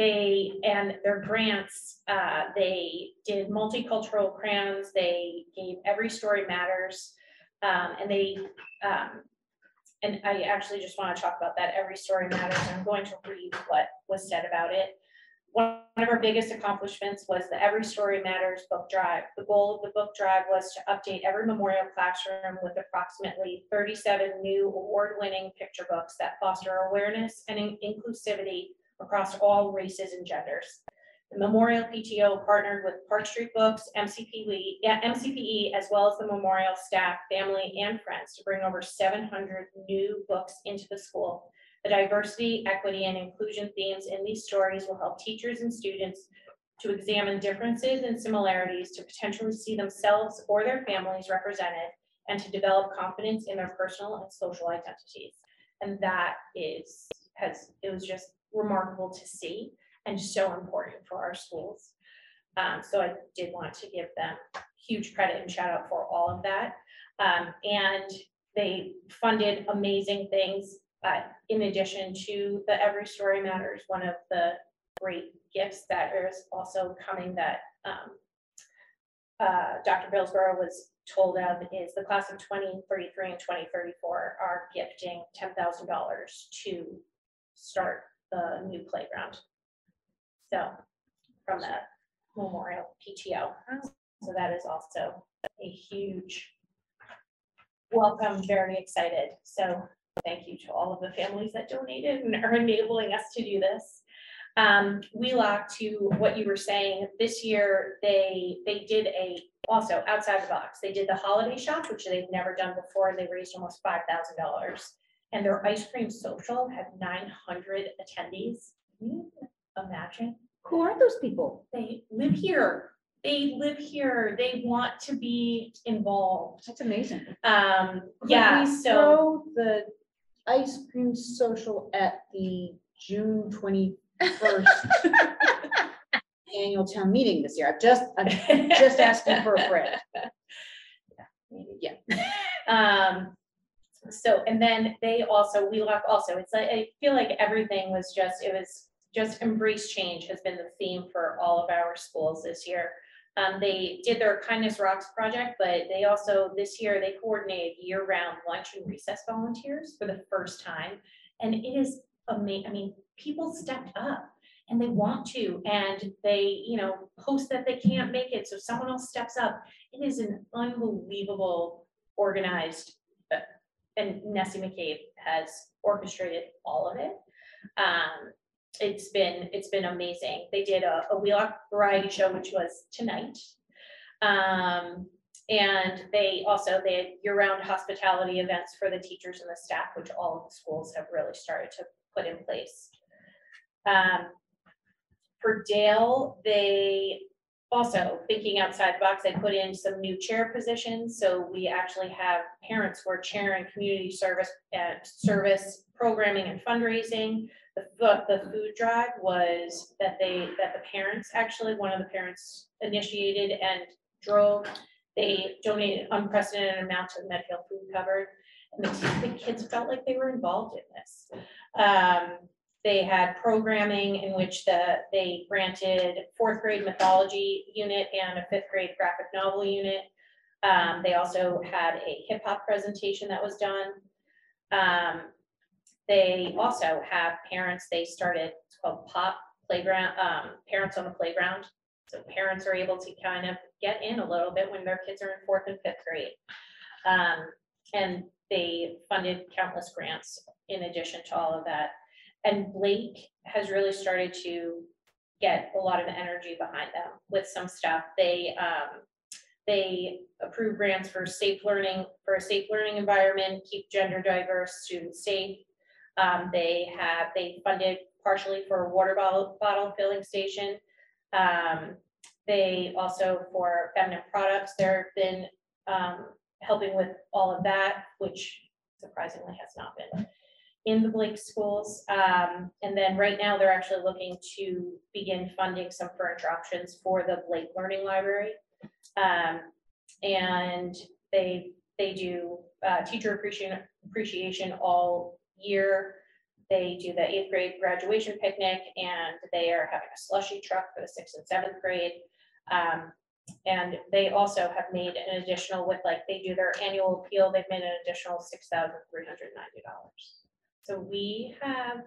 They and their grants, they did multicultural crayons, they gave Every Story Matters, and I actually just want to talk about that Every Story Matters. I'm going to read what was said about it. One of our biggest accomplishments was the Every Story Matters book drive. The goal of the book drive was to update every memorial classroom with approximately 37 new award-winning picture books that foster awareness and inclusivity across all races and genders. The Memorial PTO partnered with Park Street Books, MCPE, as well as the Memorial staff, family, and friends to bring over 700 new books into the school. The diversity, equity, and inclusion themes in these stories will help teachers and students to examine differences and similarities to potentially see themselves or their families represented and to develop confidence in their personal and social identities. And that it was just remarkable to see and so important for our schools. So I did want to give them huge credit and shout out for all of that. And they funded amazing things. In addition to the Every Story Matters, one of the great gifts that is also coming that Dr. Billsborough was told of is the class of 2033 and 2034 are gifting $10,000 to start the new playground. So from the Memorial PTO. So that is also a huge welcome, very excited. So thank you to all of the families that donated and are enabling us to do this. Wheelock, to what you were saying, this year they did a, also outside the box, they did the holiday shop, which they've never done before. They raised almost $5,000, and their ice cream social had 900 attendees. Can you imagine? Who are those people? They live here. They live here. They want to be involved. That's amazing. Yeah. We so the ice cream social at the June 21st annual town meeting this year. I'm just asking for a friend. Yeah. So and then they also Wheelock also. It's like I feel like everything was just it was embrace change has been the theme for all of our schools this year. They did their Kindness Rocks project, but they also, this year, they coordinated year-round lunch and recess volunteers for the first time. And it is amazing. I mean, people stepped up and they want to, and they, you know, post that they can't make it, so someone else steps up. It is an unbelievable organized, and Nessie McCabe has orchestrated all of it. It's been amazing. They did a Wheelock variety show, which was tonight. And they had year-round hospitality events for the teachers and the staff, which all of the schools have really started to put in place. For Dale, they also, thinking outside the box, they put in some new chair positions. So we actually have parents who are chairing community service programming and fundraising. The food drive was that the parents actually, one of the parents initiated and drove. They donated unprecedented amounts of Medfield food covered, and the kids felt like they were involved in this. They had programming in which they granted 4th grade mythology unit and a 5th grade graphic novel unit. They also had a hip hop presentation that was done. They also have parents, they started, it's called POP, Playground, Parents on the Playground. So parents are able to kind of get in a little bit when their kids are in 4th and 5th grade. And they funded countless grants in addition to all of that. And Blake has really started to get a lot of energy behind them with some stuff. They approve grants for safe learning, for a safe learning environment, keep gender diverse students safe. They funded partially for a water bottle filling station. They also for feminine products, they've been helping with all of that, which surprisingly has not been in the Blake schools. And then right now they're actually looking to begin funding some furniture options for the Blake Learning Library. And they do teacher appreciation all year. They do the 8th grade graduation picnic, and they are having a slushy truck for the 6th and 7th grade. And they also have made an additional with like they do their annual appeal. They've made an additional $6,390. So we have,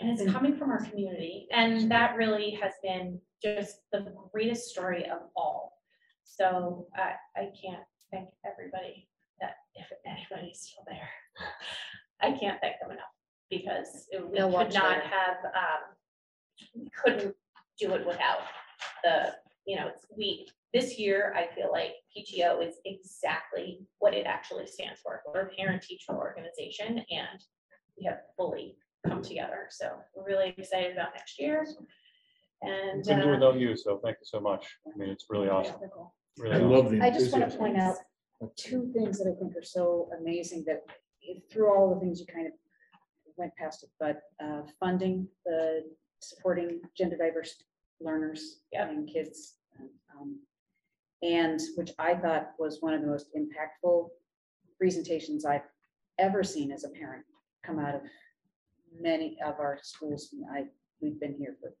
and it's coming from our community, and that really has been just the greatest story of all. So I can't thank everybody that if anybody's still there. I can't thank them enough because we could not have, we couldn't do it without the, you know, this year I feel like PTO is exactly what it actually stands for. We're a parent-teacher organization, and we have fully come together. So we're really excited about next year. And couldn't do without you, so thank you so much. I mean, it's really awesome. Really I love the. I just want to point out two things that I think are so amazing that. Through all the things you kind of went past it, but funding the supporting gender diverse learners and kids and which I thought was one of the most impactful presentations I've ever seen as a parent come out of many of our schools. We've been here for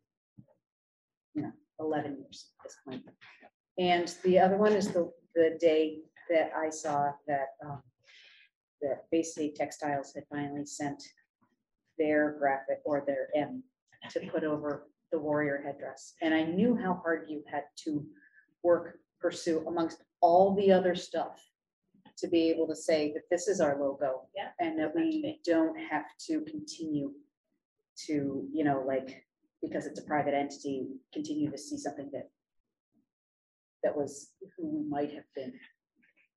11 years at this point. And the other one is the day that I saw that that Bay State Textiles had finally sent their graphic or their M to put over the warrior headdress. And I knew how hard you had to pursue amongst all the other stuff to be able to say that this is our logo, and that we don't have to continue to, because it's a private entity, continue to see something that was who we might have been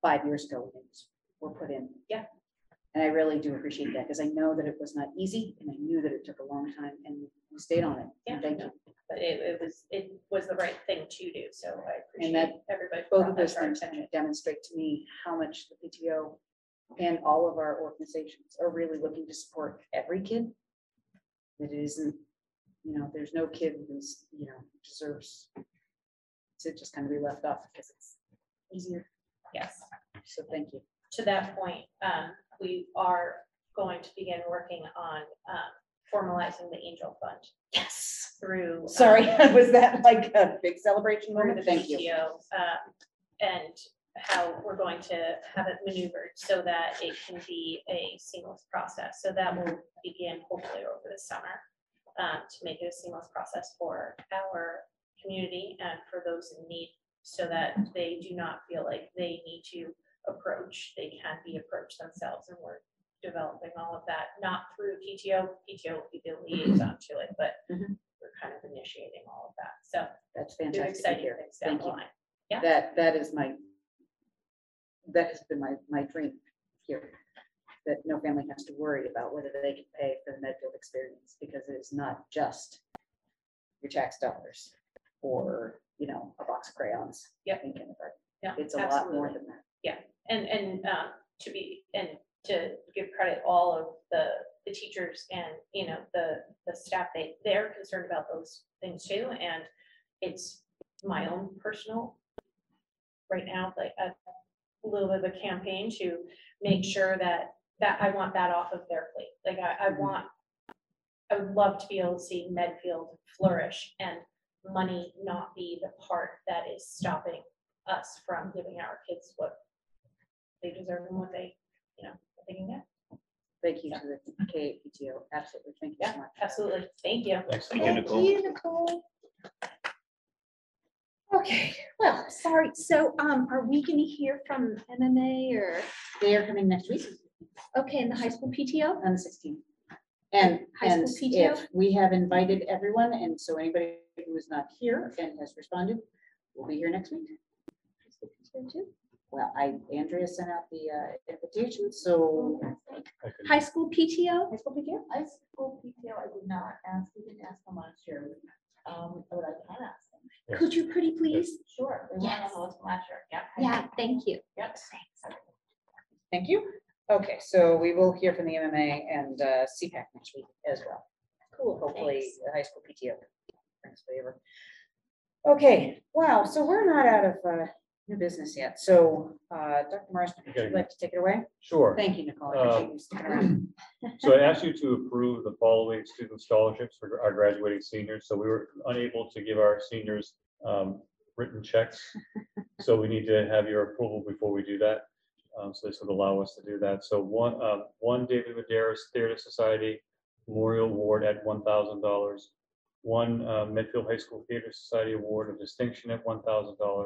5 years ago when things were put in. Yeah. And I really do appreciate that, because I know that it was not easy, and I knew that it took a long time, and we stayed on it. Yeah. Thank you. But it was the right thing to do. So I appreciate everybody. Both of those things demonstrate to me how much the PTO and all of our organizations are really looking to support every kid. That it isn't, there's no kid who's, deserves to just kind of be left off because it's easier. Yes. So thank you. To that point, we are going to begin working on formalizing the Angel Fund. Yes. Through. Sorry, was that like a big celebration moment? Thank you. And how we're going to have it maneuvered so that it can be a seamless process. So that will begin hopefully over the summer to make it a seamless process for our community and for those in need, so that they do not feel like they need to approach. They can be approached themselves, and we're developing all of that, not through PTO. PTO will be the liaison to it, but we're kind of initiating all of that. So that's fantastic. Exciting things down the line. Yeah. That has been my dream here, that no family has to worry about whether they can pay for the Medfield experience, because it is not just your tax dollars or a box of crayons in kindergarten. Yeah, it's a lot more than that. Yeah, and to give credit all of the teachers and the staff, they're concerned about those things too. And it's my own personal right now, like a little bit of a campaign to make sure that I want that off of their plate. Like I would love to be able to see Medfield flourish and money not be the part that is stopping us from giving our kids what they deserve and what they they can get. Thank you to the K3 PTO. Absolutely. Thank you so much. Absolutely. Thank you. Thank you, Nicole. Okay. Well, sorry. So are we going to hear from MMA, or they are coming next week? Okay, and the high school PTO on the 16th. And high school PTO. If we have invited everyone, and so anybody who is not here and has responded will be here next week. Well, Andrea sent out the invitation, so high school PTO. High school PTO. High school PTO. I did not ask. We didn't ask them last year. But I can ask them. Yeah. Could you pretty please? Sure. We went on last year. Yep. Yeah. Thank you. Yep. Thanks. Thank you. Okay, so we will hear from the MMA and CPAC next week as well. Cool. Hopefully, the high school PTO. Thanks, whatever. Okay. Wow. So we're not out of new business yet. So, Dr. Morrison, would you like to take it away? Sure. Thank you, Nicole. I appreciate you sticking around. So I asked you to approve the following student scholarships for our graduating seniors. So we were unable to give our seniors written checks. So we need to have your approval before we do that. So this would allow us to do that. So one David Medeiros Theater Society Memorial Award at $1,000. One Medfield High School Theater Society Award of Distinction at $1,000.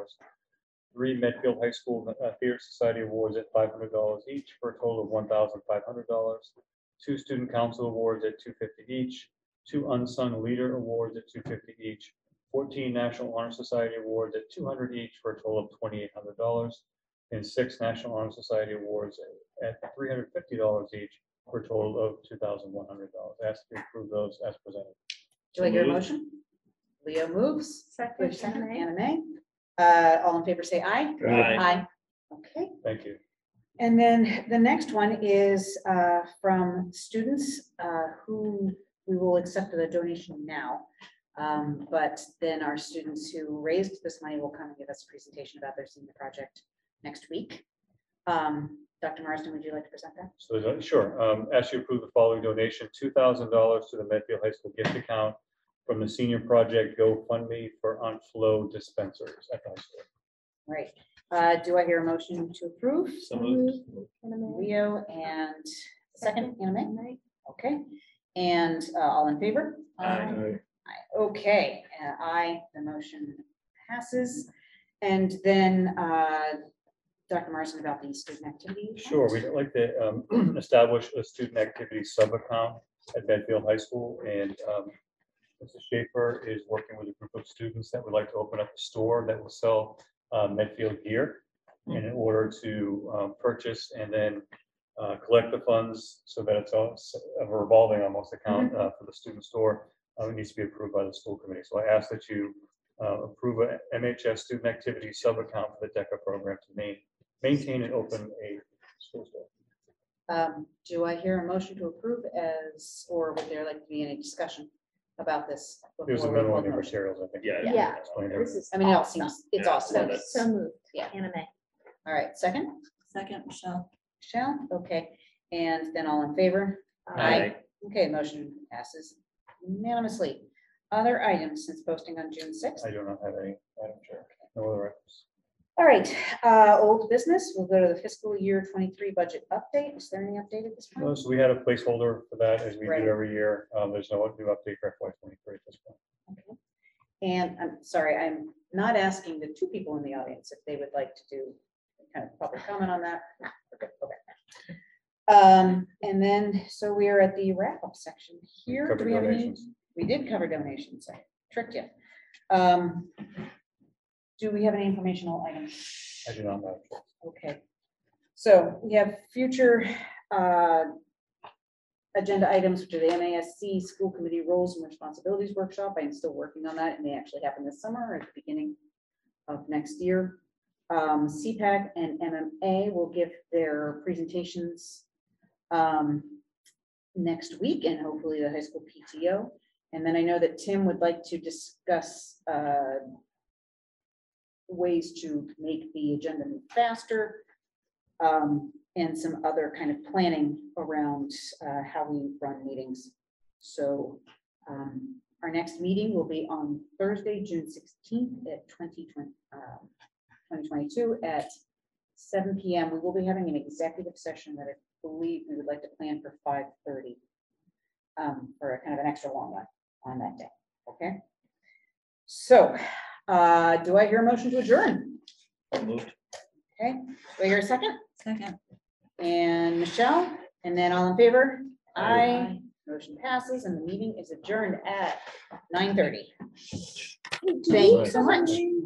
Three Medfield High School Theater Society Awards at $500 each for a total of $1,500. Two Student Council Awards at $250 each. Two Unsung Leader Awards at $250 each. 14 National Honor Society Awards at $200 each for a total of $2,800. And 6 National Honor Society Awards at $350 each for a total of $2,100. I ask to approve those as presented. Do I hear a motion? Leo moves. Second. Anna May. All in favor say aye. Aye. Okay. Thank you. And then the next one is from students who we will accept the donation now But then our students who raised this money will come and give us a presentation about their senior project next week. Dr. Morrison, would you like to present that? So, sure. Ask you to approve the following donation: $2,000 to the Medfield High School gift account from the Senior Project GoFundMe for on-flow dispensers at the high school. Right. Do I hear a motion to approve? So moved. Leo and second, Anna May. Okay. And all in favor? Aye. Okay. Aye. The motion passes. And then Dr. Morrison, about the student activity. Sure, we'd like to establish a student activity sub-account at Medfield High School, and Mr. Schaefer is working with a group of students that would like to open up a store that will sell Medfield gear, and in order to purchase and then collect the funds so that it's a revolving almost account for the student store. It needs to be approved by the school committee. So I ask that you approve an MHS student activity sub-account for the DECA program to maintain and open a school store. Do I hear a motion to approve, as, or would there like to be any discussion about this? There's a memo on your materials, I think. Yeah. I mean, it all seems, it's awesome. So moved. Yeah. Anime. All right. Second? Second, Michelle. Michelle? Okay. And then all in favor? Aye. Okay. Motion passes unanimously. Other items since posting on June 6th? I do not have any, Madam Chair. No other items. All right, old business. We'll go to the fiscal year 23 budget update. Is there any update at this point? No, so we had a placeholder for that, as we do every year. There's no new update for FY23 at this point. Okay. And I'm sorry, I'm not asking the two people in the audience if they would like to do kind of public comment on that. No, okay. And then, so we are at the wrap-up section here. Do we have any? We did cover donations. I tricked you. Do we have any informational items? I do not know. Okay. So we have future agenda items, which are the MASC School Committee Roles and Responsibilities Workshop. I am still working on that. It may actually happen this summer or at the beginning of next year. CPAC and MMA will give their presentations next week, and hopefully the high school PTO. And then I know that Tim would like to discuss ways to make the agenda move faster, and some other kind of planning around how we run meetings. So our next meeting will be on Thursday, June 16th at 2022 at 7 p.m. We will be having an executive session that I believe we would like to plan for 5:30 for a kind of an extra long one on that day. Okay. So do I hear a motion to adjourn? Moved. Okay. Do I hear a second? Second. And Michelle, and then all in favor? Aye. Motion passes, and the meeting is adjourned at 9:30. Thank you so much.